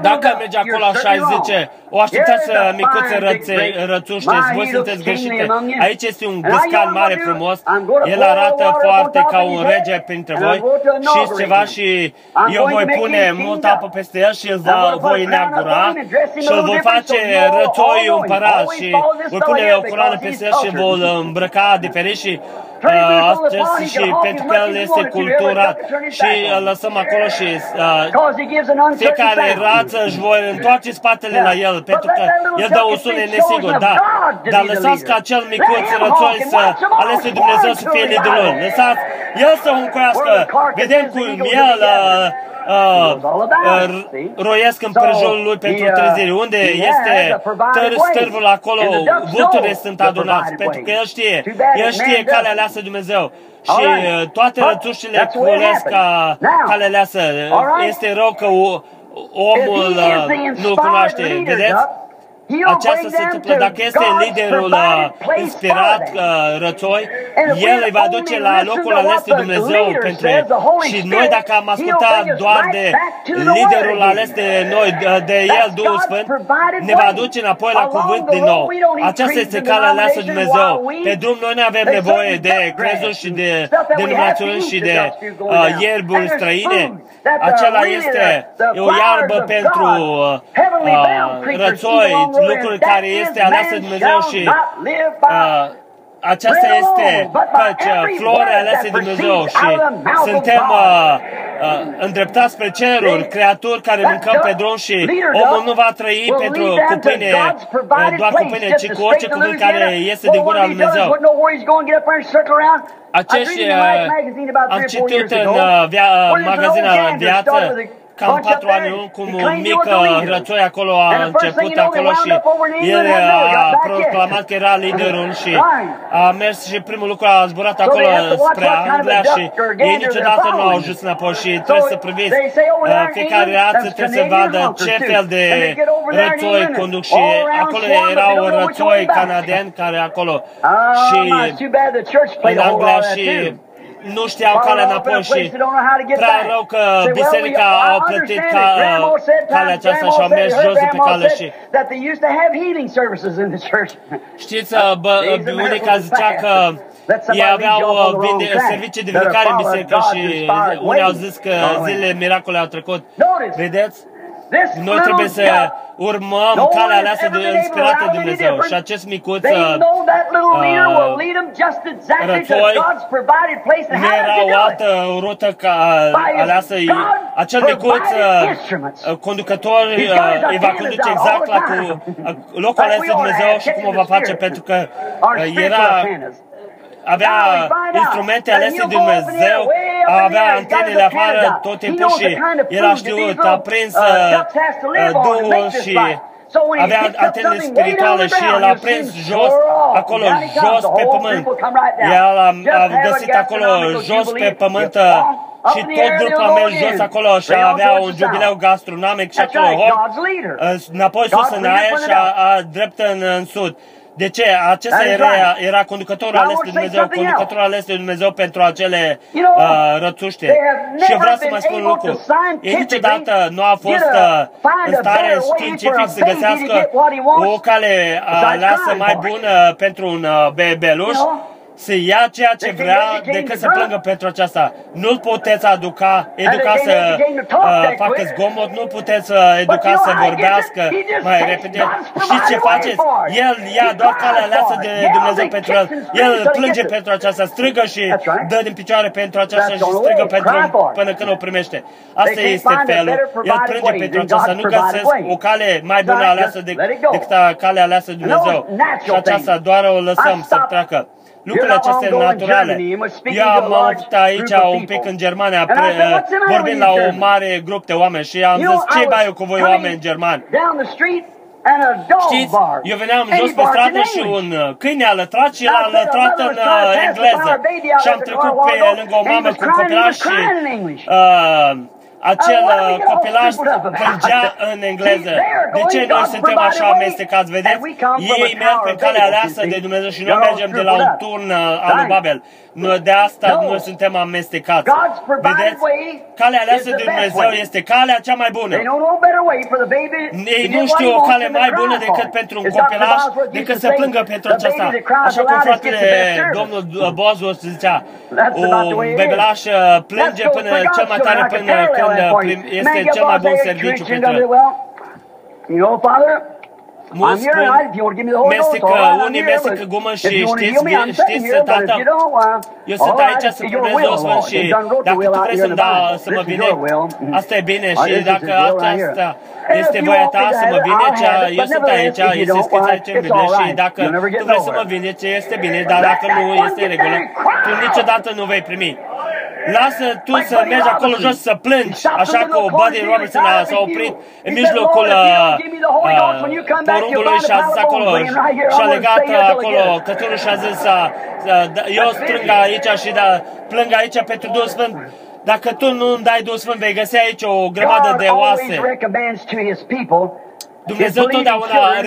Dacă merge acolo așa și zice, o așteptați micuțe rățuște, voi sunteți greșite. Aici este un gâscan mare frumos, el arată foarte ca un rege printre voi și ceva și eu voi pune multă apă peste el și îl voi inaugura și îl voi face rățoi împărat și voi pune o coroană peste el și îl voi îmbrăca diferit și astăzi și pentru că este cultura și îl lăsăm acolo și fiecare rață își vor întoarce spatele la el pentru că el dă un sunet nesigur, da. Dar lăsați ca acel micuț rățoi ales lui Dumnezeu să fie liderul. Lăsați el să încoiască. Vedem cum el roiesc în prejurul lui pentru trezire. Unde este stârvul acolo, vulturile sunt adunați, pentru că el știe calea aleasă Dumnezeu. Și toate rățușile culesc ca calea aleasă. Este rău că omul nu cunoaște. Vedeți? Aceasta se întâmplă. Dacă este liderul inspirat rățoi, el îi va duce la locul ales de Dumnezeu pentru el. Și noi, dacă am ascultat doar de liderul ales de noi, de el, Duhul Sfânt, ne va duce înapoi la cuvânt din nou. Aceasta este calea aleasă de Dumnezeu. Pe drum noi nu avem nevoie de crezuri și de denominațiuni și de ierburi străine. Acela este o iarbă pentru rățoi, lucruri care este aleasă de Dumnezeu și aceasta este flore aleasă de Dumnezeu și suntem îndreptați spre ceruri, creaturi care mâncăm pe drum și omul nu va trăi pentru cu pâine, doar cu pâine, ci cu orice cuvânt care iese din gura lui Dumnezeu. Am citit în magazina de viață cam 4 ani, cum un mic rățoi acolo a început acolo și el a proclamat că era liderul și a mers și primul lucru a zburat acolo spre Anglia și ei niciodată nu au ajuns înapoi și trebuie să priviți. Fiecare rață trebuie să vadă ce fel de rățoi conduc și acolo erau rățoi canadieni care acolo și în Anglia și nu știau calea înapoi și prea rău că biserica au plătit calea aceasta și au mers jos pe cale și știți, unica zicea că ei aveau servicii de vindecare în biserică și unii au zis că zilele miracolelor au trecut. Vedeți? Noi trebuie să urmăm calea aleasă inspirată de Dumnezeu și acest micuț rățoi nu era o altă rută ca aleasă. Acel micuț conducător îi va conduce exact la locul ales de Dumnezeu și cum o va face pentru că avea instrumente alese de Dumnezeu, avea antenele afară tot timpul și el a știut, a prins Duhul și avea antenele spirituale și el a prins jos, acolo jos pe pământ. El a găsit acolo jos pe pământ și tot grupul a mers jos acolo și avea un jubileu gastronomic și acolo hop, înapoi sus în aer și drept în sud. De ce? Acesta era conducătorul ales de Dumnezeu, conducătorul ales de Dumnezeu pentru acele rățuște. Și vreau să mai spun un lucru. Ei niciodată nu a fost în stare științific să găsească o cale aleasă mai bună pentru un bebeluș, să ia ceea ce vrea decât să plângă pentru aceasta. Nu-l puteți educa să facă zgomot, nu puteți educa să vorbească mai repede. Știți ce faceți? El ia doar calea aleasă de Dumnezeu pentru el. El plânge pentru aceasta, strigă și dă din picioare pentru aceasta și strigă până când o primește. Asta este felul. El plânge pentru aceasta. Nu găsesc o cale mai bună aleasă decât calea aleasă de Dumnezeu. Și aceasta doar o lăsăm să treacă. Lucrurile acestea naturale. Eu am avut aici un pic în Germania, vorbind la o mare grup de oameni și am zis, ce mai eu cu voi oameni germani? Știți, eu veneam jos pe stradă și un câine a lătrat și l-a lătrat în engleză. Și am trecut pe lângă o mamă cu un copilaș și acel copilaș plângea în engleză. De ce noi suntem așa amestecați, vedeți? Ei merg pe calea aleasă de Dumnezeu și noi mergem de la un turn al lui Babel. De asta noi suntem amestecați. Vedeți? Calea aleasă de Dumnezeu este calea cea mai bună. Ei nu știu o cale mai bună decât pentru un copilaș, decât să plângă pentru aceasta. Așa cum fratele domnul Bosworth zicea, un bebelaș plânge până cel mai tare până este cel mai bun serviciu pentru el. Mulți spun că unii mestecă gumă în șir. Știți, tata, eu sunt aici să primez două sfârșiri. Dacă tu vrei să mă vinec, asta e bine. Și dacă asta este voia ta să mă vinec, eu sunt aici, este scris aici în bine. Și dacă tu vrei să mă vinec, este bine. Dar dacă nu, este în regulă. Tu niciodată nu vei primi. Lasă tu să mergi acolo jos să plângi, așa că Brother Roberts s-a oprit în mijlocul porumbului și a zis acolo, și-a legat acolo căturul și a zis, eu strâng aici și plâng aici pentru Duhul Sfânt. Dacă tu nu îmi dai Duhul Sfânt, vei găsi aici o grămadă de oase. Dumnezeu totdeauna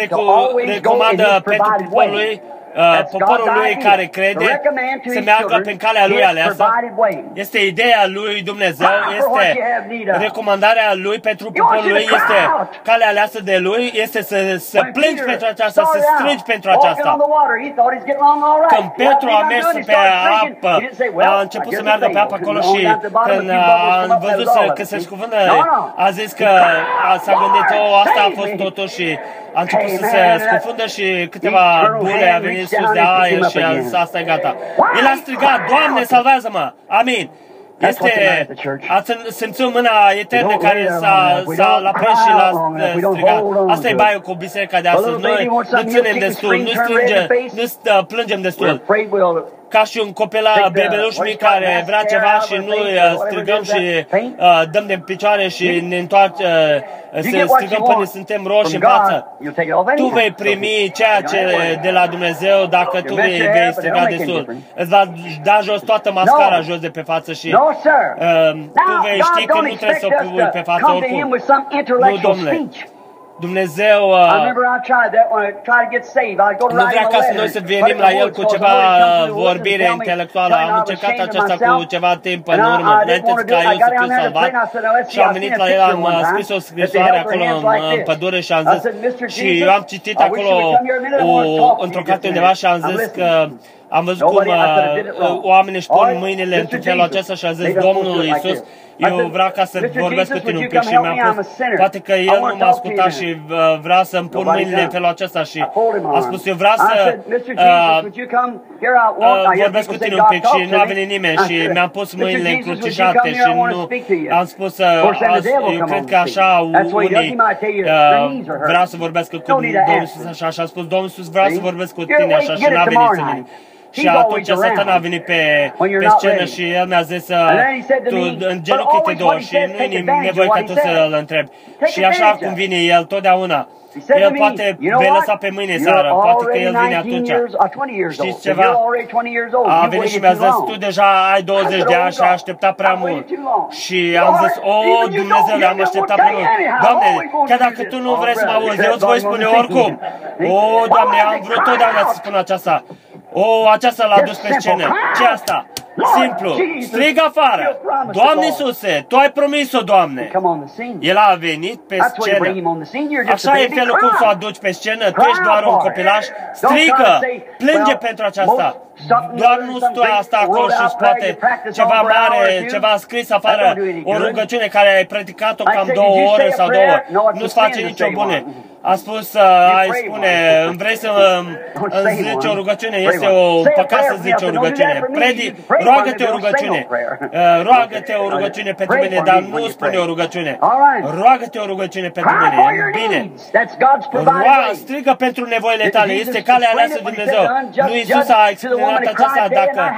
recomandă pentru poporul lui, poporul lui care crede să meargă pe calea lui aleasă. Este ideea lui Dumnezeu, este recomandarea lui pentru poporul lui, este calea aleasă de lui, este să plângi pentru aceasta, să strângi pentru aceasta. Când Petru a mers pe apă, a început să meargă pe apă acolo și când a văzut că se scuvântă, a zis că s-a gândit, asta a fost totul și a început să se scufundă și câteva bule a venit sus de aer și a zis, asta e gata. El a strigat, Doamne, salvează-mă! Amin! Este, ați simțit mâna eternă care s-a laprit și l-a strigat. Asta e baiul cu biserica de astăzi. Noi nu ținem destul, nu plângem destul. Ca și un copil la bebeluș mic care vrea ceva și noi strigăm și dăm de picioare și ne întoarcem, să strigăm până suntem roși în față. Tu vei primi ceea ce de la Dumnezeu dacă tu vei striga destul. Îți va da jos toată mascara jos de pe față și tu vei ști că nu trebuie să o pui pe față oricum. Nu, Domnule. Dumnezeu nu vrea ca să noi să venim la El cu ceva vorbire intelectuală. Am încercat aceasta cu ceva timp în urmă, înainte ca eu să fiu salvat. Și am venit la El, am scris o scrisoare acolo în pădure și am zis, și eu am citit acolo într-o carte undeva și am zis că am văzut cum oamenii își pun mâinile într-un felul acesta și am zis, Domnul Iisus, eu vreau ca să vorbesc cu tine un pic și mi-a spus, poate că el nu m-a ascultat și vrea să-mi pun mâinile în felul acesta și a spus, eu vreau să vorbesc cu tine un pic și nu a venit nimeni și mi-a pus mâinile încrucișate și nu am spus, eu cred că așa unii vreau să vorbesc cu Domnul Iisus așa și a spus, Domnul Iisus, vreau să vorbesc cu tine așa și n-a venit să mine. Și atunci Satan a venit pe scenă și el mi-a zis, tu îngenunchite două și nu-i nevoie ca tu să-l întrebi. Și așa cum vine el totdeauna. El poate vei lăsa pe mâine seara, poate că el vine atunci. Știți ceva? A venit și mi-a zis, tu deja ai 20 de ani și ai așteptat prea mult. Și am zis, o, Dumnezeule, am așteptat prea mult. Doamne, chiar dacă tu nu vrei să mă auzi, eu îți voi spune oricum. O, Doamne, am vrut totdeauna să spun aceasta. O, aceasta l-a dus pe scenă. Ce asta? Simplu. Strig afară. Doamne Iisuse, Tu ai promis-o, Doamne. El a venit pe scenă. Așa e felul cum să o aduci pe scenă. Tu ești doar un copilaș. Strigă. Plânge pentru aceasta. Doar nu stai asta acolo și poate ceva mare, ceva scris afară, o rugăciune care ai practicat-o cam 2 ore sau 2. Nu-ți face nicio bună. A spus, ai spune, îmi vrei să îmi zici o rugăciune? Este un păcat să zici o rugăciune. Roagă-te o rugăciune. Roagă-te o rugăciune pentru mine, dar nu spune o rugăciune. Roagă-te o rugăciune pentru mine. Bine. Strigă pentru nevoile tale. Este calea aleasă de Dumnezeu. Nu Iisus a exprimat aceasta dacă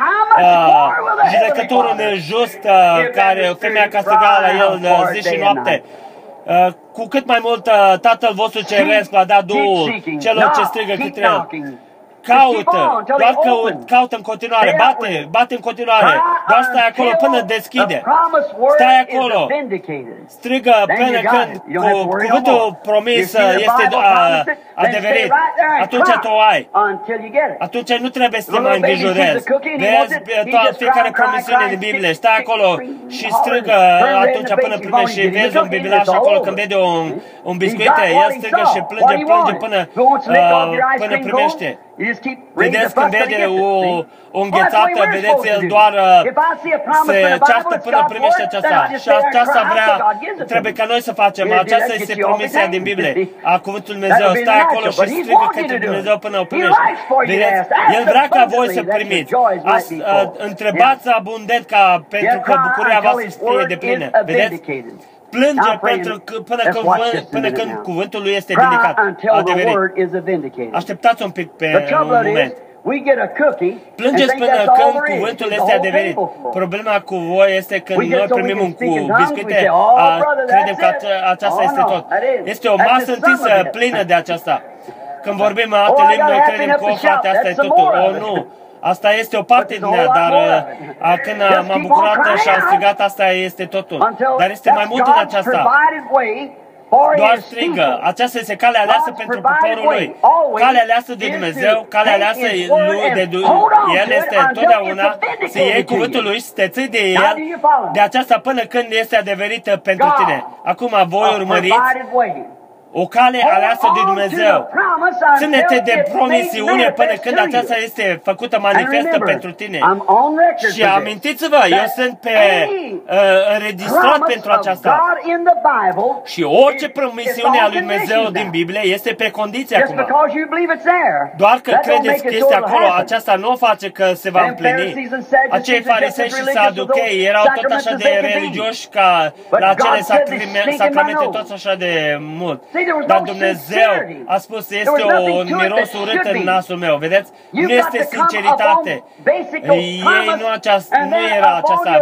judecătorul nejust care femeia ca striga la el zi și noapte. Cu cât mai mult Tatăl vostru ceresc va da Duhul celor ce strigă către El. Caută, doar caută în continuare, bate în continuare, doar stai acolo până deschide. Stai acolo, strigă până când cuvântul promis este adeverit. Atunci tu o ai. Atunci nu trebuie să te mai îngrijorezi. Vezi fiecare promisiune din Biblie, stai acolo și strigă atunci până primești și vezi un bibilaș acolo când vede un biscuit, el strigă și plânge până primește. Vedeți când vede o înghețată, vedeți, el doar se ceartă până primește aceasta. Și aceasta vrea, trebuie ca noi să facem. Aceasta este promisia din Biblie, a Cuvântului Dumnezeu. Stai acolo și strigă către Dumnezeu până o primești. Vedeți, el vrea ca voi să primiți. Întrebați abundent, ca pentru că bucuria voastră spune de plină. Vedeți? Plânge până când cuvântul lui este vindicat, adeverit. Așteptați un pic pe un moment. Plângeți până când cuvântul este adeverit. Problema cu voi este când noi primim un cu biscuite, credem că aceasta este tot. Este o masă întinsă plină de aceasta. Când vorbim alte limbi, noi credem că, frate, asta e totul. O, nu. Asta este o parte din ea, dar când m-am bucurat și am strigat, asta este totul. Dar este mai mult din aceasta. Doar strigă. Aceasta este calea aleasă pentru poporul lui. Calea aleasă de Dumnezeu, calea aleasă lui de Dumnezeu. El este întotdeauna să iei cuvântul lui și să te ții de el, de aceasta până când este adeverită pentru tine. Acum voi urmăriți o cale aleasă de Dumnezeu. Ține-te de promisiune până când aceasta este făcută manifestă pentru tine. Și amintiți-vă, eu sunt înregistrat pentru aceasta. Și orice promisiune a lui Dumnezeu din Biblie este pe condiție acum. Doar că credeți că este acolo, aceasta nu o face că se va împlini. Acei farisei și saduchei erau tot așa de religioși ca la acele sacramente, tot așa de mult. Dar Dumnezeu a spus că este un miros urât în nasul meu. Vedeți? Nu este sinceritate. Nu era aceasta.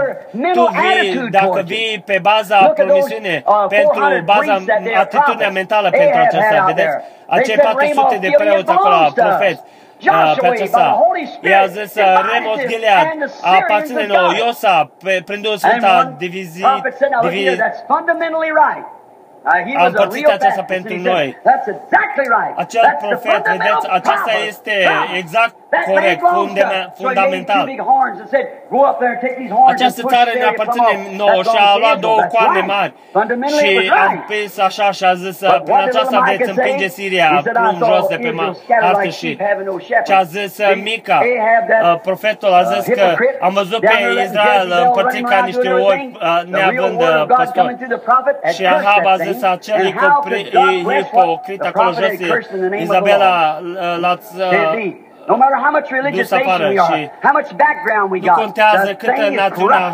Tu vii, dacă vii pe baza promisiune, pentru baza atitudinea mentală pentru aceasta, vedeți? Acei 400 de preoți acolo, profeți, pe aceasta. I-a zis, Remos Gilead, aparține nouă, Iosa, prin Duhul Sfânt a divizit. A împărțit aceasta pentru noi. Acel profet, vedeți, aceasta este exact corect, fundamental. Această țară ne aparține nouă și a luat două coarne mari și a împins așa și a zis, prin aceasta veți împinge Siria, plumb jos de pe hartă. Și ce a zis Mica, profetul a zis că am văzut pe Israel împărțit ca niște ori neavând păstori. Și Ahab a zis acelui hipocrit acolo jos, Izabela l-ați dus afară și nu contează câtă națiunea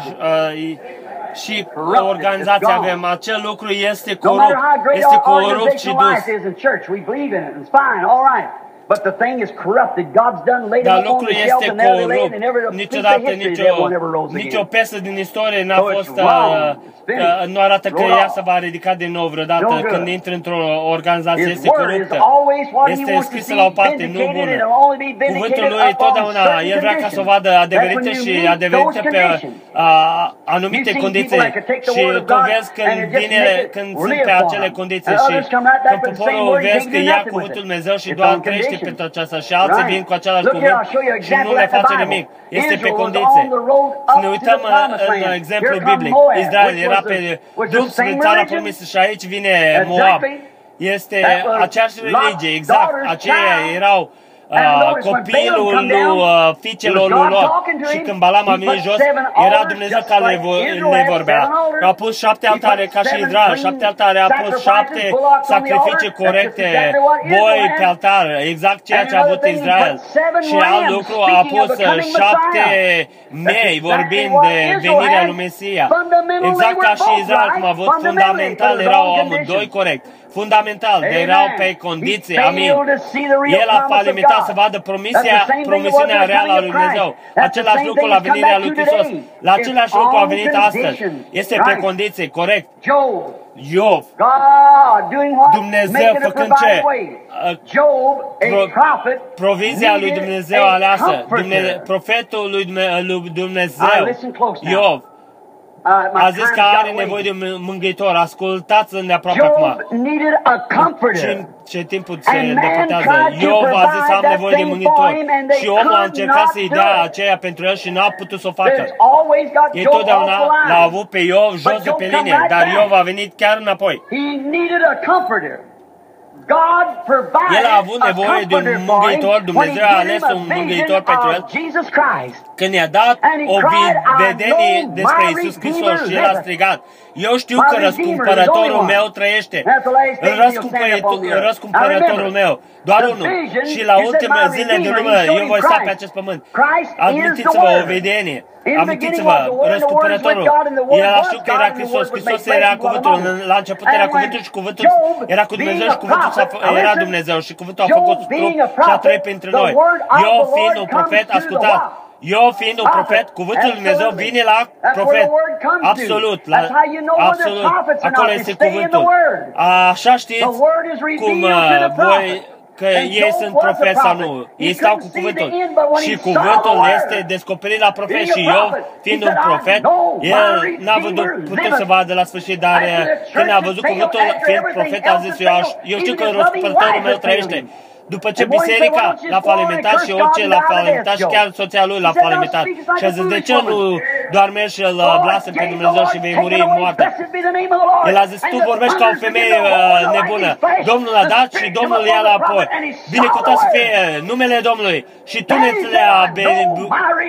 și organizația avem. Acel lucru este corupt, este corupt și dus. Dar lucrul este corupt. Niciodată nicio piesă din istorie n-a fost, nu arată că ea se va ridica din nou vreodată. Când intră într-o organizație, este coruptă, este scrisă la o parte, nu bună. Cuvântul lui totdeauna, el vrea ca să o vadă adeverită și adeverită pe anumite condiții. Și tu vezi când sunt pe acele condiții și când poporul vezi că ia cuvântul Dumnezeu și doar crește pentru aceasta și alții vin cu același cuvânt și nu le face nimic. Este pe condiție. Să ne uităm în exemplu biblic. Israel era pe drum spre țara promisă și aici vine Moab. Este aceeași religie, exact. Aceia erau copilul fiicelor lui Lot. Și când Balaam a venit jos, era Dumnezeu care le vorbea. A pus 7 altare ca și Israel, 7 altare, a pus 7 sacrificii corecte, boi pe altar, exact ceea ce a avut Israel. Și alt lucru, a pus 7 mei vorbind de venirea lui Mesia. Exact ca și Israel, cum a avut, fundamental erau amândoi corect. Fundamental, de erau pe condiții, amin. El a falimentat să vadă promisiunea reală a lui Dumnezeu. Același lucru la venirea lui Hristos. La același lucru a venit astăzi. Este pe condiții, corect. Job, Dumnezeu făcând ce? Provizia lui Dumnezeu aleasă. Profetul lui Dumnezeu, Job, a zis că are nevoie de un mângâitor. Ascultați-l îndeaproape acum. Ce timp se îndepărtează. Iov a zis, am nevoie de mângâitor. Și omul a încercat să-i dea aceea pentru el și n-a putut să o facă. Ei totdeauna l-a avut pe Iov jos de pe linie, dar Iov a venit chiar înapoi. El a avut nevoie de un mângâietor. Dumnezeu a ales un mângâietor pentru el când i-a dat o vedenie despre Iisus Hristos și el a strigat: eu știu că răscumpărătorul meu trăiește, răscumpărătorul meu, doar unul, și la ultimele zile de lume eu voi sta pe acest pământ. Amintiți-vă o vedenie. Amintiți-vă, răscumpărătorul. El știu că era Hristos. Hristos era cuvântul. La început era cuvântul și cuvântul era cu Dumnezeu și cuvântul era Dumnezeu și cuvântul a făcut trup și a trăit printre noi. Eu fiind un profet, ascultat, eu fiind un profet, cuvântul lui Dumnezeu vine la profet. Absolut, la, absolut. Acolo este cuvântul. Așa știți cum voi... că ei sunt profeți sau nu. Ei stau cu cuvântul. Și cuvântul este descoperit la profet. Și eu, fiind un profet, el n-a putut să vadă la sfârșit, dar când a văzut cuvântul, fiind profet, a zis: eu știu că răscumpărătorul meu trăiește. După ce biserica l-a falimentat și orice l-a falimentat și chiar soția lui l-a falimentat. Și a zis: de ce nu doar mergi și îl blasfemi pe Dumnezeu și vei muri moarte? El a zis: tu vorbești ca o femeie nebună. Domnul l-a dat și Domnul ia la apoi. Binecuvântat să fie numele Domnului. Și tunetele a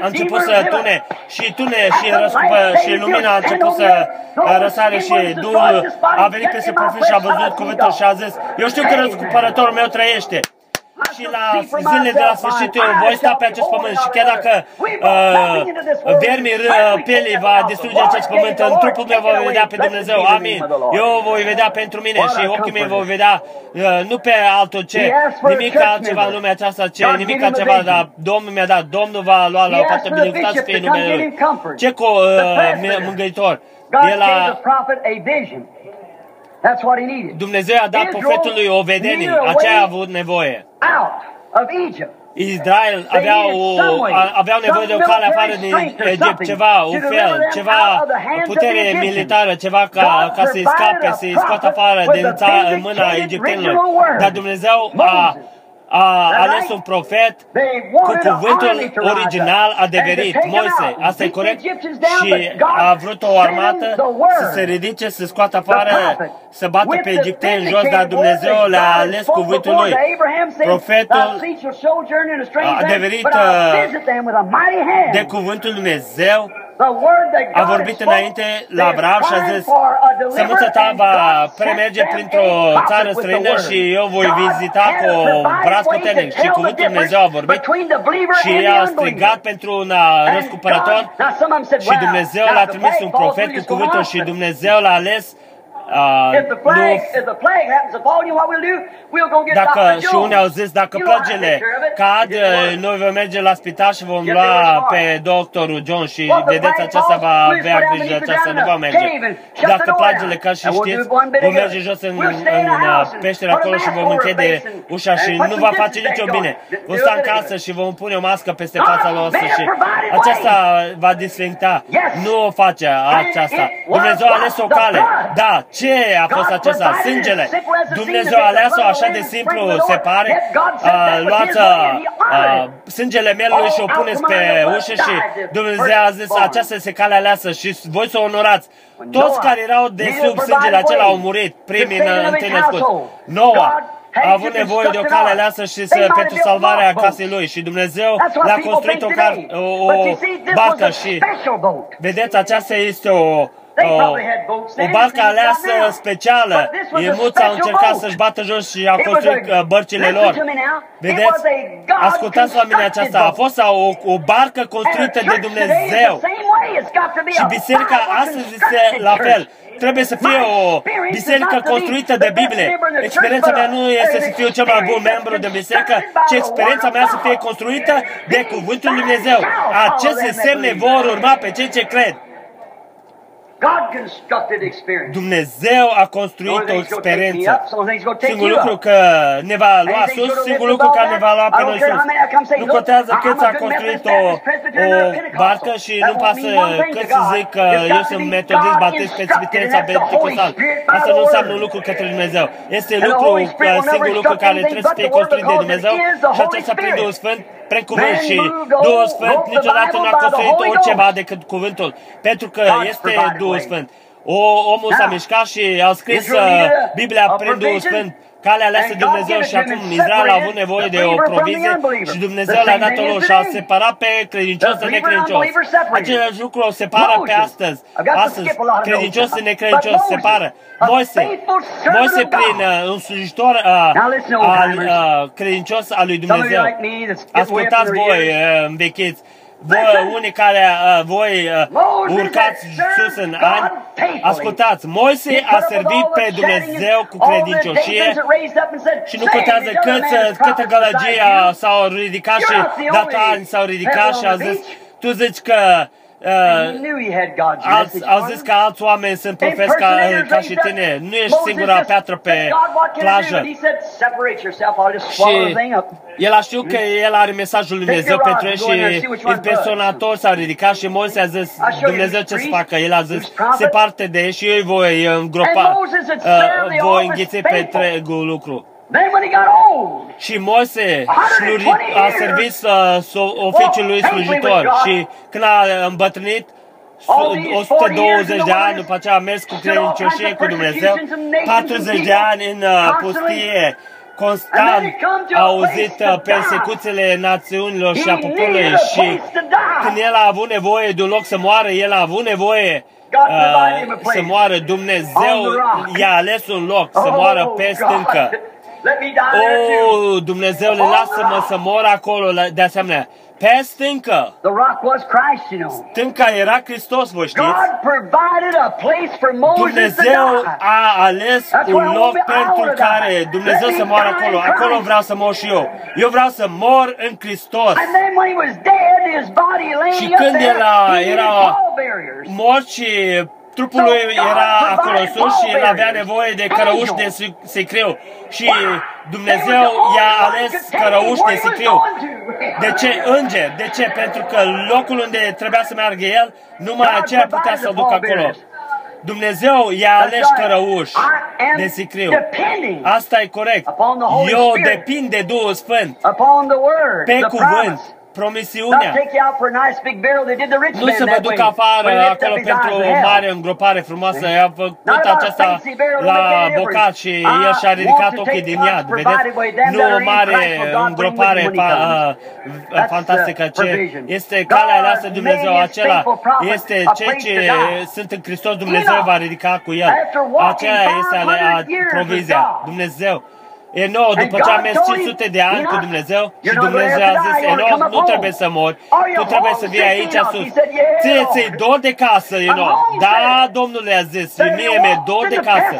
început să tune. Și tune și lumina a început să răsare și Duhul a venit peste profet și a văzut cuvântul și a zis: eu știu că răscumpărătorul meu trăiește. Și la zilele de la sfârșit eu voi sta pe acest pământ. Și chiar dacă vermii pielii va distruge acest pământ, în trupul meu voi vedea pe Dumnezeu. Amin. Eu voi vedea pentru mine și ochii mei voi vedea nu pe altul ce, nimic altceva în lumea aceasta, ce, nimic altceva, dar Domnul mi-a dat. Domnul va lua la o parte binecuvântat să fie numele Lui. Ce cu mângâitor. El a... Dumnezeu a dat profetului o vedenie, aceea a avut nevoie. Israel aveau nevoie de o cale afară din Egipt, ceva, un fel, ceva putere militară, ceva ca să-i scape, să-i scoată afară din mâna egiptenilor. Dar Dumnezeu a ales un profet cu cuvântul original adeverit, Moise, asta e corect, și a vrut o armată să se ridice, să scoată afară, să bată pe egipteni jos, dar Dumnezeu le-a ales cuvântul lui. Profetul adeverit de cuvântul lui Dumnezeu a vorbit înainte la Abraham și a zis: sămânța ta va premerge printr-o țară străină și eu voi vizita cu braț puternic. Și cuvântul Dumnezeu a vorbit și a strigat pentru un răscumpărător și Dumnezeu l-a trimis un profet cu cuvântul și Dumnezeu l-a ales. Dacă și unii au zis: dacă plăgele cad, noi vom merge la spital și vom lua pe doctorul John și vedeți, aceasta va avea grijă, aceasta nu va merge. Dacă plăgele cad și știți, vom merge jos în peșteră acolo și vom închide ușa și nu va face nicio bine. Vom sta în casă și vom pune o mască peste fața noastră și aceasta va disfincta. Nu o face aceasta. Dumnezeu a ales o cale. Da, ce a fost acesta? Sângele. Dumnezeu a ales-o așa de simplu, se pare. Luați sângele mielului și o puneți pe ușă și Dumnezeu a zis: aceasta este calea aleasă și voi să o onorați. Toți care erau de sub sângele acela au murit, primii întâi născuți. Noa a avut nevoie de o cale aleasă și pentru salvarea casei lui și Dumnezeu le-a construit o barcă și vedeți, aceasta este o barcă aleasă specială. Emuți au încercat să-și bată jos și a construit bărcile lor. Vedeți? Ascultați la mine aceasta. A fost o barcă construită de Dumnezeu. Și biserica astăzi este la fel. Trebuie să fie o biserică construită de Biblie. Experiența mea nu este să fiu cel mai bun membru de biserică, ci experiența mea să fie construită de Cuvântul Lui Dumnezeu. Aceste semne vor urma pe cei ce cred. Dumnezeu a construit o experiență. Singurul lucru că ne va lua sus, singurul lucru că ne va lua pe noi sus. Nu contează cât a construit o barcă și nu pasă cât să zic că eu sunt metodist, batist, presbiterian, pentecostal. Asta nu înseamnă un lucru către Dumnezeu. Este lucru, singurul lucru care trebuie să fie construit de Dumnezeu și acesta prin Duhul Sfânt. Prin cuvânt și Duhul Sfânt niciodată nu a construit oriceva decât cuvântul, pentru că este Duhul Sfânt. Omul s-a mișcat și a scris Biblia prin Duhul Sfânt calea aleasă Dumnezeu. Și acum Israel a avut nevoie de o provizie și Dumnezeu le-a dat-o lor și a separat pe credincios de necredincios. Același lucru o separă pe astăzi. Astăzi, credincios de necredincios se separă. Moise, prin un slujitor credincios al lui Dumnezeu. Ascultați voi, învechiți. Voi, unii care voi urcați sus în ani, ascultați, Moise a servit pe Dumnezeu cu credincioșie și nu contează câtă gălăgie s-au ridicat și datani s-au ridicat și a zis, tu zici că au zis că alți oameni sunt profeți ca și tine. Nu ești singura piatră pe plajă. Și el a știut că el are mesajul lui Dumnezeu pentru el și impersonator s-a ridicat și Moise a zis, Dumnezeu ce să facă? El a zis, separte de ei și eu voi îngropa, voi înghiți pe întregul lucru. Și Moise a servit oficiul lui slujitor și când a îmbătrânit 120 de ani, după aceea a mers cu credincioșie cu Dumnezeu, 40 de ani în pustie, constant a auzit persecuțiile națiunilor și a poporului și când el a avut nevoie de un loc să moară, el a avut nevoie să moară. Dumnezeu i-a ales un loc să moară pe stâncă. O, Dumnezeule, lasă-mă să mor acolo, de asemenea. Pe stâncă. Stânca era Hristos, vă știți? Dumnezeu a ales un loc pentru care Dumnezeu să moară acolo. Acolo vreau să mor și eu. Eu vreau să mor în Hristos. Și când era mort și trupul lui era acolo sus și el avea nevoie de cărăuși de sicriu. Și Dumnezeu i-a ales cărăuși de sicriu. De ce înger? De ce? Pentru că locul unde trebuia să meargă el, numai aceea putea să-l ducă acolo. Dumnezeu i-a ales cărăuși de sicriu. Asta e corect. Eu depind de Duhul Sfânt, pe cuvânt. Promisiunea. Nu să vă duc afară acolo pentru o mare îngropare frumoasă. I-a făcut aceasta la bocat și el și-a ridicat ochii din iad. Vedeți? Nu o mare îngropare fantastică. Este calea aleasă Dumnezeu acela. Este cei ce sunt în Hristos, Dumnezeu va ridica cu el. Aceea este provizia. Dumnezeu. Enoch, după ce a mers 500 de ani cu Dumnezeu și Dumnezeu a zis, Enoch, nu trebuie să mori, tu trebuie să vii aici sus. Ție ți-i dor de casă, Enoch. Da, Domnul a zis, mie mi-e dor de casă.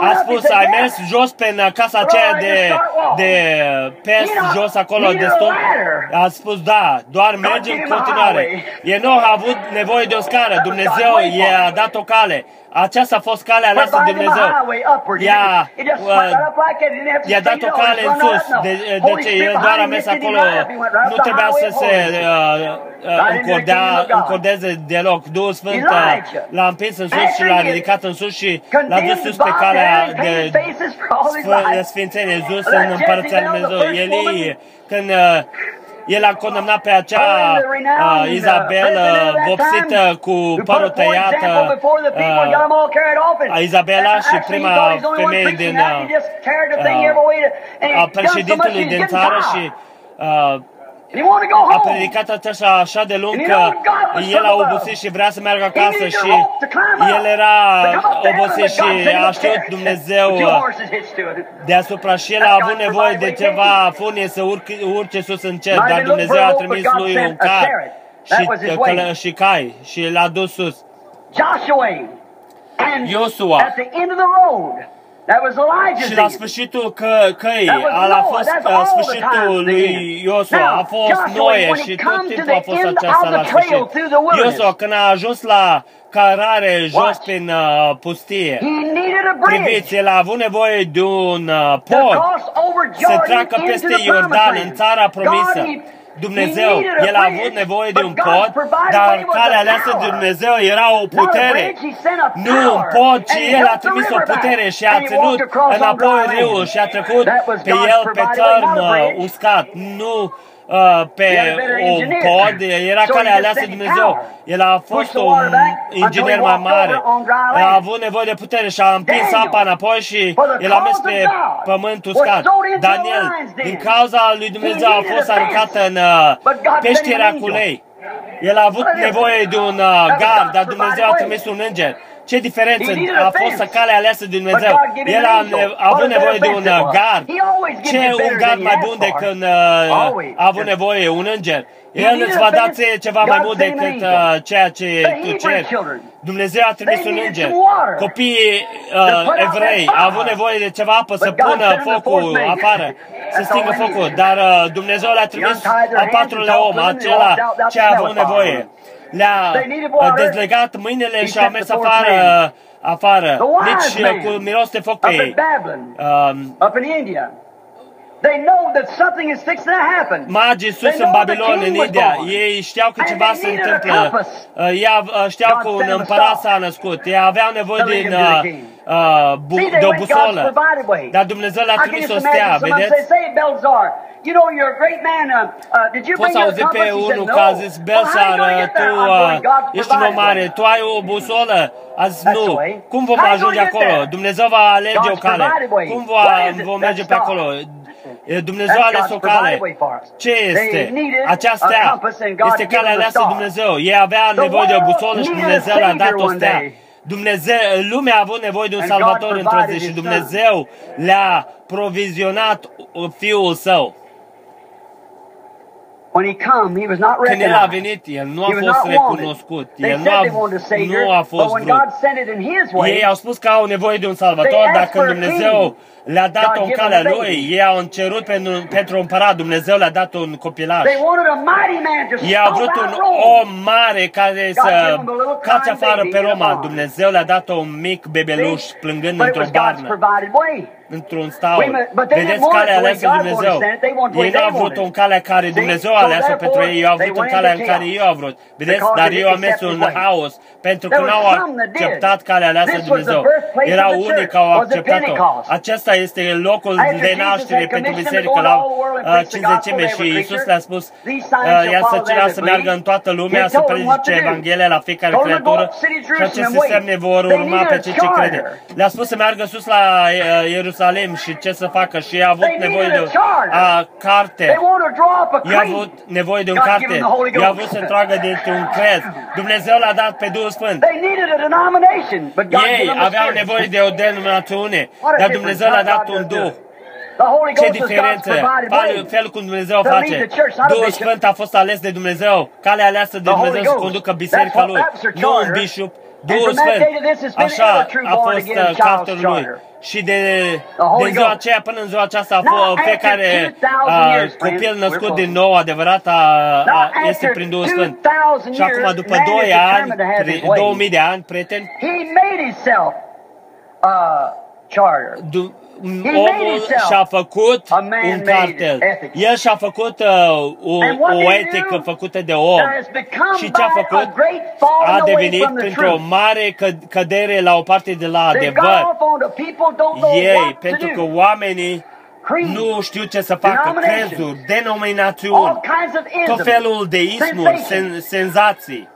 A spus, ai mers jos pe casa aceea de pest, jos acolo de stop. A spus, da, doar mergi în continuare. Enoch a avut nevoie de o scară, Dumnezeu i-a dat o cale. Aceasta a fost calea aleasă de Dumnezeu. I-a dat o cale în sus. De ce? El doar a mers acolo. Nu trebuia să se încordeze deloc. Duhul Sfânt l-a împins în sus și l-a ridicat în sus și l-a dus sus pe calea de sfințenie, sus în Împărăția Lui Dumnezeu. Elie, când el a condamnat pe acea Izabel vopsită cu părul tăiat, Izabela și prima femeie din a președintului din țară și a predicat așa de lung că el a obosit și vrea să meargă acasă și el era obosit și a știut Dumnezeu deasupra și el a avut nevoie de ceva funie să urce sus în cer, dar Dumnezeu a trimis lui un car și cai și l-a dus sus. Joshua. Și la sfârșitul căii, a fost sfârșitul lui Iosua, a fost Noe și tot timpul a fost aceasta la sfârșit. Iosua, când a ajuns la cărare jos prin pustie, priviți, el a avut nevoie de un pod să treacă peste Iordan în țara promisă. Dumnezeu, el a avut nevoie de un pod, dar calea aleasă de Dumnezeu era o putere. Nu un pod, ci el a trimis o putere și a ținut înapoi râul și a trecut pe el pe țărm uscat. Nu pe un pod, era calea aleasă de Dumnezeu. El a fost un inginer mai mare, a avut nevoie de putere și a împins apa înapoi și el a mers pe pământ uscat. Daniel, din cauza lui Dumnezeu, a fost aruncat în peștera cu lei. El a avut nevoie de un gard, dar Dumnezeu a trimis un înger. Ce diferență a fost calea aleasă de Dumnezeu? El a avut nevoie de un gard. Ce un gard mai bun decât a avut nevoie un înger? El îți va da ție ceva mai mult decât ceea ce tu ceri. Dumnezeu a trimis un înger. Copiii evrei au avut nevoie de ceva apă să pună focul afară, să stingă focul. Dar Dumnezeu le-a trimis al patrulea om, acela ce a avut nevoie. Le-a dezlegat mâinile și a mers afară, nici cu miros de foc pe ei. Magii sus în Babilon, în India, ei știau că ceva se întâmplă. Ei știau că un împărat s-a născut. Ei aveau nevoie de o busolă, dar Dumnezeu le-a trimis o stea, vedeți? Poți auzi pe unul că a zis, Belsar, tu ești un om mare, tu ai o busolă? A zis, nu. Cum vom ajunge acolo? Dumnezeu va alege o cale. Cum vom merge pe acolo? Dumnezeu a ales o cale. Ce este? Această stea este calea aleasă Dumnezeu. Ei avea nevoie de o busolă și Dumnezeu le-a dat o stea. Dumnezeu, lumea a avut nevoie de un salvator într-o zi și Dumnezeu le-a provizionat Fiul Său. Când El a venit, El nu a fost recunoscut, El nu a fost vrut. Ei au spus că au nevoie de un salvator, dar când Dumnezeu le-a dat-o în calea Lui, ei au cerut pentru împărat, Dumnezeu le-a dat un copilaș. Ei au vrut un om mare care să cațe afară pe Roma. Dumnezeu le-a dat un mic bebeluș plângând într-o barnă, într-un staul. Vedeți calea aleasă Dumnezeu. Ei nu au vrut o cale care Dumnezeu a ales-o pentru ei. Ei au vrut o cale în care ei au vrut. Vedeți? Dar ei au mers în haos pentru că nu au acceptat calea aleasă Dumnezeu. Erau unii care au acceptat-o. Acesta este locul de naștere pentru biserică la Cincizecime și Iisus le-a spus i-a săcina să meargă în toată lumea, să predice Evanghelia la fiecare creatură și aceste semne vor urma pe cei ce crede. Le-a spus să meargă sus la Ierusalim și ce să facă și i-a avut nevoie de o carte. I-a avut nevoie de o carte. I-a avut să tragă de un crez. Dumnezeu l-a dat pe Duhul Sfânt. Ei aveau nevoie de o denominațiune, dar Dumnezeu le-a dat un duh. Ce diferență! Felul cum Dumnezeu face. Duhul Sfânt a fost ales de Dumnezeu. Calea aleasă de Dumnezeu să conducă biserica Lui. Nu un bishop. Duhul Sfânt. Așa a fost cartul Lui. Și de ziua aceea până în ziua aceasta fiecare copil născut din nou adevărat este prin Duhul Sfânt. Și acum după 2000 de ani, prieteni, omul și-a făcut un cartel. El și-a făcut o etică făcută de om. Și ce-a făcut? A devenit printr-o mare cădere la o parte de la adevăr. Ei, pentru că oamenii nu știu ce să facă. Crezuri, denominațiuni, tot felul de ismuri, senzații.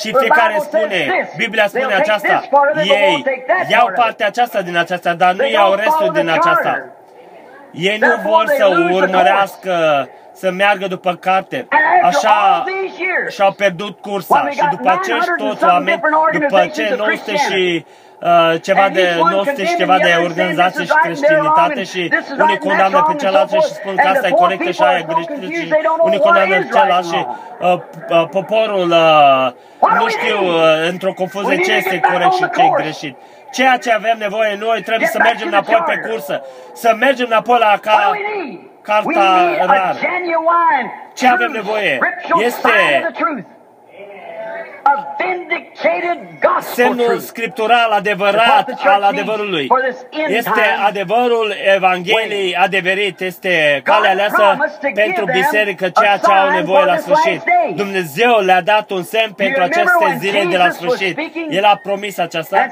Și fiecare spune, Biblia spune aceasta, ei iau partea aceasta din aceasta, dar nu iau restul din aceasta. Ei nu vor să urmărească, să meargă după carte. Așa și-au pierdut cursa. Și după acești toți oameni, după ce 900 și ceva de 900 și ceva de organizație și creștinitate și unii condamnă pe cealaltă și spun că asta e corectă și aia e greșită și unii condamnă pe cealaltă și poporul nu știu într-o confuzie ce este corect și ce e greșit. Ceea ce avem nevoie noi trebuie să mergem înapoi pe cursă, să mergem înapoi la carta rară. Ce avem nevoie este semnul scriptural adevărat al adevărului. Este adevărul Evangheliei adeverit, este calea aleasă pentru biserică, ceea ce au nevoie la sfârșit. Dumnezeu le-a dat un semn pentru aceste zile de la sfârșit. El a promis aceasta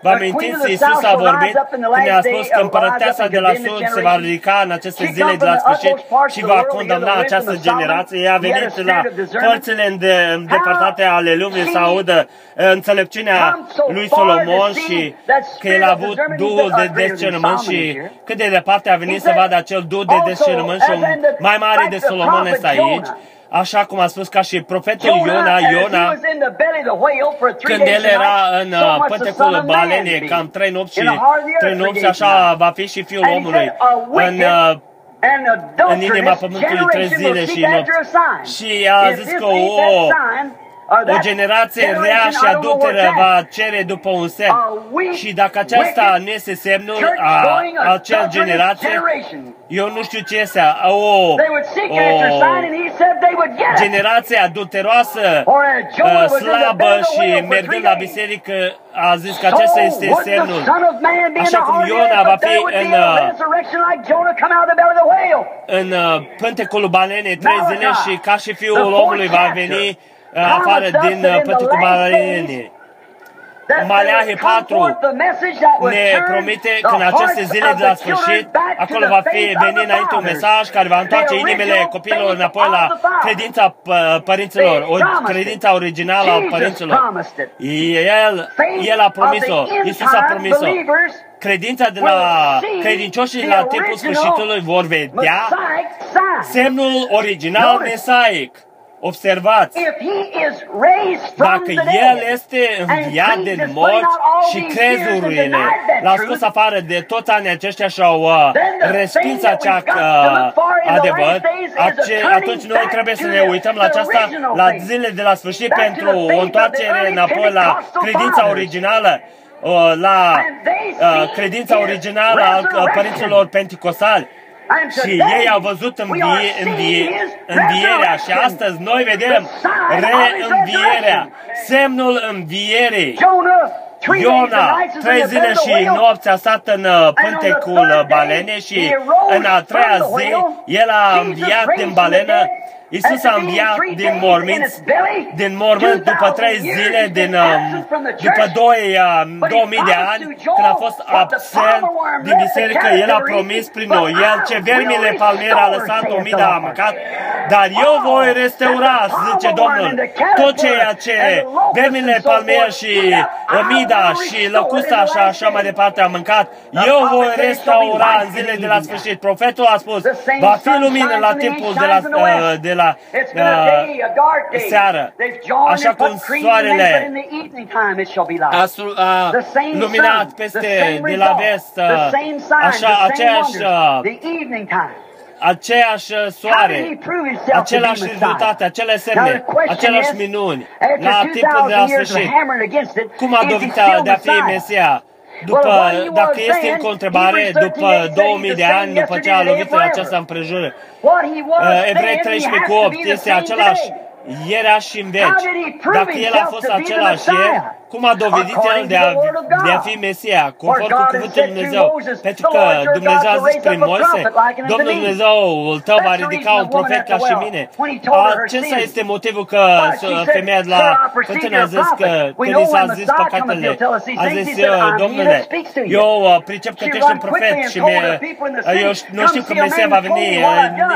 Vă amintiți, Iisus a vorbit când a spus că împărăteasa de la Sod se va ridica în aceste zile de la sfârșit și va condamna această generație. Ea a venit la părțile îndepărtate ale lumii să audă înțelepciunea lui Solomon și că el a avut duhul de discernământ și cât de departe a venit să vadă acel duh de discernământ și mai mare de Solomon este aici. Așa cum a spus ca și profetul Iona, când el era în pântecul balenei, cam 3 nopți și 3 nopți, așa va fi și Fiul Omului în inima pământului 3 zile și nopți. Și a zis că o generație rea și adulteră va cere după un semn. Și dacă aceasta nu este semnul a acea generație, eu nu știu ce este. O generație adulteroasă, slabă și mergând la biserică, a zis că acesta este semnul. Așa cum Iona va fi în pântecul balenei 3 zile și ca și Fiul Omului va veni afară din pântecul balenei. Maleahe 4 ne promite că în aceste zile de la sfârșit, acolo va fi venit înainte un mesaj care va întoarce inimile copiilor înapoi la credința părinților, o credință originală a părinților. El a promis-o, Iisus a promis-o. Credința de la credincioșii la timpul sfârșitului vor vedea semnul original mesaic. Observați, dacă El este înviat din morți și crezurile l-au scos afară de toți anii aceștia și au respins acea adevăr, atunci noi trebuie să ne uităm la aceasta, la zilele de la sfârșit, pentru o întoarcere înapoi la credința originală, la credința originală a părinților penticostali. Și ei au văzut învierea și astăzi noi vedem reînvierea, semnul învierii. Iona, 3 zile și nopți a stat în pântecul balenei și în a 3-a zi el a înviat din balenă. Iisus a înviat din mormânt după 3 zile, după 2000 de ani, când a fost absent din biserică. El a promis prin noi, el ce vermile palmier a lăsat, omida a mâncat, dar eu voi restaura, zice Domnul, tot ceea ce vermile palmier și omida și lăcusta și așa mai departe a mâncat, eu voi restaura în zilele de la sfârșit. Profetul a spus, va fi lumină la timpul de la seară, așa cum soarele a luminat peste de la vest, așa aceeași soare, același rezultate, acele semne, aceleași minuni, la timpul de la sfârșit. Cum a dovedit de a fi Mesia? Dacă este încă o întrebare, după 2000 de ani, după ce a lovit în această împrejură, Evrei 13:8 este același ieri și în veci. Dacă el a fost același ieri, cum a dovedit el de a fi Mesia, conform cu cuvântul lui Dumnezeu? Pentru că Dumnezeu a zis prin Moise, Domnul Dumnezeul tău va ridica un profet ca și mine. Acesta este motivul că femeia de la fântână a zis că când i s-a zis păcatele, a zis, Domnule, eu pricep că tu ești un profet și noi știm că Mesia va veni,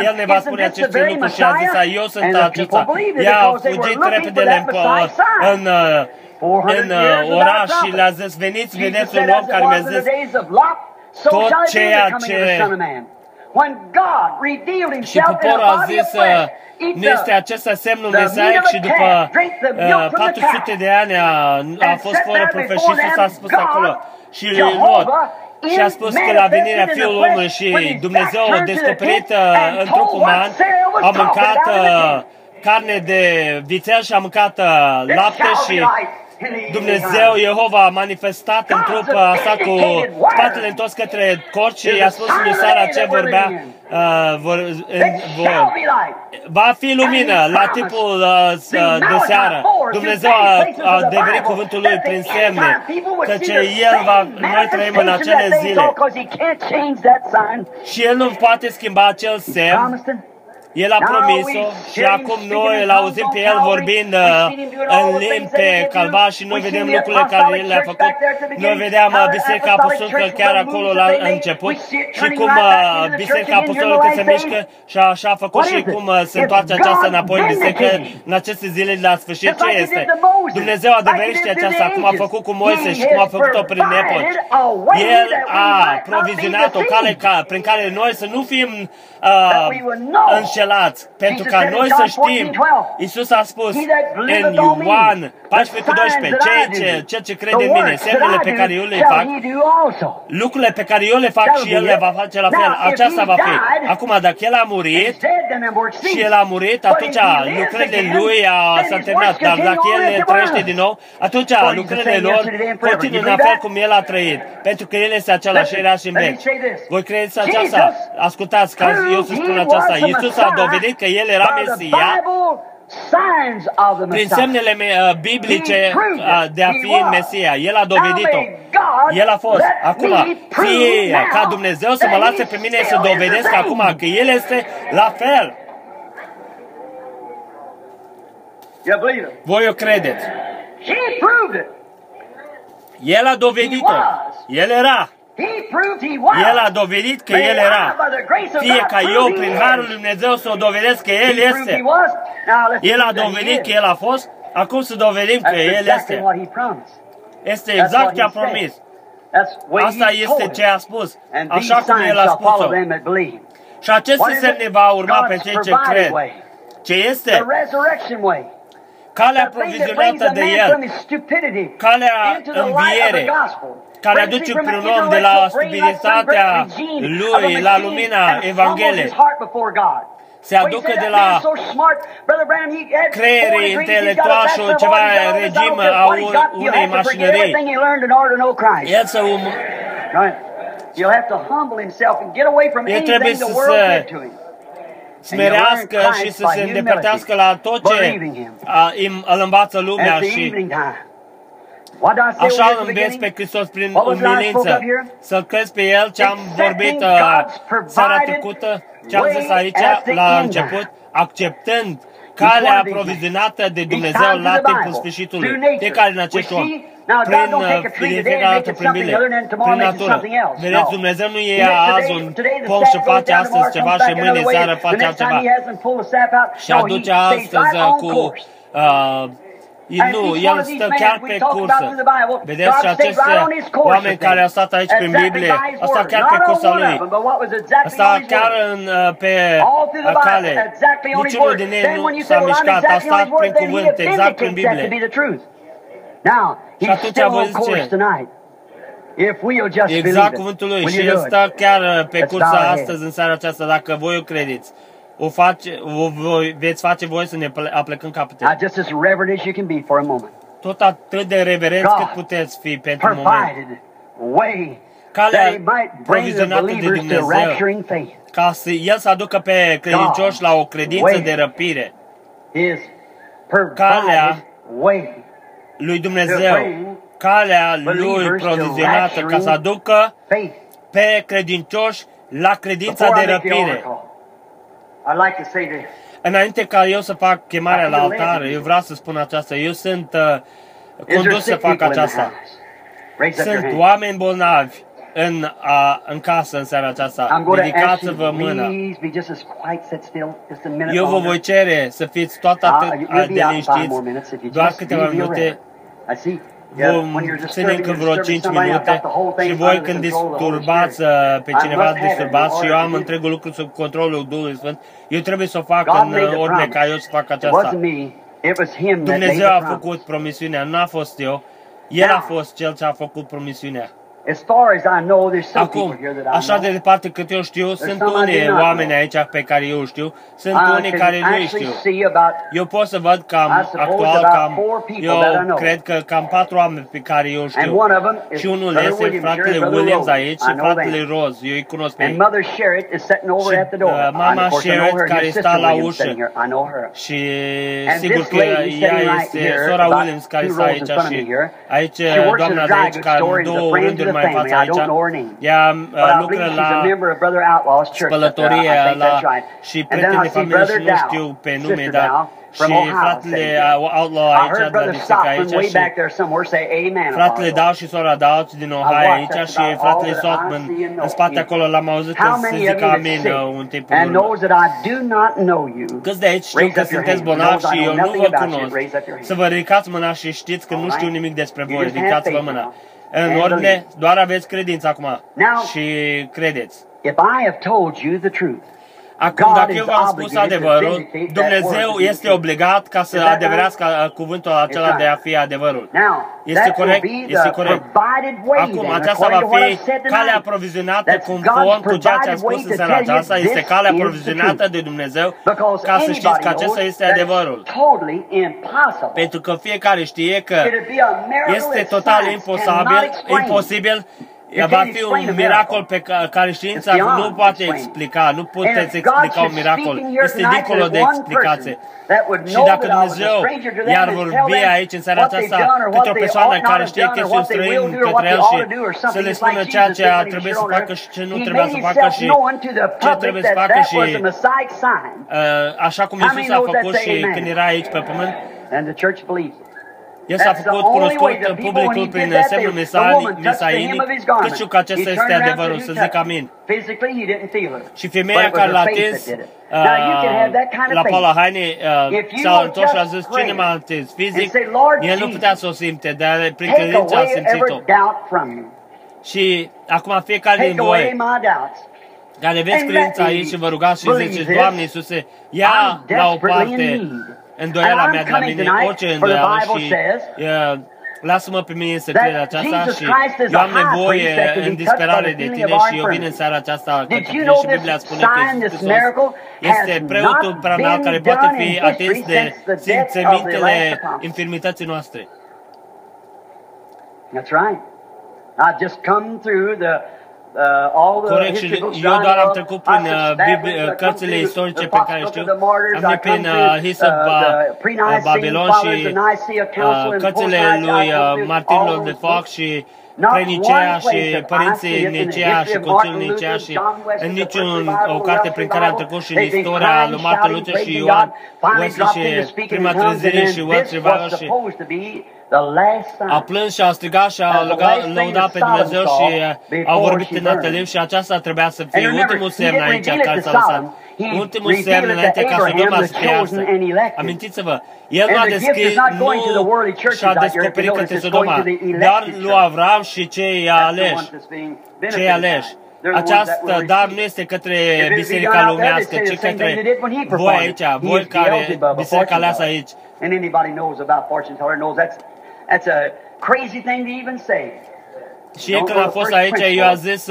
el ne va spune aceste lucruri și a zis, eu sunt acesta. Ea a fugit repede în oraș și le-a zis, veniți, vedeți un om care mi-a zis tot ceea ce... Și poporul a zis, nu este acesta semnul mesaic și după 400 de ani a fost fără profet și Iisus a spus acolo și lui Lot. Și a spus că la venirea Fiului Omului și Dumnezeu a descoperit într-un uman, a mâncat carne de vițel și a mâncat lapte și Dumnezeu, Jehova, a manifestat în trup, a stat cu spatele întors către cort și i-a spus lui Sara ce vorbea, va fi lumină la timpul de seară. Dumnezeu a devenit cuvântul lui prin semne, căci noi trăim în acele zile. Și el nu poate schimba acel semn. El a promis-o și acum noi îl auzim pe el vorbind în limbi pe Calvar și noi vedem lucrurile care el le-a făcut. Noi vedeam Biserica Apostolică chiar acolo la început și cum Biserica Apostolică se mișcă și așa a făcut și cum se întoarce aceasta înapoi în biserică în aceste zile la sfârșit. Ce este? Dumnezeu adeverește aceasta cum a făcut cu Moise și cum a făcut-o prin epoci. El a provizionat o cale prin care noi să nu fim înșelați, pentru ca noi să știm. Iisus a spus în Ioan 14:12, cel ce crede în mine, semnele pe care eu le fac, lucrurile pe care eu le fac și el le va face la fel. Aceasta va fi. Acum, dacă el a murit și el a murit, atunci lucrările lui s-a terminat. Dar dacă el trăiește din nou, atunci lucrările lor continuă la fel cum el a trăit. Pentru că el este același, era și în veci. Voi credeți aceasta? Ascultați că eu să spun aceasta. Iisus a dovedit că el era Mesia prin semnele biblice de a fi Mesia. El a dovedit-o. El a fost. Acum, fie ca Dumnezeu să mă lase pe mine să dovedesc acum că el este la fel. Voi o credeți. El a dovedit-o. El era. El a dovedit că el era. Fie ca eu, prin harul lui Dumnezeu, să o dovedesc că el este. El a dovedit că el a fost. Acum să dovedim că el este. Este exact ce a promis. Asta este ce a spus. Așa cum el a spus-o. Și aceste semne va urma pe cei ce cred. Ce este? Calea provizionată de el. Calea înviere, care aduce prin om de la stabilitatea lui la lumina Evangheliei. Se aducă de la creierii intelectual și ceva regim a unei mașinării. El să trebuie să se smerească și să se îndepărtească la tot ce îl învață lumea și așa îl înveți pe Hristos prin umilință. Să-L crezi pe El, ce am vorbit seara trecută, ce am zis aici la început, acceptând calea aprovizionată de Dumnezeu la timpul sfârșitului, fiecare în acești oameni, prin natură. Vedeți, Dumnezeu nu e azi un pom și face astăzi ceva și mâine seară face altceva. Și aduce astăzi cu... Nu, el stă chiar pe cursă. Vedeți, și acești oameni care au stat aici prin Biblie, au stat chiar pe cursa lui. Au stat chiar pe cale. Niciunul din ei nu s-a mișcat, a stat prin cuvânt, exact prin Biblie. Și atunci voi zice, exact cuvântul lui și el stă chiar pe cursa astăzi, în seara aceasta, dacă voi o credeți. Veți face voi să ne aplecăm capetele. Tot atât de reverenți cât puteți fi pentru un moment. Calea provizionată de Dumnezeu, ca El să aducă pe credincioși la o credință de răpire. Calea lui Dumnezeu, calea lui provizionată, ca să aducă pe credincioși la credința de răpire. Înainte ca eu să fac chemarea la altar, eu vreau să spun aceasta. Eu sunt condus să fac aceasta. Sunt oameni bolnavi în casă în seara aceasta. Ridicați-vă mâna. Eu vă voi cere să fiți toată atât de liniștiți. Doar câteva minute. Vom ține încă vreo 5 minute și voi când disturbați pe cineva, disturbați și eu am întregul lucru sub controlul Duhului Sfânt, eu trebuie să o fac în ordine ca eu să fac aceasta. Dumnezeu a făcut promisiunea, nu a fost eu, El a fost Cel ce a făcut promisiunea. Acum, așa de departe cât eu știu, sunt unii oameni aici pe care eu știu, sunt unii care nu știu. Eu pot să văd eu cred că cam 4 oameni pe care eu știu. Și unul este fratele Williams aici și fratele Rose, eu îi cunosc pe ei. Și mama Sherrod care stă la ușă. Și sigur că ea este sora Williams care stă aici și aici doamna de aici care în două rânduri în fața aici. Ea lucră la spălătorie și prieteni de familie și nu știu pe nume, dar și fratele Outlaw aici, de la Nicaea aici, și fratele Dow și sora Dow din Ohio aici, și fratele Sotman în spate acolo l-am auzit că se zică amin un timp în urmă. Câți de aici știu că sunteți bolnavi și eu nu vă cunosc? Să vă ridicați mâna și știți că nu știu nimic despre voi, ridicați-vă mâna. În ordine, doar aveți credință acum și credeți. Acum, dacă eu v-am spus adevărul, Dumnezeu este obligat ca să adeverească cuvântul acela de a fi adevărul. Este corect? Este corect. Acum, aceasta va fi calea provizionată conform cu ceea ce a spus în seara aceasta. Este calea provizionată de Dumnezeu ca să știți că acesta este adevărul. Pentru că fiecare știe că este total imposibil. Va fi un miracol pe care știința nu poate explica. Nu puteți explica un miracol. Este dincolo de explicație. Și dacă Dumnezeu i-ar vorbi aici în seara aceasta către o persoană care știe că este un străin către el și să le spună ceea ce trebuie să facă și ce nu trebuie să facă și ce trebuie să facă și așa cum Iisus a făcut și când era aici pe pământ. El s-a făcut cunoscut în publicul prin semnul mesainic, că știu că acesta este adevărul, să zic amin. Și femeia care l-a atins la Paula Haine s-a întors și a zis, cine m-a atins fizic? El nu putea să o simte, dar prin credință a simțit-o. Și acum fiecare din voi care veți credința aici și vă rugați și ziceți, Doamne Iisuse, ia la o parte îndoiala mea de la mine, orice îndoială și lasă-mă pe mine să cred aceasta și eu am nevoie în disperare de tine și eu vin în seara aceasta către tine și Biblia spune că Iisus este preotul prea înalt care poate fi atins de simțămintele infirmității noastre. Corect, și eu doar am trecut prin cărțile istorice pe care știu. Am venit prin Hisab Babilon și cărțile lui Martin de Foc și Pre-Nicaea și părinții Nicaea și Concilul Nicaea și în niciun o carte prin care am trecut și în istoria lui Martin Luther și Ioan Wesley și Prima Trezire și altceva și a plâns și a strigat și a lăudat pe Dumnezeu și au vorbit în alte limbi și aceasta trebuia să fie ultimul semn aici care s-a lăsat. Ultimul semn înainte ca Sodoma să fie arsă. Amintiți-vă, el nu și-a descoperit către Sodoma, dar lui Avram și cei aleși. Cei aleși. Această dar nu este către biserica lumească, ci către voi aici, voi care biserica aleasă aici. That's a crazy thing to even say. Și el când a fost aici, eu a zis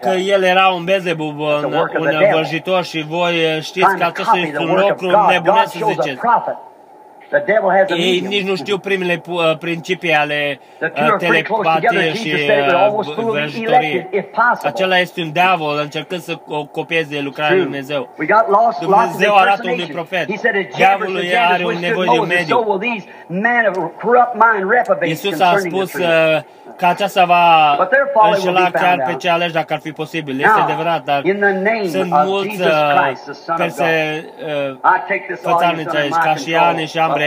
că el era un Bezebub, un vărjitor și voi știți că acesta este un lucru nebunesc să ziceți. Ei nici nu știu primele principii ale telepatie și vrăjitorie. Acela este un diavol încercând să copieze lucrarea lui Dumnezeu. Dumnezeu arată unui profet. Diavolul are un nevoie de un mediu. Iisus a spus că aceasta va înșela chiar pe cei aleși dacă ar fi posibil. Este adevărat, dar sunt mulți fățarnici aici, ca și Iane și Ambre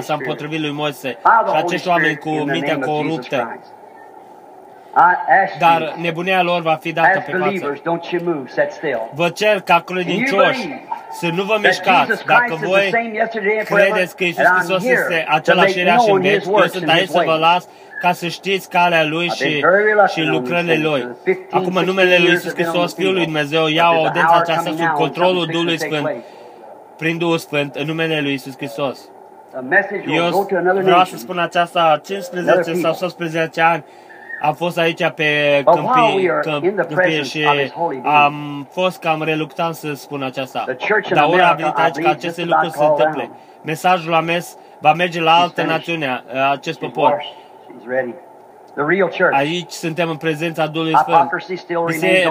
s-a împotrivit lui Moise și acești oameni cu mintea coruptă. Dar nebunia lor va fi dată pe față. Vă cer ca credincioși să nu vă mișcați. Dacă voi credeți că Iisus Hristos este același era și în veci, eu sunt aici să vă las ca să știți calea Lui și lucrările Lui. Acum, în numele Lui Iisus Hristos, Fiul Lui Dumnezeu, iau audența aceasta sub controlul Duhului Sfânt, prin Duhul Sfânt, în numele Lui Iisus Hristos. Eu vreau să spun aceasta 15 sau 16 ani. Am fost aici pe câmpie și am fost cam reluctant să spun aceasta. Dar ora a venit aici ca aceste lucruri să se întâmple. Mesajul va merge la altă națiune, acest popor. Aici suntem în prezența Duhului Sfânt.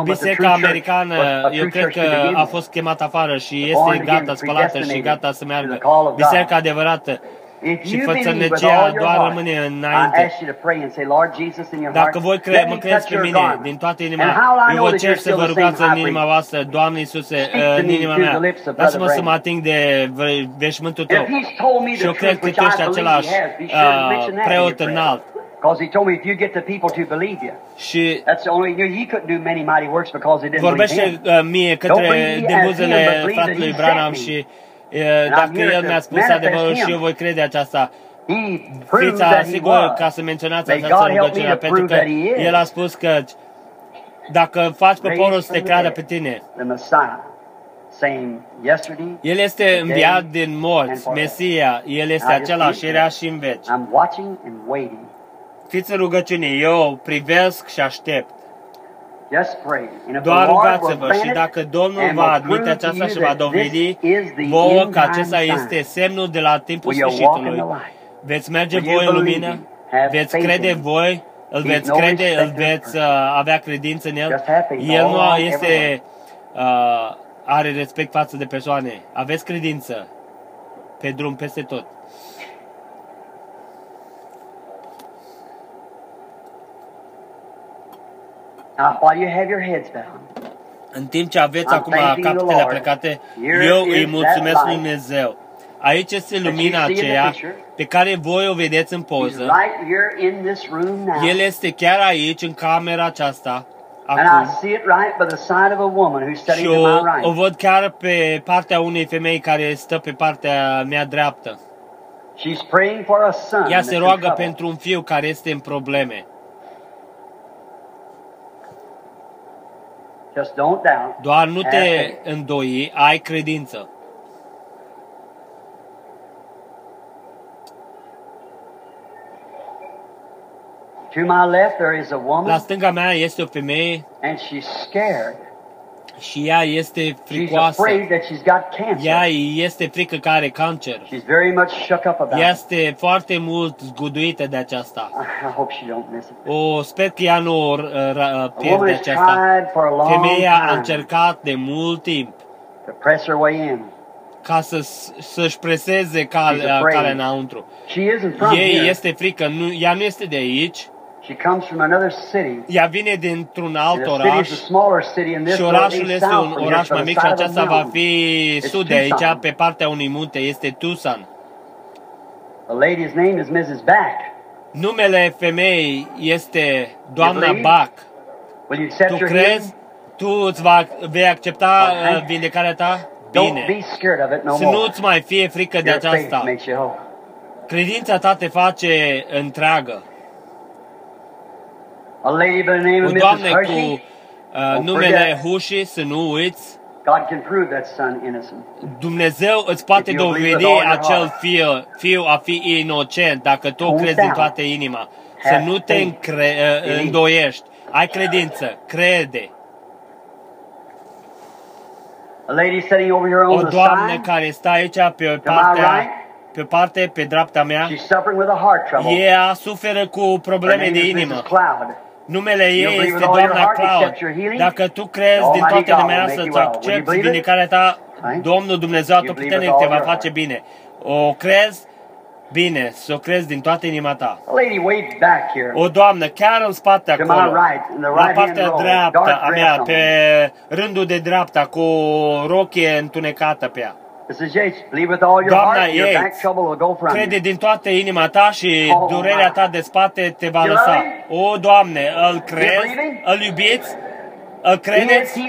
Biserica americană, eu cred că a fost chemată afară și este gata, spălată și gata să meargă. Biserica adevărată și fățărnicia doar rămâne înainte. Dacă voi mă credeți pe mine din toată inima, eu vă cer să vă rugați în inima voastră, Doamne Iisuse, în inima mea, dați-mă să mă ating de veșmântul Tău. Și eu cred că Tu ești același preot înalt. Because he told me if you get the people to believe you, that's the only way. He couldn't do many mighty works because they didn't believe him. Don't believe me as him, but believe that he sent me. And I'm here to manifest him. He proved that he was. May God help me to prove that he is. El a spus că dacă faci poporul să te creadă pe tine, El este înviat din morți, Mesia. El este același, era și în veci. Fiți în rugăciune, eu privesc și aștept. Doar rugați-vă și dacă Domnul va admite aceasta și va dovedi vouă că acesta este semnul de la timpul sfârșitului, veți merge voi în lumină, veți crede voi, îl veți crede, îl veți avea credință în el. El nu este, are respect față de persoane. Aveți credință pe drum, peste tot. În timp ce aveți acum capetele plecate, eu îi mulțumesc lui Dumnezeu. Aici este lumina aceea pe care voi o vedeți în poză. El este chiar aici, în camera aceasta, acum. Și o văd chiar pe partea unei femei care stă pe partea mea dreaptă. Ea se roagă pentru un fiu care este în probleme. Doar nu te îndoi, ai credință. La stânga mea este o femeie și ea este fricoasă. Ea este frică că are cancer. Ea este foarte mult zguduită de aceasta. O, sper că ea nu o pierde aceasta. Femeia a încercat de mult timp ca să-și preseze calea înăuntru. Ei este frică, ea nu este de aici. Ea vine dintr-un alt oraș și orașul este un oraș mai mic și aceasta va fi sud de aici, pe partea unui munte, este Tucson. Numele femeii este doamna Bach. Tu crezi? Tu vei accepta vindecarea ta? Bine. Să nu-ți mai fie frică de aceasta. Credința ta te face întreagă. O doamnă cu numele Hushi, să nu uiți. Dumnezeu îți poate dovedi acel fiu a fi inocent dacă tu crezi din toată inima. Să nu te îndoiești. Ai credință. Crede. O doamnă care stă aici pe dreapta mea, ea suferă cu probleme de inimă. Numele ei este doamna Cloud. Dacă tu crezi din toată lumea să-ți accepti vindicarea ta, Domnul Dumnezeu Atotputernic te va face bine. O crezi? Bine, să o crezi din toată inima ta. O doamnă, chiar în spate acolo, la partea dreaptă a mea, pe rândul de dreapta, cu o rochie întunecată pe ea. Doamna Yates, crede din toată inima ta și durerea ta de spate te va lăsa. O, Doamne, îl crezi? Îl iubiți? Îl credeți?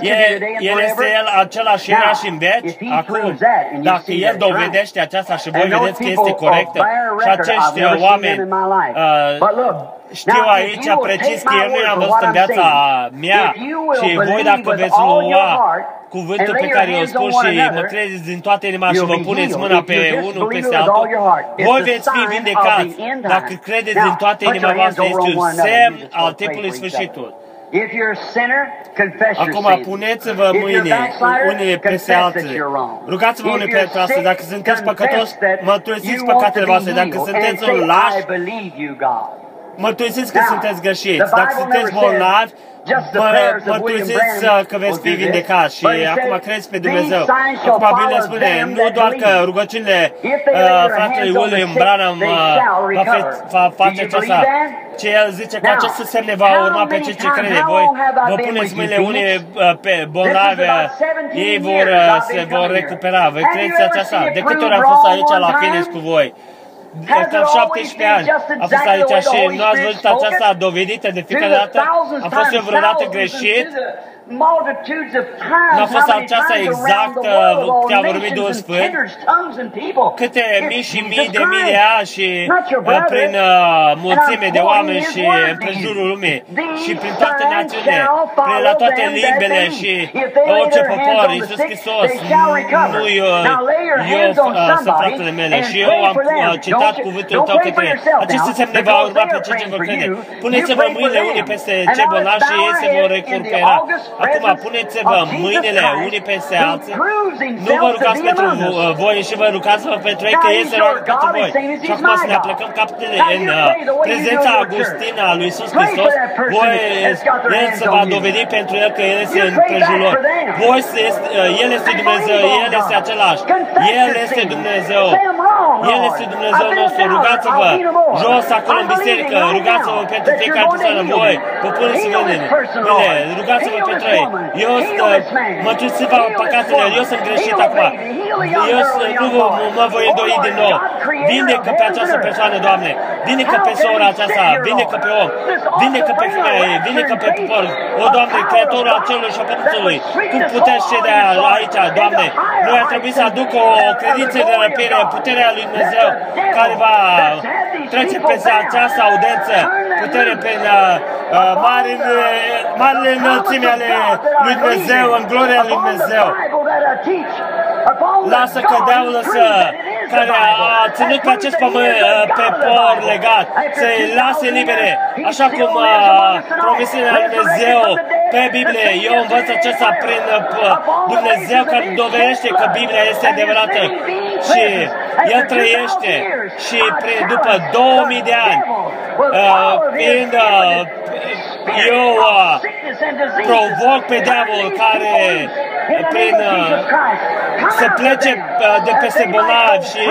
El este el același era și în veci? Acum, dacă el dovedește aceasta și voi vedeți că este corectă și acești oameni știu aici precis că eu nu i-am văzut în viața mea și voi dacă veți lua cuvântul pe care eu spun și mă credeți din toată inima și vă puneți mâna pe unul peste altul, voi veți fi vindecați. Dacă credeți din toată inima voastră, este un semn al timpului sfârșitului. Acum puneți-vă mâinile unele peste altele. Rugați-vă unele pe altele. Dacă sunteți păcătoși, mărturisiți păcatele voastre. Dacă sunteți lași, Mărturisiți că sunteți greșiți. Dacă sunteți bolnavi, mărturisiți că veți fi vindecați și acum credeți pe Dumnezeu. Acum Biblia spune, nu doar că rugăciunile fratelui William Branham va face aceasta, ce el zice că aceste semne va urma pe cei ce crede. Voi vă puneți mâinile unii pe bolnavi, ei se vor recupera. Voi credeți aceasta? De câte ori am fost aici la Phoenix cu voi? Cam 17 ani a fost aici și nu ați văzut aceasta dovedită de fiecare dată? A fost eu vreodată greșit? Nu a fost aceasta exact, te-a vorbit de un sfânt? Câte mii și mii de mii de ani și prin mulțime de oameni și prin jurul lumii și prin toate națiunile, prin la toate limbele și orice popor, Iisus Hristos, nu eu sunt fratele mele și eu am citat cuvântul tău către aceste semne va urma pe cei ce vor crede. Puneți-vă mâinile unii peste cei bolnavi și ei se vor recupera. Acum, puneți-vă mâinile unii peste alții, nu vă rugați pentru voi și vă rugați-vă pentru ei, că ei se roagă pentru voi. Și acum să ne aplecăm capetele în prezența Augustina lui Iisus Hristos, voi, El se va dovedi pentru El că El este împrejurul. Voi, El este Dumnezeu, El este același, El este Dumnezeu, El este Dumnezeu nostru, rugați-vă jos acolo în biserică, rugați-vă pentru fiecare persoană, voi, păpuneți-vă mâinile, rugați-vă pentru ei. Eu mărturisiți-vă păcatele, eu sunt greșit acum. Eu nu mă voi îndoi din nou. Vindecă pe această persoană, Doamne. Vindecă pe sora aceasta, vindecă pe om, vindecă pe femeie, vindecă pe popor. O, Doamne, Creatorul acelui și a pământului, tu puteți cedea aici, Doamne. Noi ar trebui să aducă o credință de răpire, puterea lui Dumnezeu, care va trece peste această audență, putere pe marile înălțime ale lui Dumnezeu, în gloria lui Dumnezeu. Lasă cădeaulă care a ținut pe acest pământ, pe por legat, să-i lase libere, așa cum promisiunea lui Dumnezeu pe Biblie. Eu învăț acesta prin Dumnezeu care dovedește că Biblia este adevărată și El trăiește și după 2000 de ani, fiind eu provoc pe diavol care prin să plece de peste bolnavi și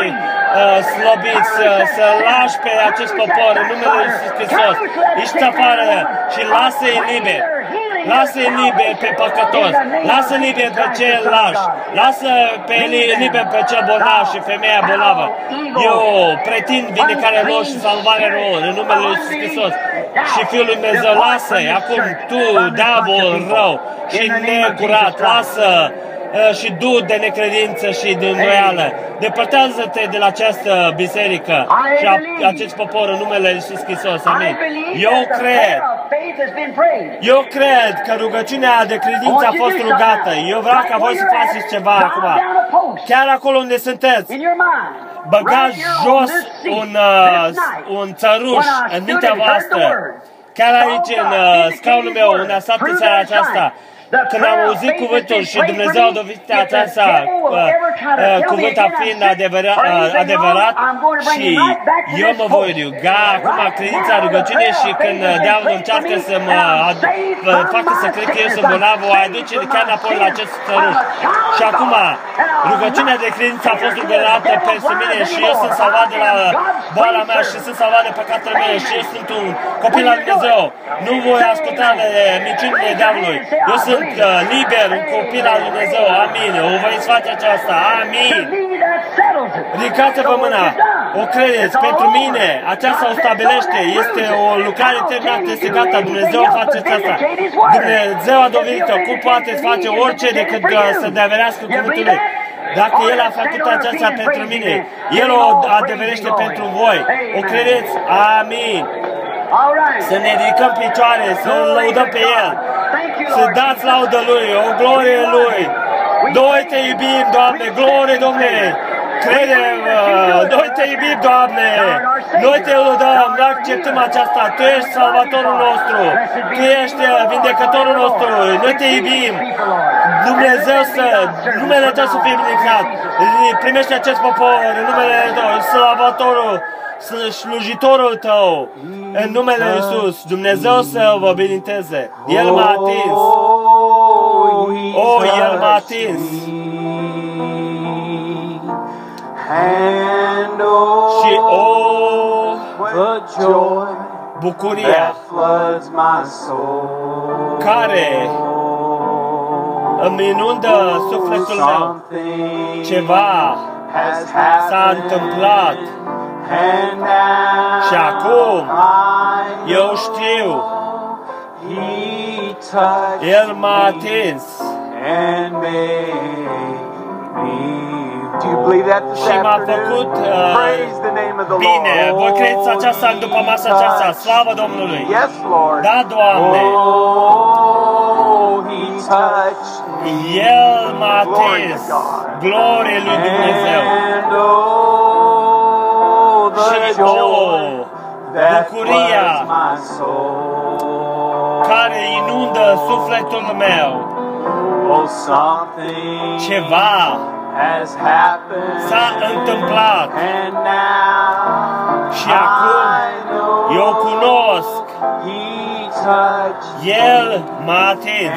slăbiți, să lași pe acest popor în numele lui Iisus Hristos. Ești afară și lasă-i liber. Lasă-i liber pe păcătos. Lasă-i liber pe cel lași. Lasă-i liber pe cel bolnav și femeia bolnavă. Eu pretind vindecarea lor și salvarea lor în numele lui Iisus Hristos. Și Fiul lui Dumnezeu, lasă-i acum tu, diavol rău și necurat, lasă și du de necredință și de îndoială. Depărtează-te de la această biserică și acest popor în numele lui Iisus Hristos. Amin. Eu cred că rugăciunea de credință a fost rugată. Eu vreau ca voi să faceți ceva acum. Chiar acolo unde sunteți, băgați jos un țăruș în mintea voastră. Chiar aici, în scaunul meu, unde a stat în seara aceasta, când am auzit cuvântul și Dumnezeu a dovedit aceasta, cuvântul fiind adevărat, și eu mă voi ruga acum credința rugăciune și când diavolul încearcă să mă facă să cred că eu sunt bolnav, o aduce chiar înapoi la acest țăruș. Și acum rugăciunea de credință a fost rugată pentru mine și eu sunt salvat de la boala mea și sunt salvat de păcatele mele și eu sunt un copil al Dumnezeu. Nu voi asculta de niciunile diavolului. Eu sunt liber, un copil al Lui Dumnezeu. Amin. O veți face aceasta. Amin. Ridicați-vă mâna. O credeți. Pentru mine, aceasta o stabilește. Este o lucrare terminată. Este gata. Dumnezeu face aceasta. Dumnezeu a dovedit-o. Cum poate face orice decât să deaverească cuvântul Lui? Dacă El a făcut aceasta pentru mine, El o adeverește pentru voi. O credeți? Amin. Să ne ridicăm picioare, să lăudăm pe El, să dați laudă Lui, o glorie Lui. Noi te iubim, Doamne, glorie, Domnule, credem, noi te iubim, Doamne, noi te lăudăm, ne acceptăm aceasta, Tu ești salvatorul nostru, Tu ești vindecătorul nostru, noi te iubim, Dumnezeu să, numele Tău să fie vindecat, primește acest popor, numele Tău, salvatorul, slujitorul tău, în numele Lui Iisus, Dumnezeu să vă binecuvânteze. El m-a atins. Oh, El m-a atins. Și oh, bucuria care îmi inundă sufletul meu. Ceva s-a întâmplat și acum eu știu, El m-a atins. Și m-a făcut bine. Voi credeți aceasta după masa aceasta? Slavă Domnului! Da, Doamne! El m-a atins. Glorie lui Dumnezeu! Și bucuria care inundă sufletul meu. Ceva s-a întâmplat și acum eu cunosc, El m-a atins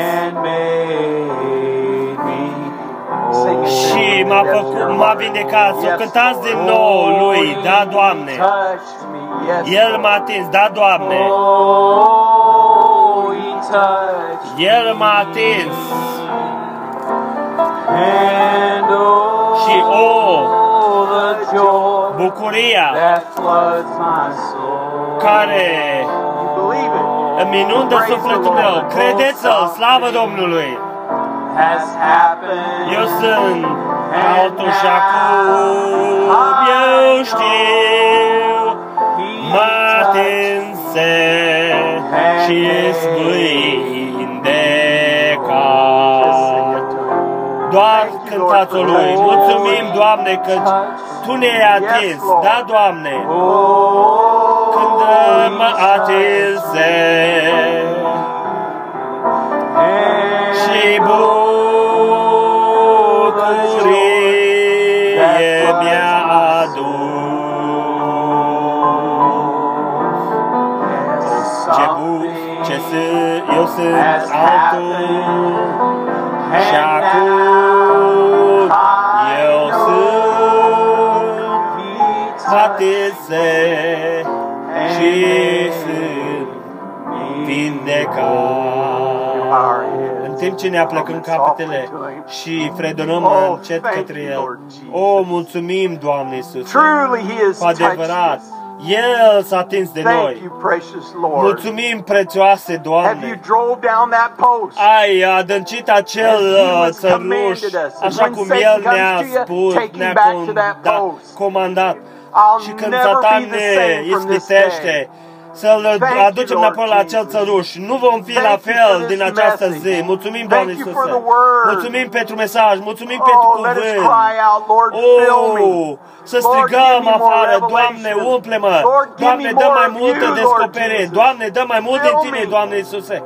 și m-a vindecat. Să cântați din nou Lui, da, Doamne! El m-a atins, da, Doamne! El m-a atins. Și o bucuria care îmi inundă sufletul meu. Credeți-l, slavă Domnului! Eu sunt altul și acum eu știu, mă atinse și splinde. Doar cântați-o Lui. Mulțumim, Doamne, că Tu ne-ai atins. Da, Doamne. Când mă atinse și bucurie mi-a adus. Eu sunt altul. Și acum eu sunt atise și sunt vindecat. În timp ce ne aplăcăm capetele și fredonăm încet către El. O, mulțumim, Doamne Iisuse! Cu adevărat, El s-a atins de noi. Mulțumim, prețioase Doamne. Ai adâncit acel țăruș, așa cum El ne-a spus, ne-a comandat. Și când Satan ne ispitește, să-l aducem înapoi la acel țăruș. Nu vom fi la fel din această zi. Mulțumim, Doamne Iisuse. Mulțumim pentru mesaj. Mulțumim pentru cuvânt. Oh, să strigăm afară. Doamne, umple-mă. Doamne, dă mai multă descoperire. Doamne, dă mai mult din Tine, Doamne Iisuse.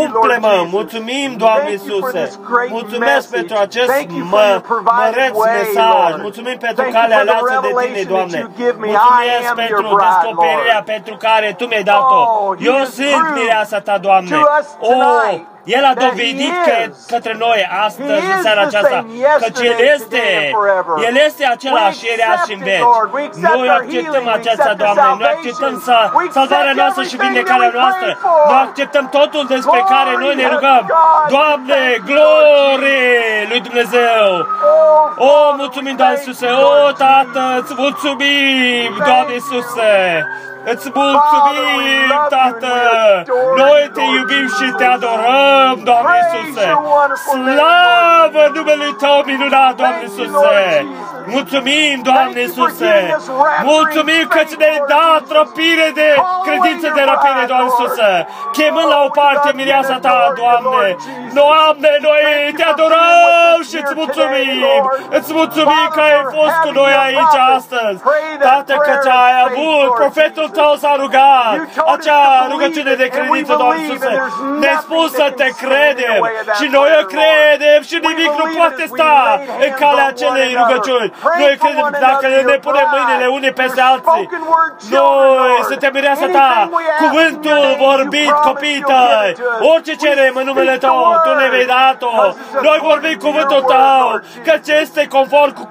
Umple-mă. Mulțumim, Doamne Iisuse. Mulțumesc pentru acest măreț mesaj. Mulțumim pentru calea aleasă de Tine, Doamne. Mulțumesc pentru descoperirea pentru care Tu mi-ai dat-o. Eu sunt mireasa Ta, Doamne. Oh, El a dovedit către noi astăzi, în seara aceasta, căci El este același ieri și în veci. Noi acceptăm aceasta, Doamne. Noi acceptăm salvarea noastră și vindecarea noastră. Noi acceptăm totul despre care noi ne rugăm. Doamne, glorie lui Dumnezeu! Oh, mulțumim, Doamne Iisuse! Oh, Tată, îți mulțumim, Doamne Iisuse! Îți mulțumim, Tată! Noi Te iubim și Te adorăm, Doamne Iisuse! Slavă numelui Tău minunat, Doamne Iisuse! Mulțumim, Doamne Iisuse! Mulțumim că Ți ne-ai dat răpire de credință de răpire, Doamne Iisuse! Chemând la o parte mireasa Ta, Doamne! Doamne, noi Te adorăm și Îți îți mulțumim! Îți mulțumim că ai fost cu noi aici astăzi! Tată, că ce-ai avut, profetul tău s-a rugat! Acea rugăciune de credință, Doamne Iisuse, ne-ai spus să te credem! Și noi o credem și nimic nu poate sta în calea acelei rugăciuni! Noi credem, dacă ne punem mâinile unii peste alții, noi suntem mireasa ta, cuvântul vorbit, copiii tăi! Orice cerem în numele tău, tu ne vei da-o! Noi vorbim cuvântul tău, că ce este conform cu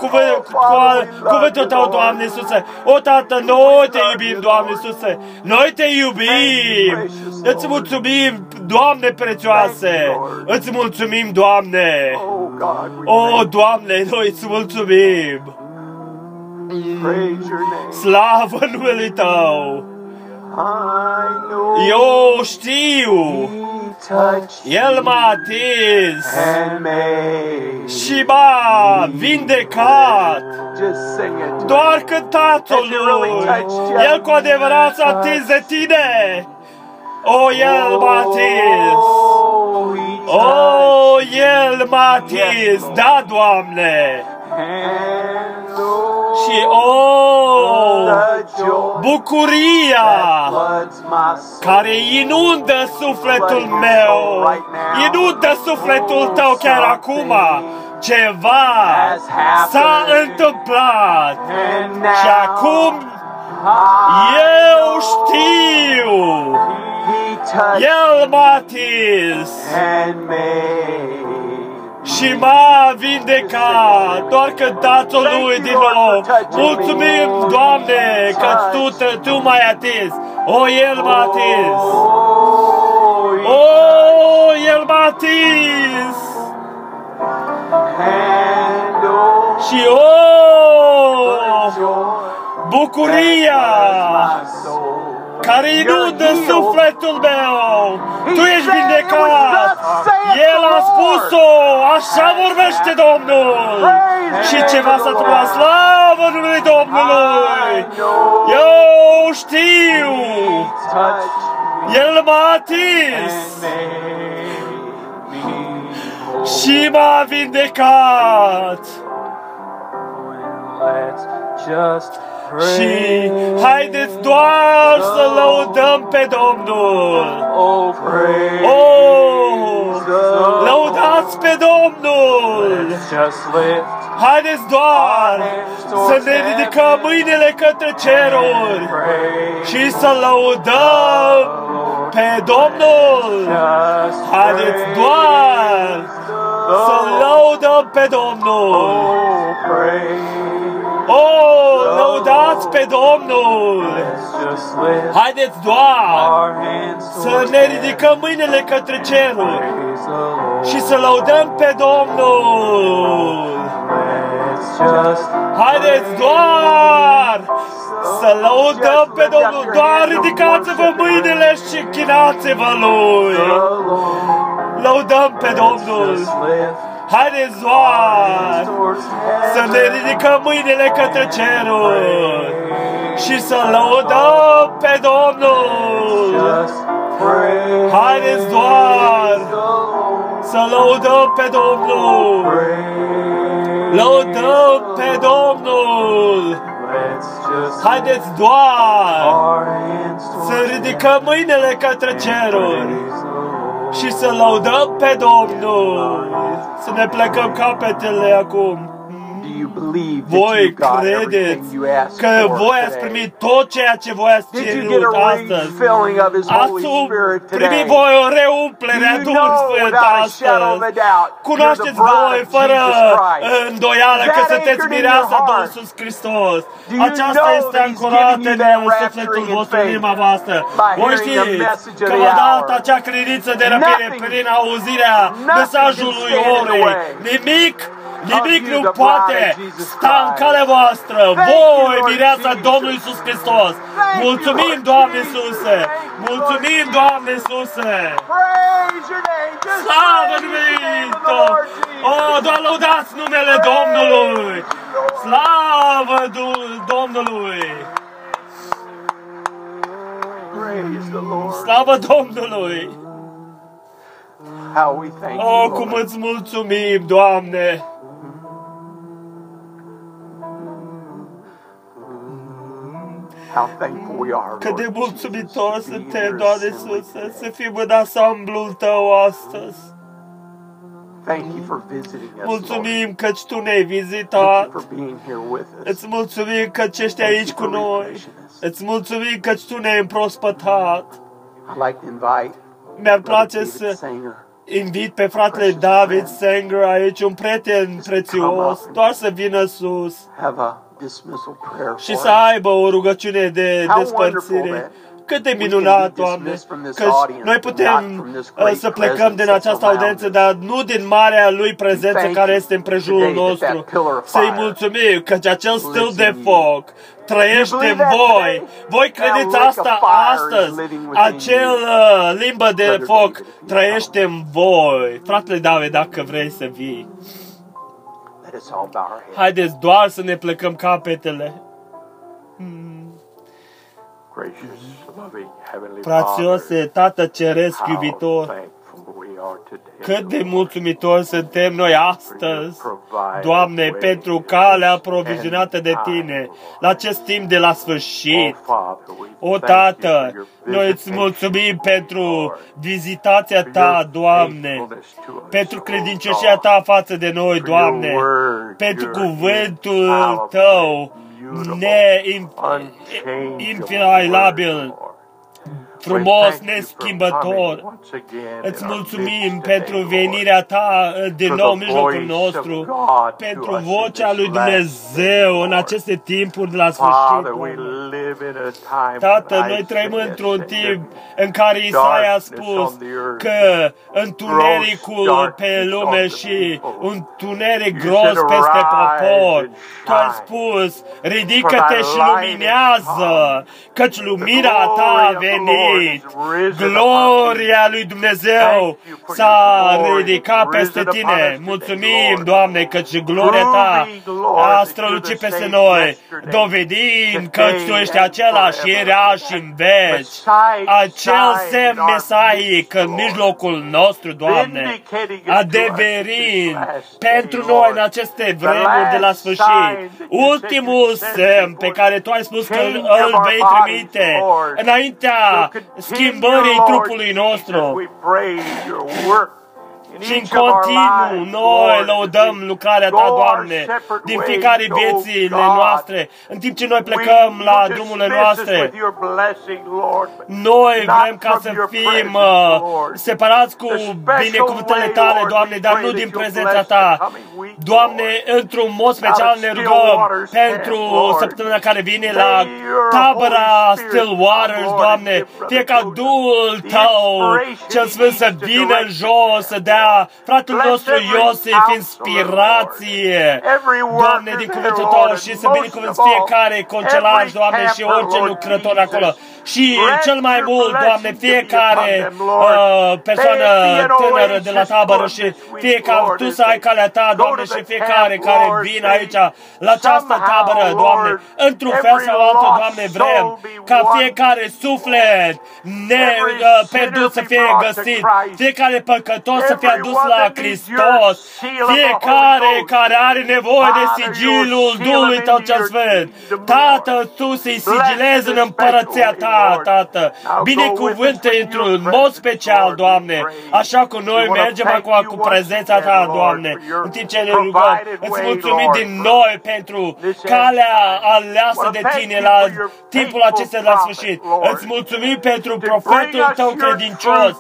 cuvântul tău, Doamne Iisuse. O, Tată, noi te iubim, Doamne Iisuse. Noi te iubim. Îți mulțumim, Doamne prețioase. Îți mulțumim, Doamne. O, Doamne, noi îți mulțumim. Slavă numelui tău. Eu știu, El m-a atins și m-a vindecat. Doar cântați-o Lui, El cu adevărat s-a atins de tine. O, El m-a atins. O, El m-a atins, da, Doamne. Și bucuria care inundă sufletul meu, inundă sufletul tău chiar acum. Ceva s-a întâmplat și acum eu știu. El m-a atins și m-a vindecat. Doar cântați-o Lui din nou. Mulțumim, Doamne, că Tu m-ai atins. O, El m-a atins. O, El m-a atins. Și bucuria care inundă sufletul meu. Tu ești vindecat. El a spus-o. Așa vorbește Domnul. Și ceva s-a întâmplat. Slavă numelui Domnului. Eu știu. El m-a atins și m-a vindecat. Și haideți doar să lăudăm pe Domnul. Lăudați pe Domnul. Haideți doar să ne ridicăm mâinile către ceruri și să lăudăm pe Domnul. Haideți doar să lăudăm pe Domnul. Lăudați pe Domnul! Haideți doar să ne ridicăm mâinile către cerul și să lăudăm pe Domnul! Haideți doar să lăudăm pe Domnul! Doar ridicați-vă mâinile și chinați-vă Lui! Lăudăm pe Domnul! Haideți doar să ne ridicăm mâinile către ceruri și să lăudăm pe Domnul. Haideți doar să lăudăm pe Domnul. Lăudăm pe Domnul. Haideți doar să ridicăm mâinile către ceruri și să lăudăm pe Domnul. Să ne plecăm capetele acum. Voi credeți că voi ați primit tot ceea ce voi ați cerut astăzi? Ați primit voi o reumplere a Duhului Sfânt astăzi? Cunoașteți voi fără îndoială că sunteți mireasa Domnului Iisus Hristos. Aceasta este ancorată în sufletul vostru, în inima voastră. Voi știți că v-a dat acea credință de răpire prin auzirea mesajului orei. Nimic nu poate sta în calea voastră. Voi, mireasa Domnului Iisus Hristos. Mulțumim, Doamne Iisuse! Mulțumim, Doamne Iisuse! Slavă numele Tău! O, doar lăudați numele Domnului! Slavă Domnului! Slavă Domnului! O, cum îți mulțumim, Doamne! Cât de mulțumitor suntem, Doamne Iisuse, să fim în ansamblul Tău astăzi. Mulțumim că Tu ne-ai vizitat. Îți mulțumim că ești aici cu noi. Îți mulțumim că Tu ne-ai împrospătat. Mi-ar place să invit pe fratele David Sanger aici, un prieten prețios, doar să vină sus și să aibă o rugăciune de despărțire. Cât de minunat, Doamne, că noi putem să plecăm din această audiență, dar nu din marea Lui prezență care este în prejurul nostru. Să-i mulțumim că acel stâlp de foc trăiește în voi. Voi credeți asta astăzi? Acel limbă de foc trăiește în voi. Fratele David, dacă vrei să vii, haideți doar să ne plecăm capetele. Prețiose Tată Ceresc iubitor, cât de mulțumitori suntem noi astăzi, Doamne, pentru calea provizionată de Tine la acest timp de la sfârșit. O, Tată, noi îți mulțumim pentru vizitația Ta, Doamne, pentru credincioșia Ta față de noi, Doamne, pentru cuvântul Tău neinfilabil, frumos, neschimbător. Îți mulțumim pentru venirea Ta din nou în mijlocul nostru, pentru vocea Lui Dumnezeu în aceste timpuri de la sfârșit. Tată, noi trăim într-un timp în care Isaia a spus că întunericul pe lume și un tuneric gros peste popor. Tu ai spus, ridică-te și luminează, căci lumina Ta a venit. Gloria lui Dumnezeu s-a ridicat peste Tine. Mulțumim, Doamne, căci gloria Ta a strălucit peste noi. Dovedim că Tu ești același ieri, azi și în veci. Acel semn mesaic în mijlocul nostru, Doamne, adeverind pentru noi în aceste vremuri de la sfârșit. Ultimul semn pe care Tu ai spus că îl vei trimite înaintea schimbării trupului nostru. Și în continuu noi lăudăm lucrarea Ta, Doamne, din fiecare viețile noastre, în timp ce noi plecăm la drumurile noastre. Noi vrem ca să fim separați cu binecuvântările Tale, Doamne, dar nu din prezența Ta. Doamne, într-un mod special ne rugăm pentru săptămâna care vine la tabăra Stillwaters, Doamne, fie ca Duhul Tău cel Sfânt să vină în jos, să dea fratele nostru Iosif inspirație, Doamne, din cuvântul Tău și să binecuvânți fiecare concelaj, Doamne, și orice lucrător acolo. Și cel mai mult, Doamne, fiecare persoană tânără de la tabără și fiecare, Tu să ai calea Ta, Doamne, și fiecare care vine aici la această tabără, Doamne, într-un fel sau altul, Doamne, vrem ca fiecare suflet neperdut să fie găsit, fiecare păcătos să fie adus la Hristos, fiecare care are nevoie de sigilul Duhului Tău cel Sfânt. Tată, Tu să-i sigilezi în împărăția Ta, Tată. Binecuvântă într-un mod special, Doamne, așa cum noi mergem acum cu prezența Ta, Doamne, în timp ce ne rugăm. Îți mulțumim din noi pentru calea aleasă de Tine la timpul acesta de la sfârșit. Îți mulțumim pentru profetul Tău credincios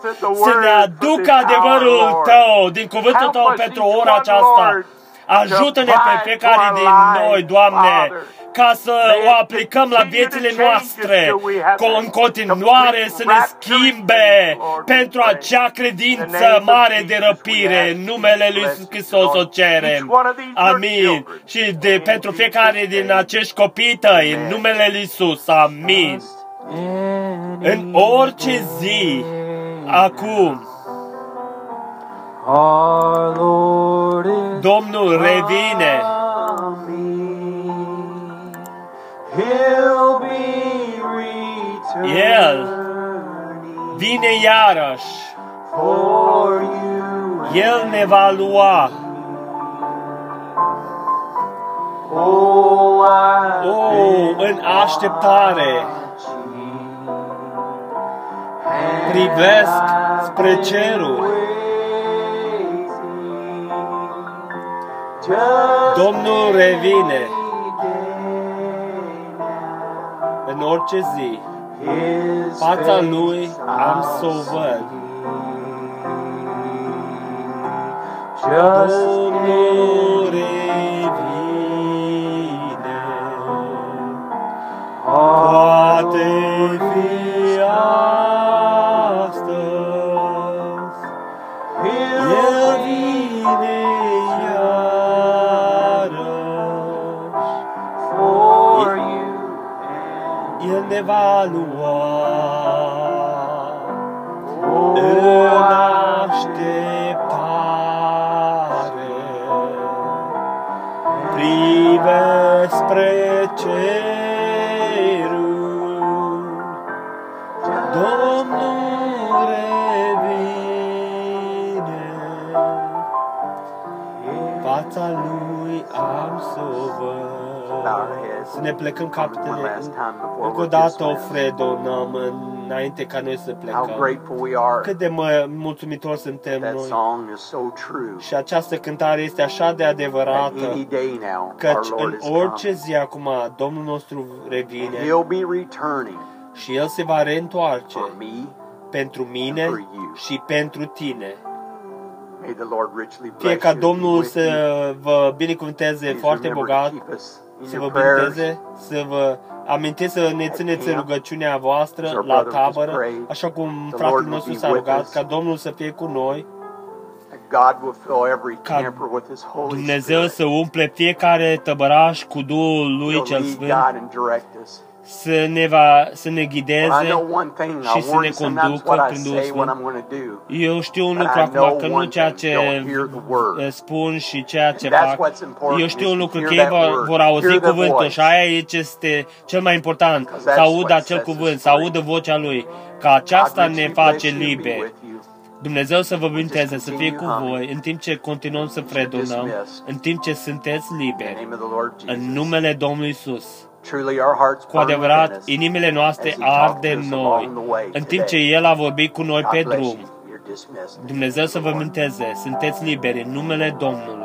să ne aducă adevărul Tău din cuvântul Tău pentru ora aceasta. Ajută-ne pe fiecare din noi, Doamne, ca să o aplicăm la viețile noastre, în continuare să ne schimbe pentru acea credință mare de răpire. În numele Lui Hristos o cerem. Amin. Și pentru fiecare din acești copii Tăi, în numele Lui Iisus. Amin. În orice zi, acum, Domnul revine. El vine iarăși. El ne va lua. Oh, în așteptare privesc spre ceruri. Domnul revine în orice zi. Fața Lui am să o văd. Domnul revine, poate fi astăzi, El vine iarăși, El ne va lua în așteptare, privește spre cerul, Domnul revine, fața Lui am să o văd. Să ne plecăm capetele, încă o dată o fredonăm înainte ca noi să plecăm. Cât de mulțumitori suntem noi. Și această cântare este așa de adevărată, căci în orice zi acum Domnul nostru revine și El se va reîntoarce pentru mine și pentru tine. Fie ca Domnul să vă binecuvânteze foarte bogat, să vă binecuvânteze, să vă amintiți să ne țineți în rugăciunea voastră la tabără, așa cum fratele nostru s-a rugat, ca Domnul să fie cu noi, ca Dumnezeu să umple fiecare tăbăraș cu Duhul Lui Cel Sfânt, să ne ghideze și să ne conducă prin Duhul Sfânt. Eu știu un lucru acum, că nu ceea ce spun și ceea ce fac. Eu știu un lucru, că ei vor auzi cuvântul și aia este cel mai important, să audă acel cuvânt, să audă vocea Lui, că aceasta ne face liberi. Dumnezeu să vă binecuvânteze, să fie cu voi, în timp ce continuăm să fredonăm, în timp ce sunteți liberi, în numele Domnului Iisus. Cu adevărat, inimile noastre arde în noi, în timp ce El a vorbit cu noi pe drum. Dumnezeu să vă mânteze, sunteți liberi în numele Domnului.